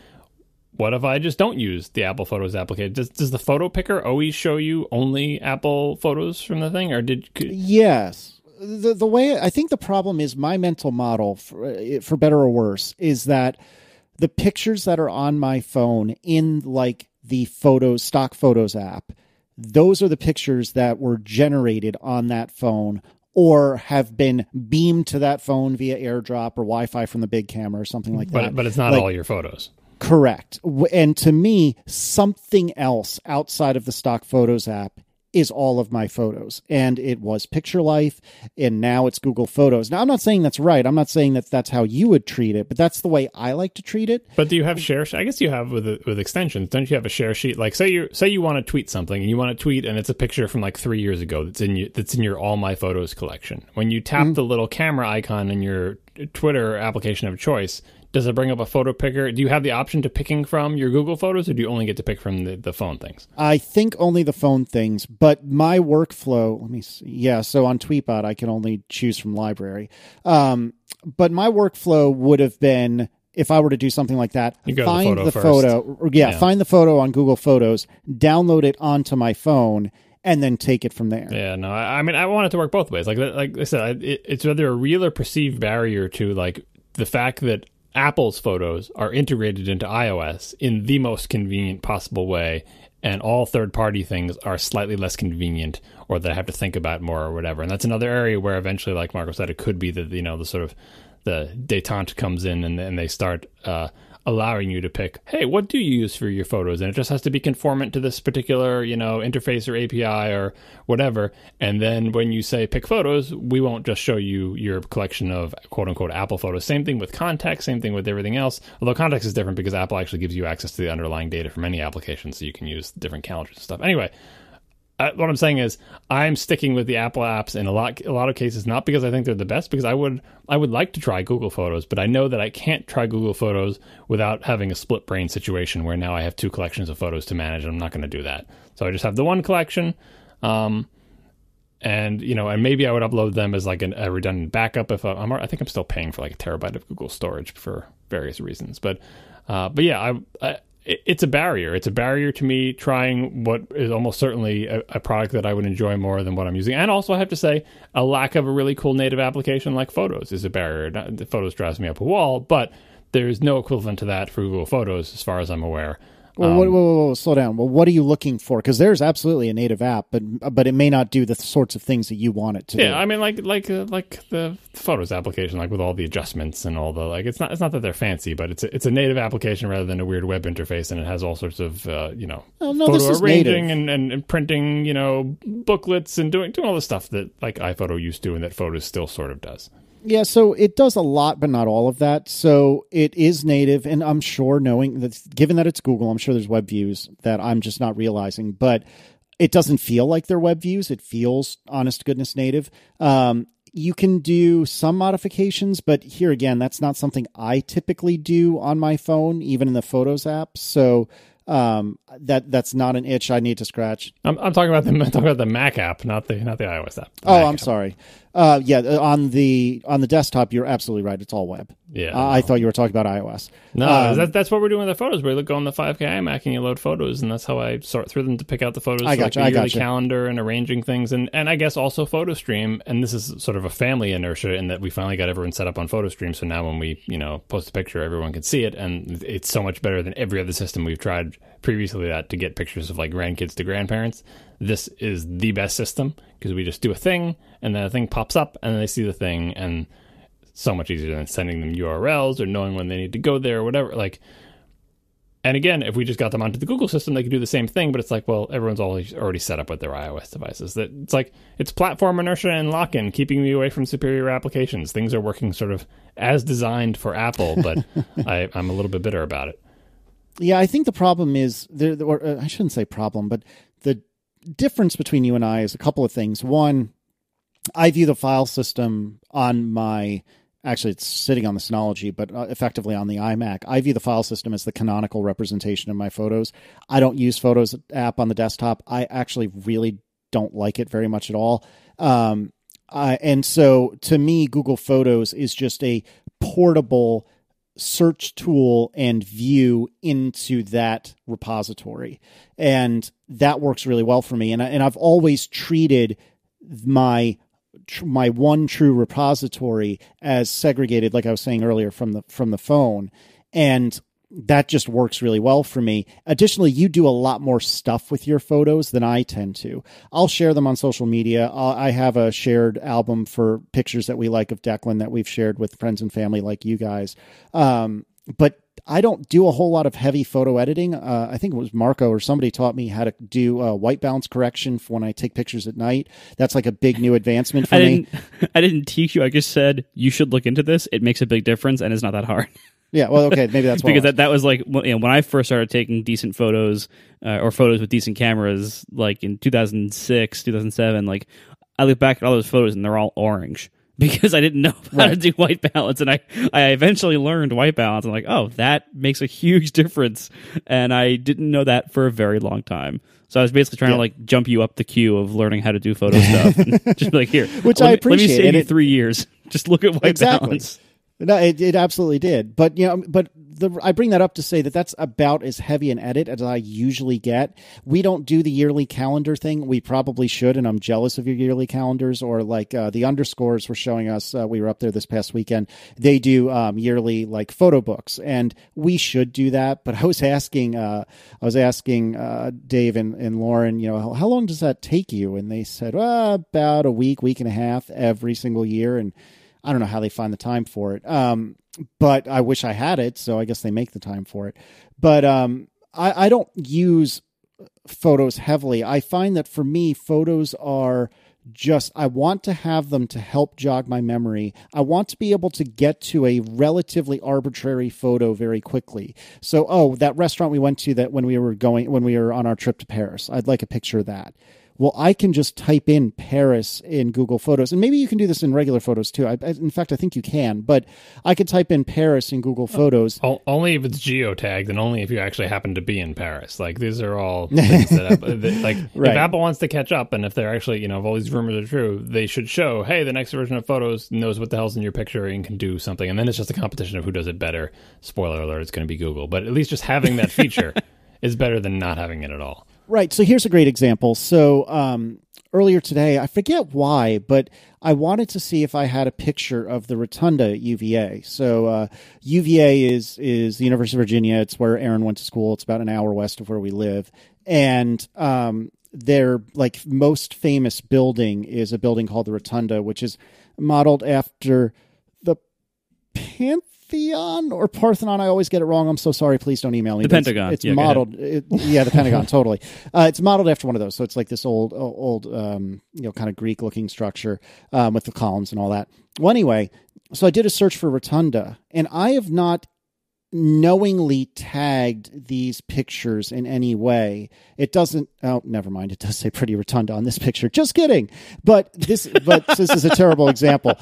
what if I just don't use the Apple Photos application? Does the photo picker always show you only Apple photos from the thing, or Yes. The way I think the problem is, my mental model, for better or worse, is that the pictures that are on my phone in, like, the Photos, stock Photos app, those are the pictures that were generated on that phone or have been beamed to that phone via AirDrop or Wi-Fi from the big camera or something like that. But it's not, like, all your photos. Correct. And to me, something else outside of the stock Photos app is all of my photos. And it was Picture Life, and now it's Google Photos. Now, I'm not saying that's right. I'm not saying that that's how you would treat it, but that's the way I like to treat it. But do you have share? I guess you have with extensions. Don't you have a share sheet? Like, say you want to tweet something, and you want to tweet, and it's a picture from like 3 years ago that's in your All My Photos collection. When you tap the little camera icon in your Twitter application of choice, does it bring up a photo picker? Do you have the option to picking from your Google Photos, or do you only get to pick from the phone things? I think only the phone things, but my workflow, let me see. Yeah, so on Tweetbot, I can only choose from library. But my workflow would have been, if I were to do something like that, find the photo first. Yeah, find the photo on Google Photos, download it onto my phone, and then take it from there. Yeah, no, I mean, I want it to work both ways. Like I said, it's rather a real or perceived barrier to, like, the fact that Apple's photos are integrated into iOS in the most convenient possible way, and all third-party things are slightly less convenient, or that I have to think about more or whatever. And that's another area where eventually, like Marco said, it could be that, you know, the sort of the detente comes in and they start allowing you to pick, hey, what do you use for your photos? And it just has to be conformant to this particular, you know, interface or API or whatever. And then when you say pick photos, we won't just show you your collection of quote unquote Apple photos. Same thing with contacts, same thing with everything else. Although contacts is different because Apple actually gives you access to the underlying data from any application, so you can use different calendars and stuff. Anyway, what I'm saying is, I'm sticking with the Apple apps in a lot of cases, not because I think they're the best, because I would like to try Google Photos, but I know that I can't try Google Photos without having a split brain situation where now I have two collections of photos to manage, and I'm not going to do that. So I just have the one collection, and, you know, and maybe I would upload them as like a redundant backup. If I think I'm still paying for like a terabyte of Google storage for various reasons, but yeah, it's a barrier. It's a barrier to me trying what is almost certainly a product that I would enjoy more than what I'm using. And also, I have to say, a lack of a really cool native application like Photos is a barrier. The Photos drives me up a wall, but there's no equivalent to that for Google Photos as far as I'm aware. Well, whoa, slow down. Well, what are you looking for? Because there's absolutely a native app, but it may not do the sorts of things that you want it to do. Yeah, I mean, like the Photos application, like with all the adjustments and all the, like, it's not that they're fancy, but it's a native application rather than a weird web interface, and it has all sorts of, you know, photo arranging and printing, you know, booklets and doing all the stuff that, like, iPhoto used to and that Photos still sort of does. Yeah, so it does a lot, but not all of that. So it is native, and I'm sure, knowing that, given that it's Google, I'm sure there's web views that I'm just not realizing, but it doesn't feel like they're web views. It feels, honest to goodness, native. You can do some modifications, but here again, that's not something I typically do on my phone, even in the Photos app. So that's not an itch I need to scratch. I'm talking about the Mac app, not the iOS app. Sorry. Yeah, on the desktop, you're absolutely right. It's all web. Yeah, I thought you were talking about iOS. No, that's what we're doing with the photos. We go on the 5K iMac and you load photos, and that's how I sort through them to pick out the photos. I got you. Like the yearly calendar and arranging things, and I guess also PhotoStream. And this is sort of a family inertia in that we finally got everyone set up on PhotoStream. So now when we post a picture, everyone can see it, and it's so much better than every other system we've tried previously that to get pictures of like grandkids to grandparents. This is the best system because we just do a thing and then a thing pops up and then they see the thing, and so much easier than sending them URLs or knowing when they need to go there or whatever. Like, and again, if we just got them onto the Google system, they could do the same thing, but it's like, well, everyone's already set up with their iOS devices. That it's like, it's platform inertia and lock-in, keeping me away from superior applications. Things are working sort of as designed for Apple, but I'm a little bit bitter about it. Yeah, I think the problem is, I shouldn't say problem, but the difference between you and I is a couple of things. One, I view the file system on my actually it's sitting on the Synology, but effectively on the iMac. I view the file system as the canonical representation of my photos. I don't use Photos app on the desktop. I actually really don't like it very much at all. And so to me, Google Photos is just a portable search tool and view into that repository. And that works really well for me. And I've always treated my one true repository as segregated, like I was saying earlier, from the phone. And that just works really well for me. Additionally, you do a lot more stuff with your photos than I tend to. I'll share them on social media. I have a shared album for pictures that we like of Declan that we've shared with friends and family like you guys. But I don't do a whole lot of heavy photo editing. I think it was Marco or somebody taught me how to do white balance correction for when I take pictures at night. That's like a big new advancement for me. I didn't teach you. I just said, you should look into this. It makes a big difference and it's not that hard. Yeah, well, okay, maybe that's why. Because that was like, you know, when I first started taking decent photos or photos with decent cameras, like in 2006, 2007, like I look back at all those photos and they're all orange because I didn't know how to do white balance. And I eventually learned white balance. I'm like, oh, that makes a huge difference. And I didn't know that for a very long time. So I was basically trying to like jump you up the queue of learning how to do photo stuff. And just be like, here, which I appreciate. Let me save you 3 years. Just look at white balance. No, it absolutely did. But, you know, I bring that up to say that that's about as heavy an edit as I usually get. We don't do the yearly calendar thing. We probably should. And I'm jealous of your yearly calendars, or like the Underscores were showing us, we were up there this past weekend. They do yearly like photo books, and we should do that. But I was asking, Dave and Lauren, you know, how long does that take you? And they said, well, about a week and a half every single year. And I don't know how they find the time for it, but I wish I had it, so I guess they make the time for it. But I don't use photos heavily. I find that for me, photos are just, I want to have them to help jog my memory. I want to be able to get to a relatively arbitrary photo very quickly. So, oh, that restaurant we went to that when we were on our trip to Paris, I'd like a picture of that. Well, I can just type in Paris in Google Photos. And maybe you can do this in regular photos, too. In fact, I think you can. But I could type in Paris in Google Photos. Only if it's geotagged, and only if you actually happen to be in Paris. Like, these are all things that Apple... If Apple wants to catch up, and if they're actually... You know, if all these rumors are true, they should show, hey, the next version of Photos knows what the hell's in your picture and can do something. And then it's just a competition of who does it better. Spoiler alert, it's going to be Google. But at least just having that feature is better than not having it at all. Right. So here's a great example. So earlier today, I forget why, but I wanted to see if I had a picture of the rotunda at UVA. So UVA is the University of Virginia. It's where Aaron went to school. It's about an hour west of where we live. And their like most famous building is a building called the Rotunda, which is modeled after the Pantheon or Parthenon. I always get it wrong. I'm so sorry. Please don't email me. The Pentagon. It's modeled. The Pentagon. Totally. It's modeled after one of those. So it's like this old, you know, kind of Greek looking structure with the columns and all that. Well, anyway, so I did a search for Rotunda, and I have not knowingly tagged these pictures in any way. It doesn't... Oh, never mind. It does say Pretty Rotunda on this picture. Just kidding. But this is a terrible example.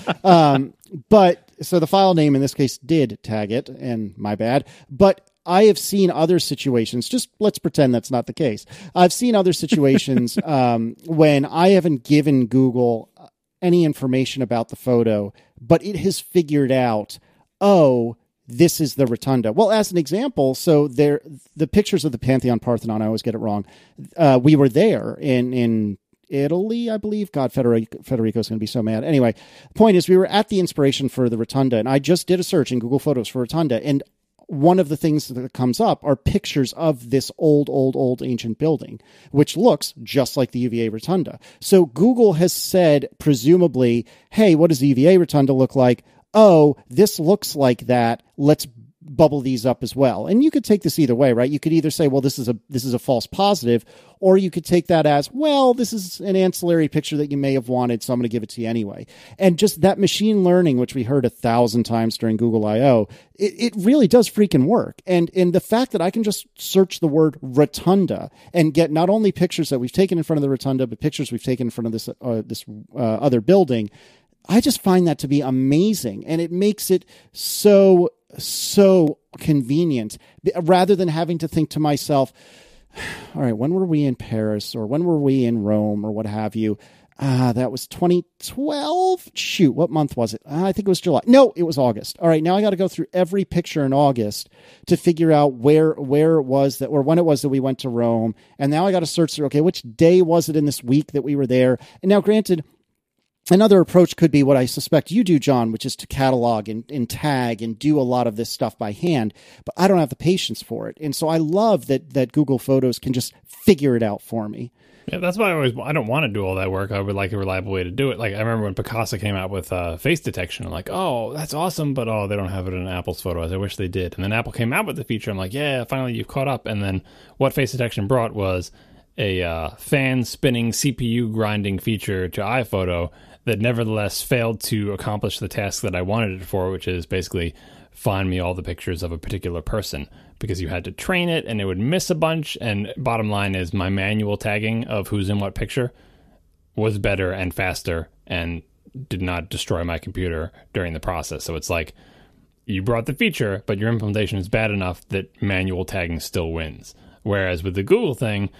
So the file name in this case did tag it, and my bad. But I have seen other situations. Just let's pretend that's not the case. I've seen other situations when I haven't given Google any information about the photo, but it has figured out, oh, this is the Rotunda. Well, as an example, so there, the pictures of the Pantheon, Parthenon, I always get it wrong. We were there in Italy, I believe. God, Federico's going to be so mad. Anyway, point is we were at the inspiration for the Rotunda, and I just did a search in Google Photos for Rotunda, and one of the things that comes up are pictures of this old ancient building, which looks just like the UVA Rotunda. So Google has said, presumably, hey, what does the UVA Rotunda look like? Oh, this looks like that. Let's bubble these up as well. And you could take this either way, right? You could either say, well, this is a false positive, or you could take that as, well, this is an ancillary picture that you may have wanted, so I'm going to give it to you anyway. And just that machine learning, which we heard 1,000 times during Google I.O., it really does freaking work. And the fact that I can just search the word Rotunda and get not only pictures that we've taken in front of the Rotunda, but pictures we've taken in front of this other building, I just find that to be amazing, and it makes it so convenient rather than having to think to myself, all right, when were we in Paris or when were we in Rome or what have you? That was 2012. Shoot, what month was it? I think it was July. No, it was August. All right, now I got to go through every picture in August to figure out where it was that, or when it was that we went to Rome. And now I got to search through, okay, which day was it in this week that we were there? And now, granted, another approach could be what I suspect you do, John, which is to catalog and tag and do a lot of this stuff by hand, but I don't have the patience for it. And so I love that Google Photos can just figure it out for me. Yeah, that's why I don't want to do all that work. I would like a reliable way to do it. Like, I remember when Picasa came out with face detection. I'm like, oh, that's awesome, but oh, they don't have it in Apple's Photos. I wish they did. And then Apple came out with the feature. I'm like, yeah, finally you've caught up. And then what face detection brought was a fan spinning CPU grinding feature to iPhoto that nevertheless failed to accomplish the task that I wanted it for, which is basically find me all the pictures of a particular person, because you had to train it and it would miss a bunch. And bottom line is my manual tagging of who's in what picture was better and faster and did not destroy my computer during the process. So it's like you brought the feature, but your implementation is bad enough that manual tagging still wins. Whereas with the Google thing,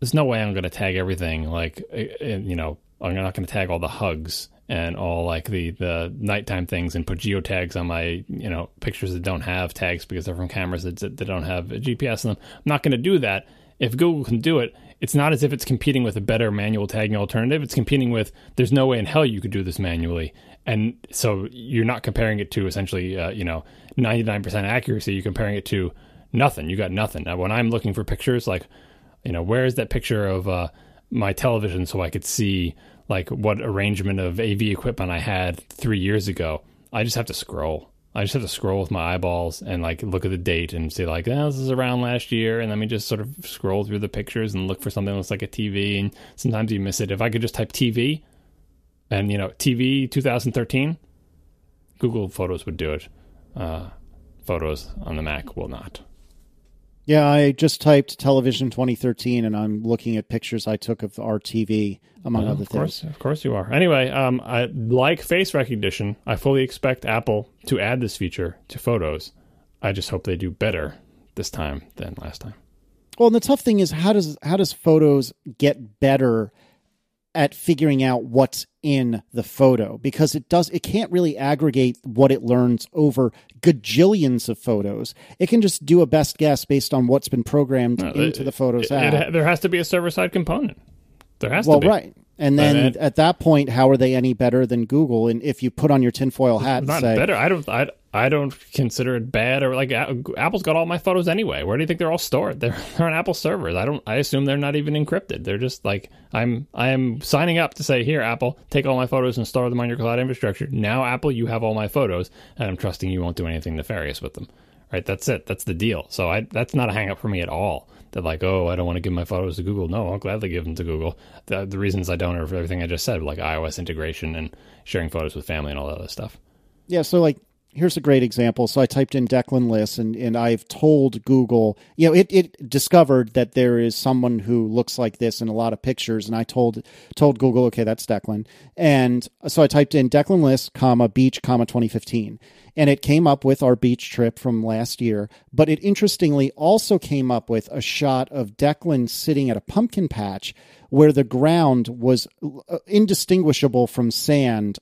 there's no way I'm going to tag everything. Like, you know, I'm not going to tag all the hugs and all like the nighttime things and put geotags on my, you know, pictures that don't have tags because they're from cameras that don't have a GPS in them. I'm not going to do that. If Google can do it, it's not as if it's competing with a better manual tagging alternative. It's competing with, there's no way in hell you could do this manually. And so you're not comparing it to essentially, 99% accuracy. You're comparing it to nothing. You got nothing. Now, when I'm looking for pictures, like, you know, where is that picture of my television so I could see like what arrangement of AV equipment I had 3 years ago? I just have to scroll. I just have to scroll with my eyeballs and like look at the date and say like, this is around last year. And let me just sort of scroll through the pictures and look for something that looks like a TV. And sometimes you miss it. If I could just type TV and, you know, TV 2013, Google Photos would do it. Photos on the Mac will not. Yeah, I just typed television 2013, and I'm looking at pictures I took of our TV, among other things. Of course you are. Anyway, I like face recognition. I fully expect Apple to add this feature to Photos. I just hope they do better this time than last time. Well, and the tough thing is, how does Photos get better at figuring out what's in the photo? Because it can't really aggregate what it learns over gajillions of photos. It can just do a best guess based on what's been programmed into the Photos app. There has to be a server-side component. There has to be. Well, right. And then at that point, how are they any better than Google? And if you put on your tinfoil hat and say... Not better. I don't consider it bad. Or like Apple's got all my photos anyway. Where do you think they're all stored? They're on Apple servers. I assume they're not even encrypted. They're just like, I am signing up to say, here, Apple, take all my photos and store them on your cloud infrastructure. Now, Apple, you have all my photos, and I'm trusting you won't do anything nefarious with them. Right? That's it. That's the deal. So that's not a hang up for me at all. That like, oh, I don't want to give my photos to Google. No, I'll gladly give them to Google. The reasons I don't are for everything I just said, like iOS integration and sharing photos with family and all that other stuff. Yeah. So like, here's a great example. So I typed in Declan Liss, and I've told Google, you know, it discovered that there is someone who looks like this in a lot of pictures. And I told Google, okay, that's Declan. And so I typed in Declan Liss, beach, 2015. And it came up with our beach trip from last year. But it interestingly also came up with a shot of Declan sitting at a pumpkin patch where the ground was indistinguishable from sand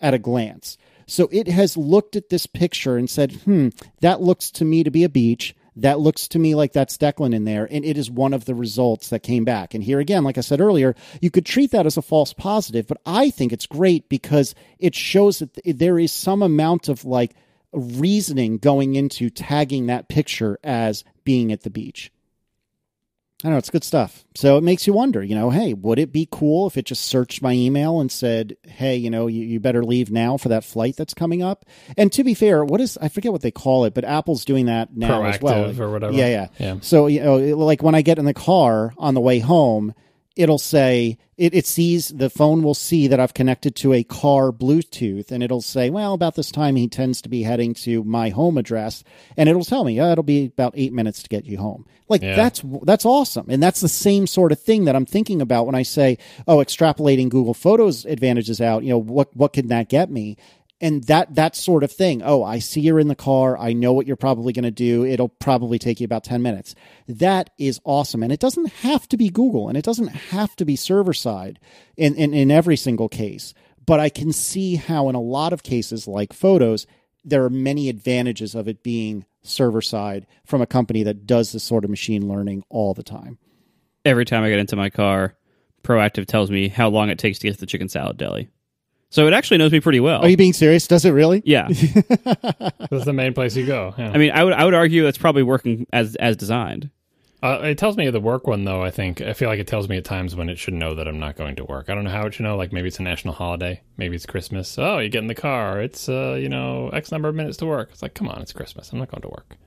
at a glance. So it has looked at this picture and said, that looks to me to be a beach. That looks to me like that's Declan in there. And it is one of the results that came back. And here again, like I said earlier, you could treat that as a false positive, but I think it's great because it shows that there is some amount of like reasoning going into tagging that picture as being at the beach. I don't know. It's good stuff. So it makes you wonder, you know, hey, would it be cool if it just searched my email and said, hey, you know, you better leave now for that flight that's coming up? And to be fair, I forget what they call it, but Apple's doing that now Proactive as well. Or whatever. Yeah. So, you know, like when I get in the car on the way home, it'll say, it sees, the phone will see that I've connected to a car Bluetooth, and it'll say, well, about this time he tends to be heading to my home address, and it'll tell me, it'll be about 8 minutes to get you home. Like, yeah. That's awesome. And that's the same sort of thing that I'm thinking about when I say, extrapolating Google Photos advantages out, what can that get me? And that sort of thing. Oh, I see you're in the car. I know what you're probably going to do. It'll probably take you about 10 minutes. That is awesome. And it doesn't have to be Google, and it doesn't have to be server side in every single case. But I can see how in a lot of cases like Photos, there are many advantages of it being server side from a company that does this sort of machine learning all the time. Every time I get into my car, Proactive tells me how long it takes to get to the chicken salad deli. So it actually knows me pretty well. Are you being serious? Does it really? Yeah. That's the main place you go. Yeah. I mean, I would argue that's probably working as designed. It tells me the work one, though, I think. I feel like it tells me at times when it should know that I'm not going to work. I don't know how it should know. Like, maybe it's a national holiday. Maybe it's Christmas. Oh, you get in the car. It's, X number of minutes to work. It's like, come on, it's Christmas. I'm not going to work.